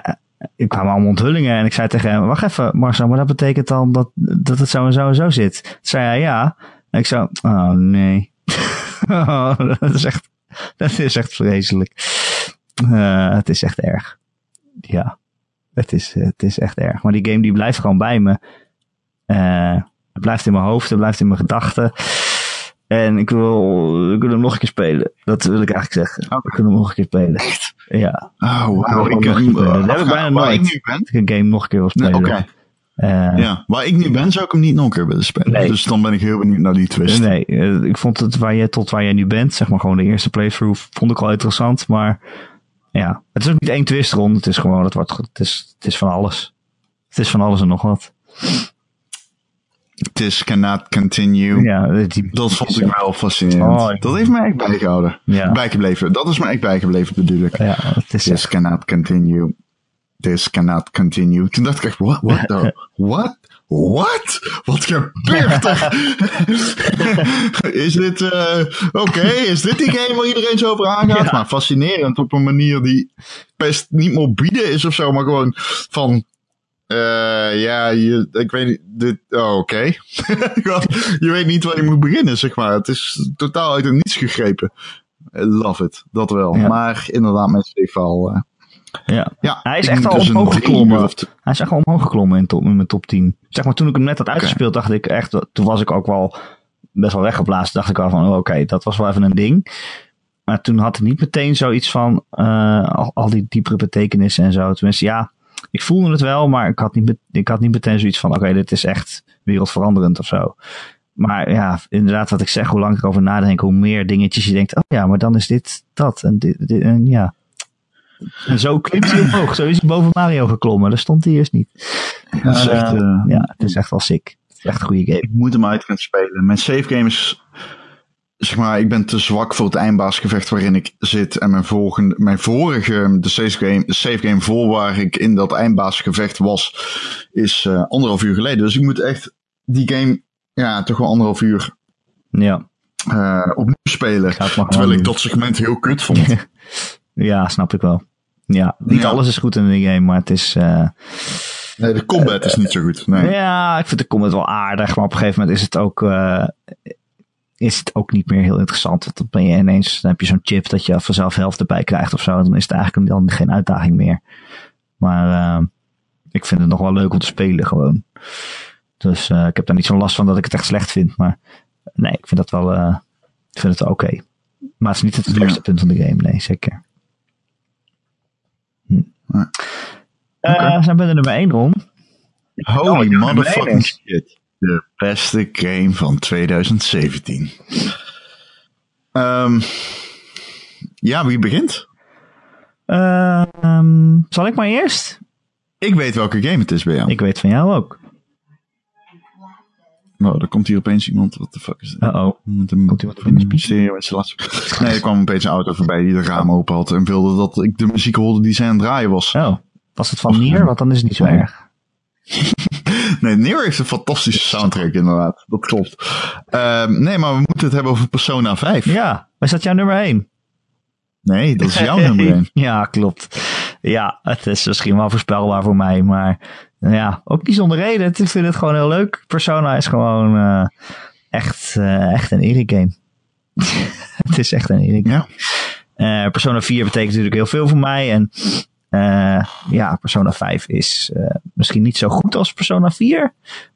Ik kwam allemaal onthullingen en ik zei tegen hem... Wacht even, Marcel, maar dat betekent dan dat, dat het zo en zo en zo zit. Toen zei hij ja. En ik zo... Oh, nee. oh, dat, is echt, dat is echt vreselijk. Uh, het is echt erg. Ja, het is, het is echt erg. Maar die game die blijft gewoon bij me. Uh, het blijft in mijn hoofd, het blijft in mijn gedachten. En ik wil, ik wil hem nog een keer spelen. Dat wil ik eigenlijk zeggen. Ik wil hem nog een keer spelen. Echt? Ja. Oh, wow. Ik heb hem, uh, heb ik bijna nooit. Een game nog een keer wil spelen. Nee, okay. uh, ja, waar ik nu ben zou ik hem niet nog een keer willen spelen. Nee. Dus dan ben ik heel benieuwd naar die twist. Nee, uh, ik vond het waar je, tot waar jij nu bent, zeg maar gewoon de eerste playthrough, vond ik al interessant. Maar ja, het is ook niet één twistronde. Het is gewoon, het, wordt, het, is, het is van alles. Het is van alles en nog wat. This cannot continue. Ja, die, dat vond ik wel fascinerend. Oh, ja. Dat heeft mij echt bijgehouden. Ja. Bijgebleven. Dat is mij echt bijgebleven natuurlijk. Ja, is This echt. Cannot continue. This cannot continue. Toen dacht ik echt, what? What? The, what? What? Wat gebeurt er? is dit... Uh, Oké, okay, is dit die game waar iedereen zo over aangaat? Ja. Maar fascinerend op een manier die best niet morbide is of zo. Maar gewoon van... Uh, ja, je, ik weet niet... Dit, oh, oké. Okay. je weet niet waar je moet beginnen, zeg maar. Het is totaal uit het niets gegrepen. Love it, dat wel. Ja. Maar inderdaad, met Stefan... Uh, ja. ja, hij is echt al omhoog geklommen. Of... Hij is echt al omhoog geklommen in, top, in mijn top tien. Zeg maar, toen ik hem net had uitgespeeld, okay. dacht ik echt... Toen was ik ook wel best wel weggeblazen. Dacht ik wel van, oh, oké, okay, dat was wel even een ding. Maar toen had ik niet meteen zoiets van... Uh, al, al die diepere betekenissen en zo. Tenminste, ja... Ik voelde het wel, maar ik had niet, ik had niet meteen zoiets van... oké, okay, dit is echt wereldveranderend of zo. Maar ja, inderdaad wat ik zeg, hoe lang ik over nadenk... hoe meer dingetjes je denkt... oh ja, maar dan is dit dat en dit, dit en ja. En zo klimt hij omhoog. Zo is hij boven Mario geklommen. Daar stond hij eerst niet. Dat is echt, uh, uh, ja, het is echt wel sick. Het is echt een goede game. Ik moet hem uit kunnen spelen. Mijn save game is... Zeg maar, ik ben te zwak voor het eindbaasgevecht waarin ik zit. En mijn, volgende, mijn vorige de save game, save game voor waar ik in dat eindbaasgevecht was, is uh, anderhalf uur geleden. Dus ik moet echt die game, ja, toch wel anderhalf uur ja. uh, opnieuw spelen. Terwijl ik dat segment heel kut vond. ja, snap ik wel. Ja, niet ja. alles is goed in die game, maar het is... Uh... Nee, de combat uh, is niet zo goed. Nee. Ja, ik vind de combat wel aardig, maar op een gegeven moment is het ook... Uh... is het ook niet meer heel interessant. Want dan ben je ineens, dan heb je zo'n chip dat je vanzelf helft erbij krijgt of zo. En dan is het eigenlijk dan geen uitdaging meer. Maar uh, ik vind het nog wel leuk om te spelen gewoon. Dus uh, ik heb daar niet zo'n last van dat ik het echt slecht vind. Maar nee, ik vind dat wel, uh, ik vind het wel oké. Okay. Maar het is niet het slechtste ja. punt van de game. Nee, zeker. Hm. Ja. Okay. Uh, zijn we de nummer één, Ron? Holy oh, motherfucking shit. De beste game van twintig zeventien. Um, ja, wie begint? Uh, um, zal ik maar eerst? Ik weet welke game het is bij jou. Ik weet van jou ook. Oh, er komt hier opeens iemand. Wat de fuck is dat? Uh-oh. Met een, komt iemand een mysterie met zijn laatste... Nee, er kwam opeens een auto voorbij die de raam open had... en wilde dat ik de muziek hoorde die zij aan het draaien was. Oh, was het van Nier? Want dan is het niet zo erg. Nee, Nier heeft een fantastische soundtrack inderdaad. Dat klopt. Uh, nee, maar we moeten het hebben over Persona vijf. Ja, is dat jouw nummer één? Nee, dat is jouw nummer één. Ja, klopt. Ja, het is misschien wel voorspelbaar voor mij, maar ja, ook niet zonder reden. Ik vind het gewoon heel leuk. Persona is gewoon uh, echt, uh, echt een Erik game. Het is echt een Erik game. Ja. Uh, Persona vier betekent natuurlijk heel veel voor mij en... Uh, ja, Persona vijf is uh, misschien niet zo goed als Persona vier.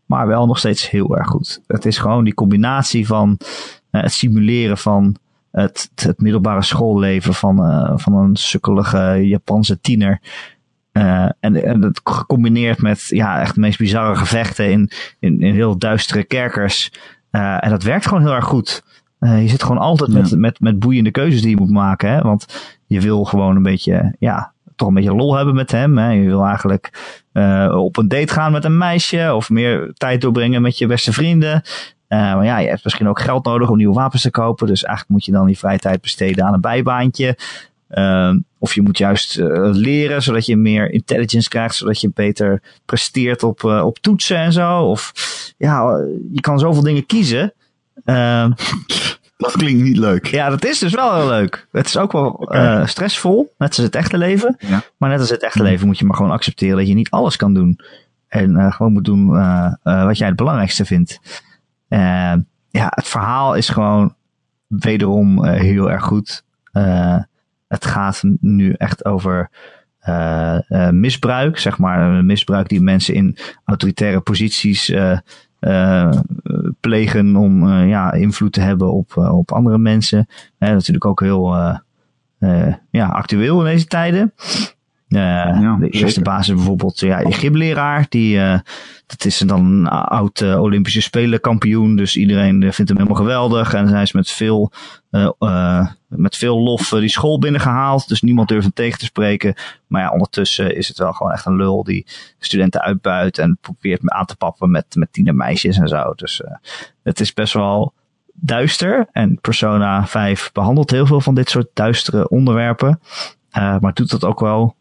maar wel nog steeds heel erg goed. Het is gewoon die combinatie van uh, het simuleren van het, het middelbare schoolleven van, uh, van een sukkelige Japanse tiener. Uh, en, en dat gecombineerd met ja, echt de meest bizarre gevechten in, in, in heel duistere kerkers. Uh, en dat werkt gewoon heel erg goed. Uh, je zit gewoon altijd met, ja. met, met boeiende keuzes die je moet maken. Hè? Want je wil gewoon een beetje, ja, toch een beetje lol hebben met hem. Hè? Je wil eigenlijk uh, op een date gaan met een meisje. Of meer tijd doorbrengen met je beste vrienden. Uh, maar ja, je hebt misschien ook geld nodig om nieuwe wapens te kopen. Dus eigenlijk moet je dan die vrije tijd besteden aan een bijbaantje. Uh, of je moet juist uh, leren, zodat je meer intelligence krijgt, zodat je beter presteert op, uh, op toetsen en zo. Of ja, je kan zoveel dingen kiezen. Uh, dat klinkt niet leuk. Ja, dat is dus wel heel leuk. Het is ook wel uh, stressvol, net als het echte leven. Ja. Maar net als het echte leven moet je maar gewoon accepteren dat je niet alles kan doen. En uh, gewoon moet doen uh, uh, wat jij het belangrijkste vindt. Uh, ja, het verhaal is gewoon wederom uh, heel erg goed. Uh, Het gaat nu echt over uh, uh, misbruik, zeg maar. Misbruik die mensen in autoritaire posities uh, uh, plegen om uh, ja, invloed te hebben op, uh, op andere mensen. Uh, dat is natuurlijk ook heel uh, uh, ja, actueel in deze tijden. Uh, ja, de eerste zeker. Basis bijvoorbeeld, ja, Egypte-leraar. Die, uh, dat is dan een oud uh, Olympische Spelen kampioen. Dus iedereen uh, vindt hem helemaal geweldig. En hij is met veel, uh, uh, met veel lof uh, die school binnengehaald. Dus niemand durft hem tegen te spreken. Maar ja, ondertussen is het wel gewoon echt een lul die studenten uitbuit. En probeert aan te pappen met, met tienermeisjes en zo. Dus uh, het is best wel duister. En Persona vijf behandelt heel veel van dit soort duistere onderwerpen. Uh, maar doet dat ook wel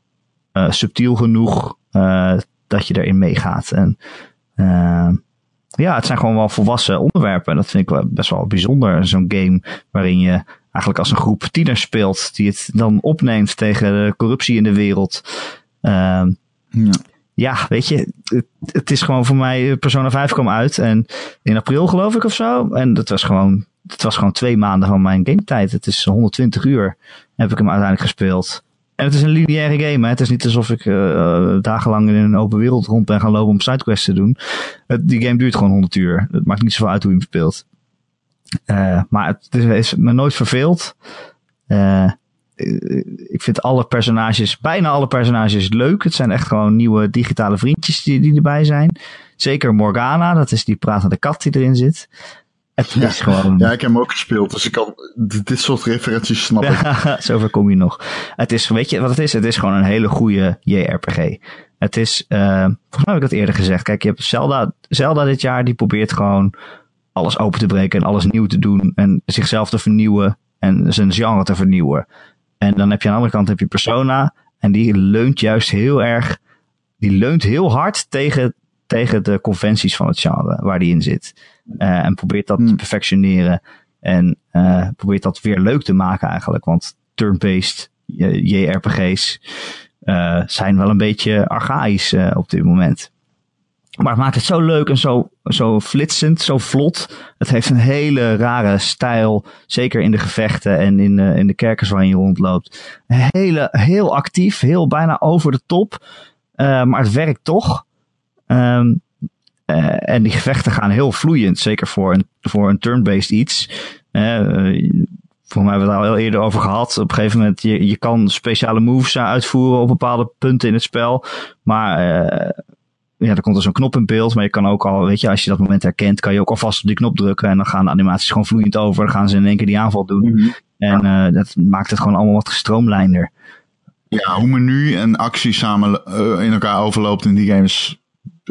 Uh, subtiel genoeg uh, dat je erin meegaat. En uh, ja, het zijn gewoon wel volwassen onderwerpen. En dat vind ik wel best wel bijzonder. Zo'n game waarin je eigenlijk als een groep tieners speelt, die het dan opneemt tegen de corruptie in de wereld. Uh, ja. ja, weet je, het, het is gewoon voor mij, Persona vijf kwam uit en in april geloof ik of zo. En dat was gewoon, dat was gewoon twee maanden van mijn gametijd. Het is honderdtwintig uur heb ik hem uiteindelijk gespeeld. En het is een lineaire game. Hè? Het is niet alsof ik uh, dagenlang in een open wereld rond ben gaan lopen om sidequests te doen. Het, die game duurt gewoon honderd uur. Het maakt niet zoveel uit hoe je hem speelt. Uh, maar het is, is me nooit verveeld. Uh, ik vind alle personages, bijna alle personages leuk. Het zijn echt gewoon nieuwe digitale vriendjes die, die erbij zijn. Zeker Morgana, dat is die pratende kat die erin zit. Het ja, is gewoon... ja, ik heb hem ook gespeeld, dus ik kan dit soort referenties snappen. Ja, zover kom je nog. Het is, weet je wat het is? Het is gewoon een hele goede J R P G. Het is, uh, volgens mij heb ik dat eerder gezegd. Kijk, je hebt Zelda, Zelda dit jaar, die probeert gewoon alles open te breken en alles nieuw te doen en zichzelf te vernieuwen en zijn genre te vernieuwen. En dan heb je aan de andere kant heb je Persona en die leunt juist heel erg, die leunt heel hard tegen tegen de conventies van het genre waar die in zit. Uh, en probeert dat hmm. te perfectioneren. En uh, probeert dat weer leuk te maken eigenlijk. Want turn-based J R P G's uh, zijn wel een beetje archaïsch uh, op dit moment. Maar het maakt het zo leuk en zo, zo flitsend, zo vlot. Het heeft een hele rare stijl. Zeker in de gevechten en in, uh, in de kerkers waarin je rondloopt. Hele, heel actief, heel bijna over de top. Uh, maar het werkt toch. Um, uh, en die gevechten gaan heel vloeiend, zeker voor een, voor een turn-based iets. Uh, volgens mij hebben we het al heel eerder over gehad. Op een gegeven moment, je, je kan speciale moves uitvoeren op bepaalde punten in het spel. Maar uh, ja, er komt dus zo'n knop in beeld. Maar je kan ook al, weet je, als je dat moment herkent, kan je ook alvast op die knop drukken. En dan gaan de animaties gewoon vloeiend over. Dan gaan ze in één keer die aanval doen. Mm-hmm. En uh, dat maakt het gewoon allemaal wat gestroomlijnder. Ja, hoe menu en actie samen uh, in elkaar overloopt in die games.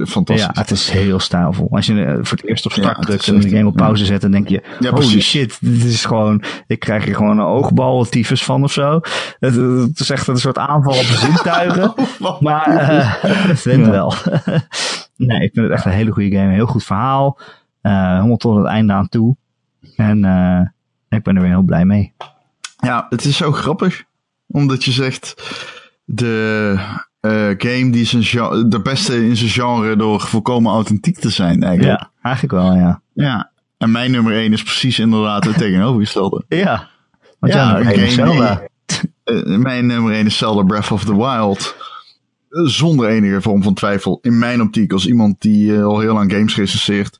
Fantastisch. Ja, het is heel stijlvol. Als je voor het eerst op start ja, drukt en de game op pauze zet, dan denk je, ja, holy precies. shit, dit is gewoon, ik krijg hier gewoon een oogbal, een tyfus van of zo. Het, het is echt een soort aanval op de zintuigen. Maar uh, het wint ja. wel. Nee, ik vind het echt een hele goede game. Een heel goed verhaal. Uh, helemaal tot het einde aan toe. En uh, ik ben er weer heel blij mee. Ja, het is zo grappig. Omdat je zegt, de... Uh, game die zijn genre, de beste in zijn genre door volkomen authentiek te zijn eigenlijk. Ja, eigenlijk wel, ja. Ja, en mijn nummer één is precies inderdaad het tegenovergestelde. Ja, want ja, jouw nummer één is Zelda. Mijn nummer één is Zelda Breath of the Wild. zonder enige vorm van twijfel, in mijn optiek, als iemand die uh, al heel lang games recenseert,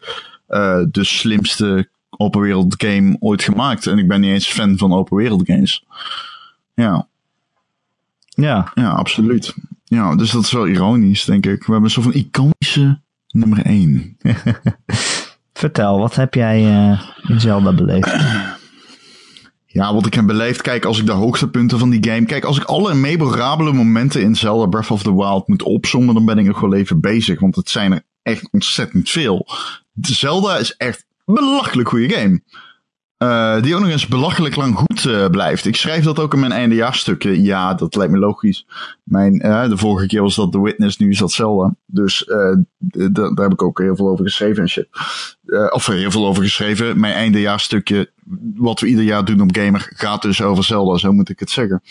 uh, de slimste open wereld game ooit gemaakt. En ik ben niet eens fan van open wereld games. Ja. Ja. Ja, absoluut. Ja, dus dat is wel ironisch, denk ik. We hebben een soort van iconische nummer één. Vertel, wat heb jij uh, in Zelda beleefd? Ja, wat ik heb beleefd, kijk, als ik de hoogtepunten van die game... Kijk, als ik alle memorabele momenten in Zelda Breath of the Wild moet opzommen, dan ben ik nog wel even bezig. Want het zijn er echt ontzettend veel. Zelda is echt een belachelijk goede game. Uh, die ook nog eens belachelijk lang goed uh, blijft. Ik schrijf dat ook in mijn eindejaarsstukken. Ja, dat lijkt me logisch. Mijn, uh, de vorige keer was dat The Witness, nu is dat Zelda. Dus uh, d- d- daar heb ik ook heel veel over geschreven en shit. Uh, of heel veel over geschreven. Mijn eindejaarstukje, wat we ieder jaar doen op Gamer, gaat dus over Zelda. Zo moet ik het zeggen.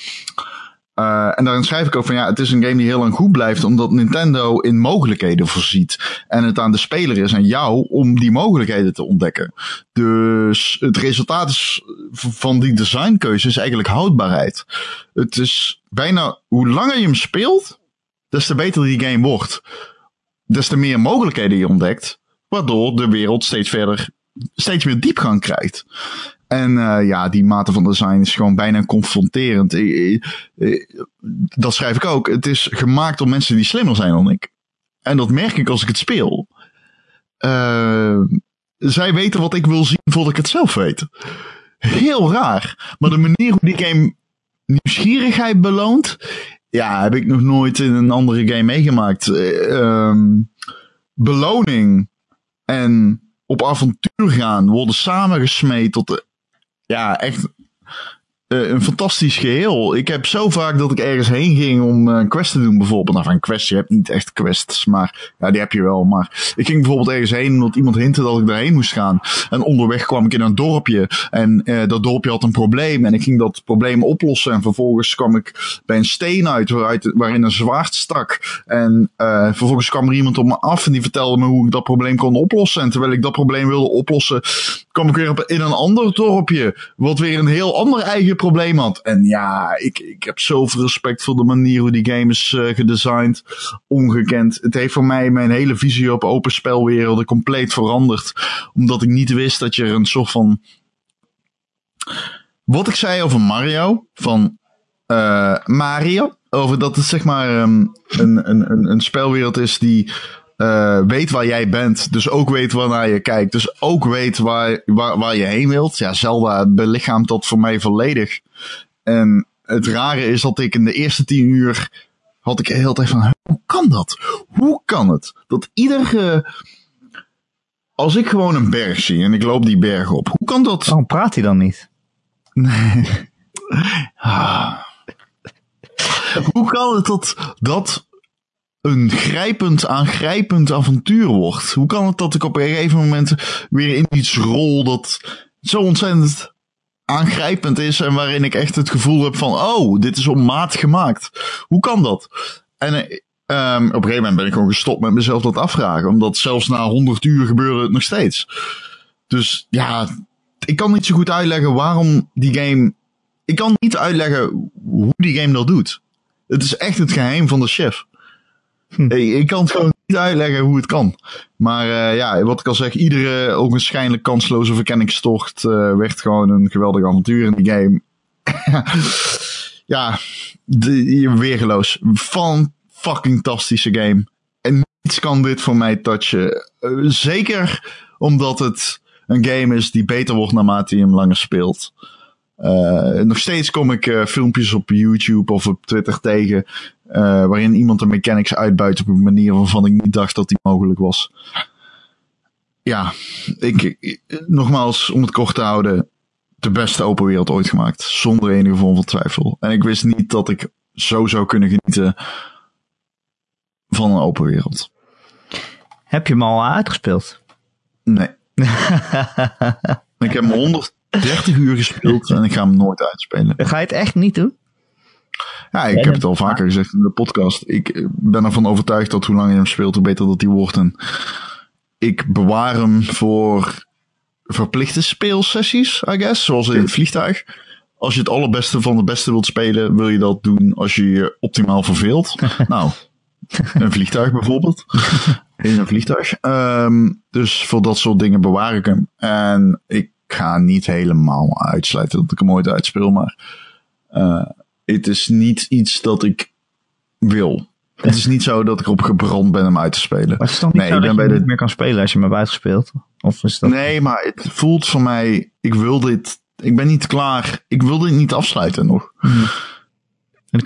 Uh, en daarin schrijf ik ook van ja, het is een game die heel lang goed blijft, omdat Nintendo in mogelijkheden voorziet. En het aan de speler is, aan jou, om die mogelijkheden te ontdekken. Dus het resultaat is van die designkeuze is eigenlijk houdbaarheid. Het is bijna, hoe langer je hem speelt, des te beter die game wordt. Des te meer mogelijkheden je ontdekt, waardoor de wereld steeds verder, steeds meer diepgang krijgt. En uh, ja, die mate van design is gewoon bijna confronterend. I, I, I, dat schrijf ik ook. Het is gemaakt door mensen die slimmer zijn dan ik. En dat merk ik als ik het speel. Uh, zij weten wat ik wil zien voordat ik het zelf weet. Heel raar. Maar de manier hoe die game nieuwsgierigheid beloont, ja, heb ik nog nooit in een andere game meegemaakt. Uh, um, beloning en op avontuur gaan worden samengesmeed tot de, ja, echt uh, een fantastisch geheel. Ik heb zo vaak dat ik ergens heen ging om uh, een quest te doen bijvoorbeeld. Nou, van een quest, je hebt niet echt quests, maar ja, die heb je wel. Maar ik ging bijvoorbeeld ergens heen omdat iemand hintte dat ik daarheen moest gaan. En onderweg kwam ik in een dorpje en uh, dat dorpje had een probleem en ik ging dat probleem oplossen. En vervolgens kwam ik bij een steen uit waaruit, waarin een zwaard stak. En uh, vervolgens kwam er iemand op me af en die vertelde me hoe ik dat probleem kon oplossen. En terwijl ik dat probleem wilde oplossen, kwam ik weer op, in een ander dorpje, wat weer een heel ander eigen probleem had. En ja, ik, ik heb zoveel respect voor de manier hoe die game is uh, gedesigned. Ongekend. Het heeft voor mij mijn hele visie op open spelwerelden compleet veranderd. Omdat ik niet wist dat je er een soort van... Wat ik zei over Mario, van uh, Mario, over dat het zeg maar um, een, een, een, een spelwereld is die... Uh, weet waar jij bent, dus ook weet waarnaar je kijkt, dus ook weet waar, waar, waar je heen wilt. Ja, Zelda belichaamt dat voor mij volledig. En het rare is dat ik in de eerste tien uur had ik de hele tijd van, hoe kan dat? Hoe kan het? Dat iedere... Als ik gewoon een berg zie en ik loop die berg op, hoe kan dat? Waarom praat hij dan niet? Nee. Ah. Hoe kan het dat dat een grijpend, aangrijpend avontuur wordt? Hoe kan het dat ik op een gegeven moment weer in iets rol dat zo ontzettend aangrijpend is en waarin ik echt het gevoel heb van, oh, dit is op maat gemaakt. Hoe kan dat? En um, op een gegeven moment ben ik gewoon gestopt met mezelf dat afvragen, omdat zelfs na honderd uur gebeurde het nog steeds. Dus ja, ik kan niet zo goed uitleggen waarom die game... Ik kan niet uitleggen hoe die game dat doet. Het is echt het geheim van de chef. Hm. Ik kan het gewoon niet uitleggen hoe het kan. Maar uh, ja, wat ik al zeg, iedere ook waarschijnlijk kansloze verkenningstocht uh, werd gewoon een geweldig avontuur in die game. Ja, de, weergeloos. Van fucking fantastische game. En niets kan dit voor mij touchen. Uh, zeker omdat het een game is die beter wordt naarmate je hem langer speelt. Uh, nog steeds kom ik uh, filmpjes op YouTube of op Twitter tegen, uh, waarin iemand de mechanics uitbuit op een manier waarvan ik niet dacht dat die mogelijk was. Ja, ik, ik nogmaals, om het kort te houden, de beste open wereld ooit gemaakt, zonder enige vorm van twijfel. En ik wist niet dat ik zo zou kunnen genieten van een open wereld. Heb je hem al uitgespeeld? Nee. Ik heb me honderd dertig uur gespeeld en ik ga hem nooit uitspelen. Ga je het echt niet doen? Ja, ik heb het al vaker gezegd in de podcast. Ik ben ervan overtuigd dat hoe langer je hem speelt, hoe beter dat hij wordt. En ik bewaar hem voor verplichte speelsessies, I guess. Zoals in het vliegtuig. Als je het allerbeste van het beste wilt spelen, wil je dat doen als je je optimaal verveelt. Nou, Een vliegtuig bijvoorbeeld. Is een vliegtuig. Um, dus voor dat soort dingen bewaar ik hem. En ik ga niet helemaal uitsluiten dat ik hem ooit uitspeel. Maar het uh, is niet iets dat ik wil. Het is niet zo dat ik erop gebrand ben hem uit te spelen. Maar het is dan niet nee, zo ik ben dat bij je de... niet meer kan spelen als je hem hebt uitgespeeld? Of is dat... Nee, maar het voelt voor mij... Ik wil dit... Ik ben niet klaar. Ik wil dit niet afsluiten nog. Hmm.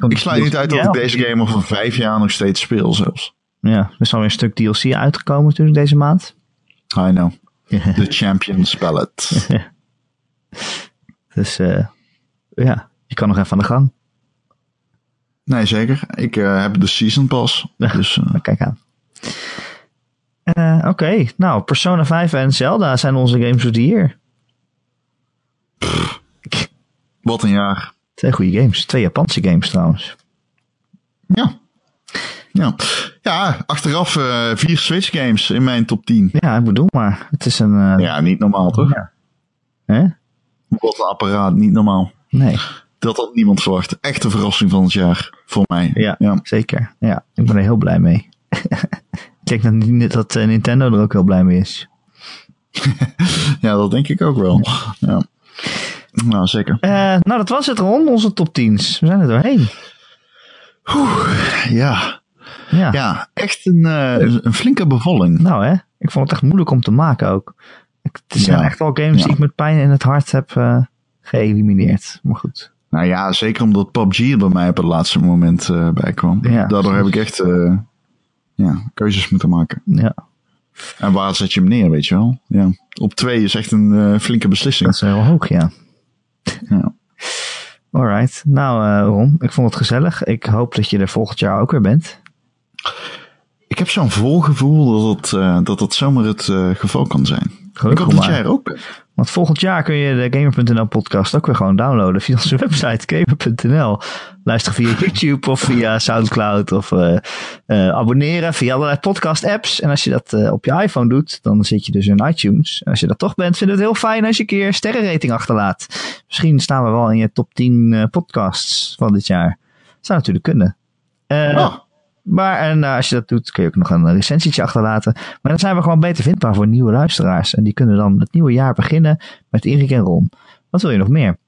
Ik sluit niet uit dat ik deze game over vijf jaar nog steeds speel zelfs. Ja, er is alweer een stuk D L C uitgekomen natuurlijk deze maand. I know. The Champion's Palette. Dus uh, ja, je kan nog even aan de gang. Nee, zeker. Ik uh, heb de Season Pass. Dus, uh... Kijk aan. Uh, Oké, okay. Nou, Persona vijf en Zelda zijn onze games of the year. Pff, wat een jaar. Twee goede games. Twee Japanse games trouwens. Ja. Ja, ja achteraf uh, vier Switch games in mijn top tien. Ja, ik bedoel maar. Het is een... Uh... Ja, niet normaal toch? Ja. Hè? Wat een apparaat. Niet normaal. Nee. Dat had niemand verwacht. Echt een verrassing van het jaar. Voor mij. Ja, ja. Zeker. Ja, ik ben er heel blij mee. Ik denk dat, niet, dat uh, Nintendo er ook heel blij mee is. Ja, dat denk ik ook wel. Ja. Ja. Nou, zeker. Uh, nou, dat was het Ron, onze top tien's. We zijn er doorheen. Oeh, ja. ja. Ja, echt een, uh, een flinke bevalling. Nou hè, ik vond het echt moeilijk om te maken ook. Het zijn ja. echt wel games ja. die ik met pijn in het hart heb uh, geëlimineerd. Maar goed. Nou ja, zeker omdat P U B G bij mij op het laatste moment uh, bij kwam. Ja, Daardoor heb ik echt uh, ja, keuzes moeten maken. Ja. En waar zet je hem neer, weet je wel? Ja. Op twee is echt een uh, flinke beslissing. Dat is heel hoog, ja. Ja. Alright. Nou uh, Ron, ik vond het gezellig. Ik hoop dat je er volgend jaar ook weer bent. Ik heb zo'n voorgevoel dat het, uh, dat, dat zomaar het uh, geval kan zijn. Gelukkig ik hoop maar. Dat jij er ook bent. Want volgend jaar kun je de Gamer punt n l podcast ook weer gewoon downloaden via onze website Gamer punt n l. Luister via YouTube of via Soundcloud of uh, uh, abonneren via allerlei podcast apps. En als je dat uh, op je iPhone doet, dan zit je dus in iTunes. En als je dat toch bent, vind ik het heel fijn als je een keer een sterrenrating achterlaat. Misschien staan we wel in je top tien uh, podcasts van dit jaar. Dat zou natuurlijk kunnen. Uh, oh. Maar en, uh, als je dat doet, kun je ook nog een recensietje achterlaten. Maar dan zijn we gewoon beter vindbaar voor nieuwe luisteraars. En die kunnen dan het nieuwe jaar beginnen met Erik en Ron. Wat wil je nog meer?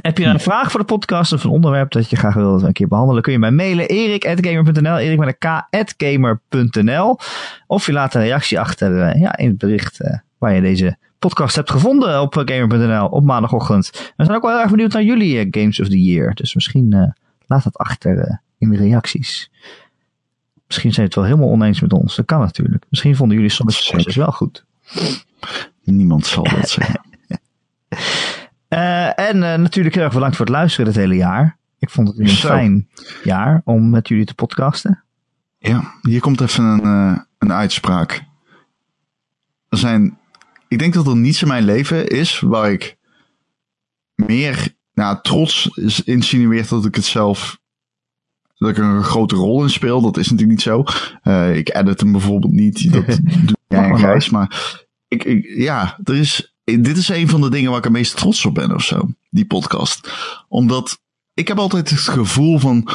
Heb je een vraag voor de podcast of een onderwerp dat je graag wil een keer behandelen? Kun je mij mailen erik at gamer punt n l, erik met een k at gamer punt n l. Of je laat een reactie achter uh, ja, in het bericht uh, waar je deze podcast hebt gevonden op gamer punt n l op maandagochtend. We zijn ook wel erg benieuwd naar jullie uh, Games of the Year. Dus misschien uh, laat dat achter uh, in de reacties. Misschien zijn het wel helemaal oneens met ons. Dat kan natuurlijk. Misschien vonden jullie Sonic Forces wel goed. Niemand zal dat zeggen. Uh, en uh, natuurlijk heel erg bedankt voor het luisteren dit hele jaar. Ik vond het een Zo. fijn jaar om met jullie te podcasten. Ja, hier komt even een, uh, een uitspraak. Er zijn, ik denk dat er niets in mijn leven is waar ik meer nou, trots insinueert dat ik het zelf... dat ik er een grote rol in speel. Dat is natuurlijk niet zo. Uh, ik edit hem bijvoorbeeld niet. Dat doe jij en Gijs. Maar ik, ik, ja, er is, dit is een van de dingen waar ik het meest trots op ben of zo. Die podcast. Omdat ik heb altijd het gevoel van...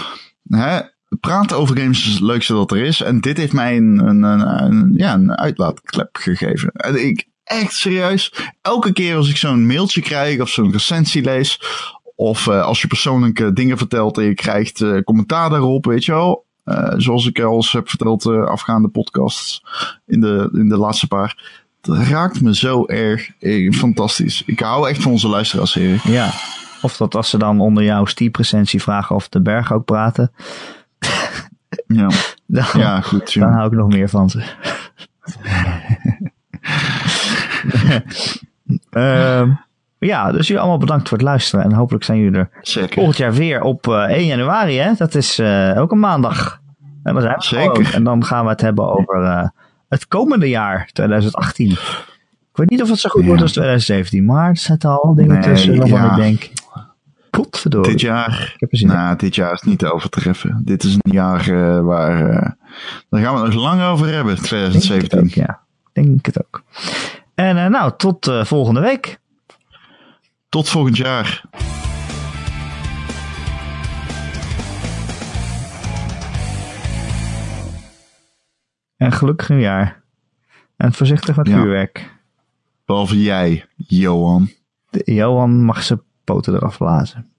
Hè, praten over games is het leukste dat er is. En dit heeft mij een, een, een, een, ja, een uitlaatklep gegeven. En ik, echt serieus. Elke keer als ik zo'n mailtje krijg of zo'n recensie lees... Of uh, als je persoonlijke dingen vertelt en je krijgt uh, commentaar daarop, weet je wel. Uh, zoals ik al eens heb verteld uh, afgaande podcasts in de, in de laatste paar. Dat raakt me zo erg. Eh, fantastisch. Ik hou echt van onze luisteraars, Erik. Ja, of dat als ze dan onder jouw Steep-recensie vragen of de berg ook praten. Ja, dan, ja goed. Dan hou ik nog meer van ze. uh, Ja, dus jullie allemaal bedankt voor het luisteren. En hopelijk zijn jullie er Zeker. volgend jaar weer op uh, één januari. Hè? Dat is uh, ook een maandag. En dan zijn we Zeker. En dan gaan we het hebben over uh, het komende jaar, twintig achttien. Ik weet niet of het zo goed ja. wordt als twintig zeventien. Maar er zitten al dingen nee, tussen waarvan ja. ik denk... Godverdorie. Dit jaar, ik heb er zin nou, in. Dit jaar is niet te overtreffen. Dit is een jaar uh, waar... Uh, daar gaan we het nog lang over hebben, twintig zeventien. Denk ik het ook, ja, denk het ook. En uh, nou, tot uh, volgende week. Tot volgend jaar. En gelukkig nieuwjaar. En voorzichtig met vuurwerk. Ja. Behalve jij, Johan. De Johan mag zijn poten eraf blazen.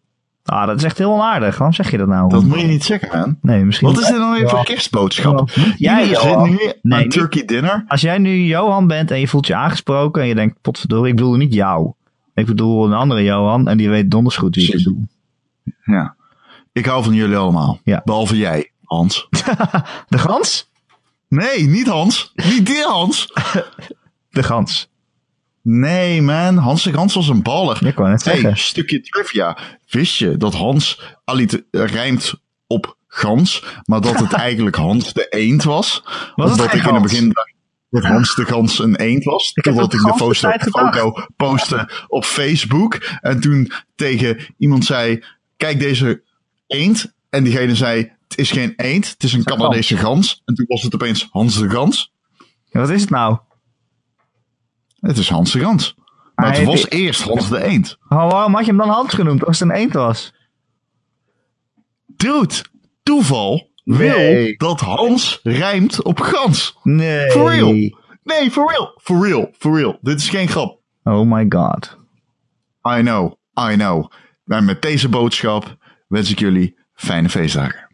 Ah, dat is echt heel onaardig. Waarom zeg je dat nou? Dat moet je niet zeggen, man. Nee, misschien... Wat is dit dan weer voor kerstboodschap? Jij zit nu aan turkey dinner. Als jij nu Johan bent en je voelt je aangesproken en je denkt, potverdorie, ik bedoel niet jou. Ik bedoel een andere Johan en die weet donders goed wie ik bedoel. Ja. Ik hou van jullie allemaal. Ja. Behalve jij, Hans. De Gans? Nee, niet Hans. Niet die Hans. De Gans. Nee, man. Hans de Gans was een baller. Ik wou net zeggen. Hey, stukje trivia. Wist je dat Hans alite- rijmt op gans, maar dat het eigenlijk Hans de Eend was? Was Omdat ik in het begin dacht dat Hans de Gans een eend was. Ik totdat ik de, de foto, foto postte op Facebook. En toen tegen iemand zei, kijk deze eend. En diegene zei, het is geen eend, het is een Canadese gans. En toen was het opeens Hans de Gans. Ja, wat is het nou? Het is Hans de Gans. Maar ah, het was die... eerst Hans de Eend. Oh, waarom had je hem dan Hans genoemd als het een eend was? Dude, toeval wil nee. dat Hans rijmt op gans. Nee. For real. Nee, for real. For real, for real. Dit is geen grap. Oh my god. I know, I know. En met deze boodschap wens ik jullie fijne feestdagen.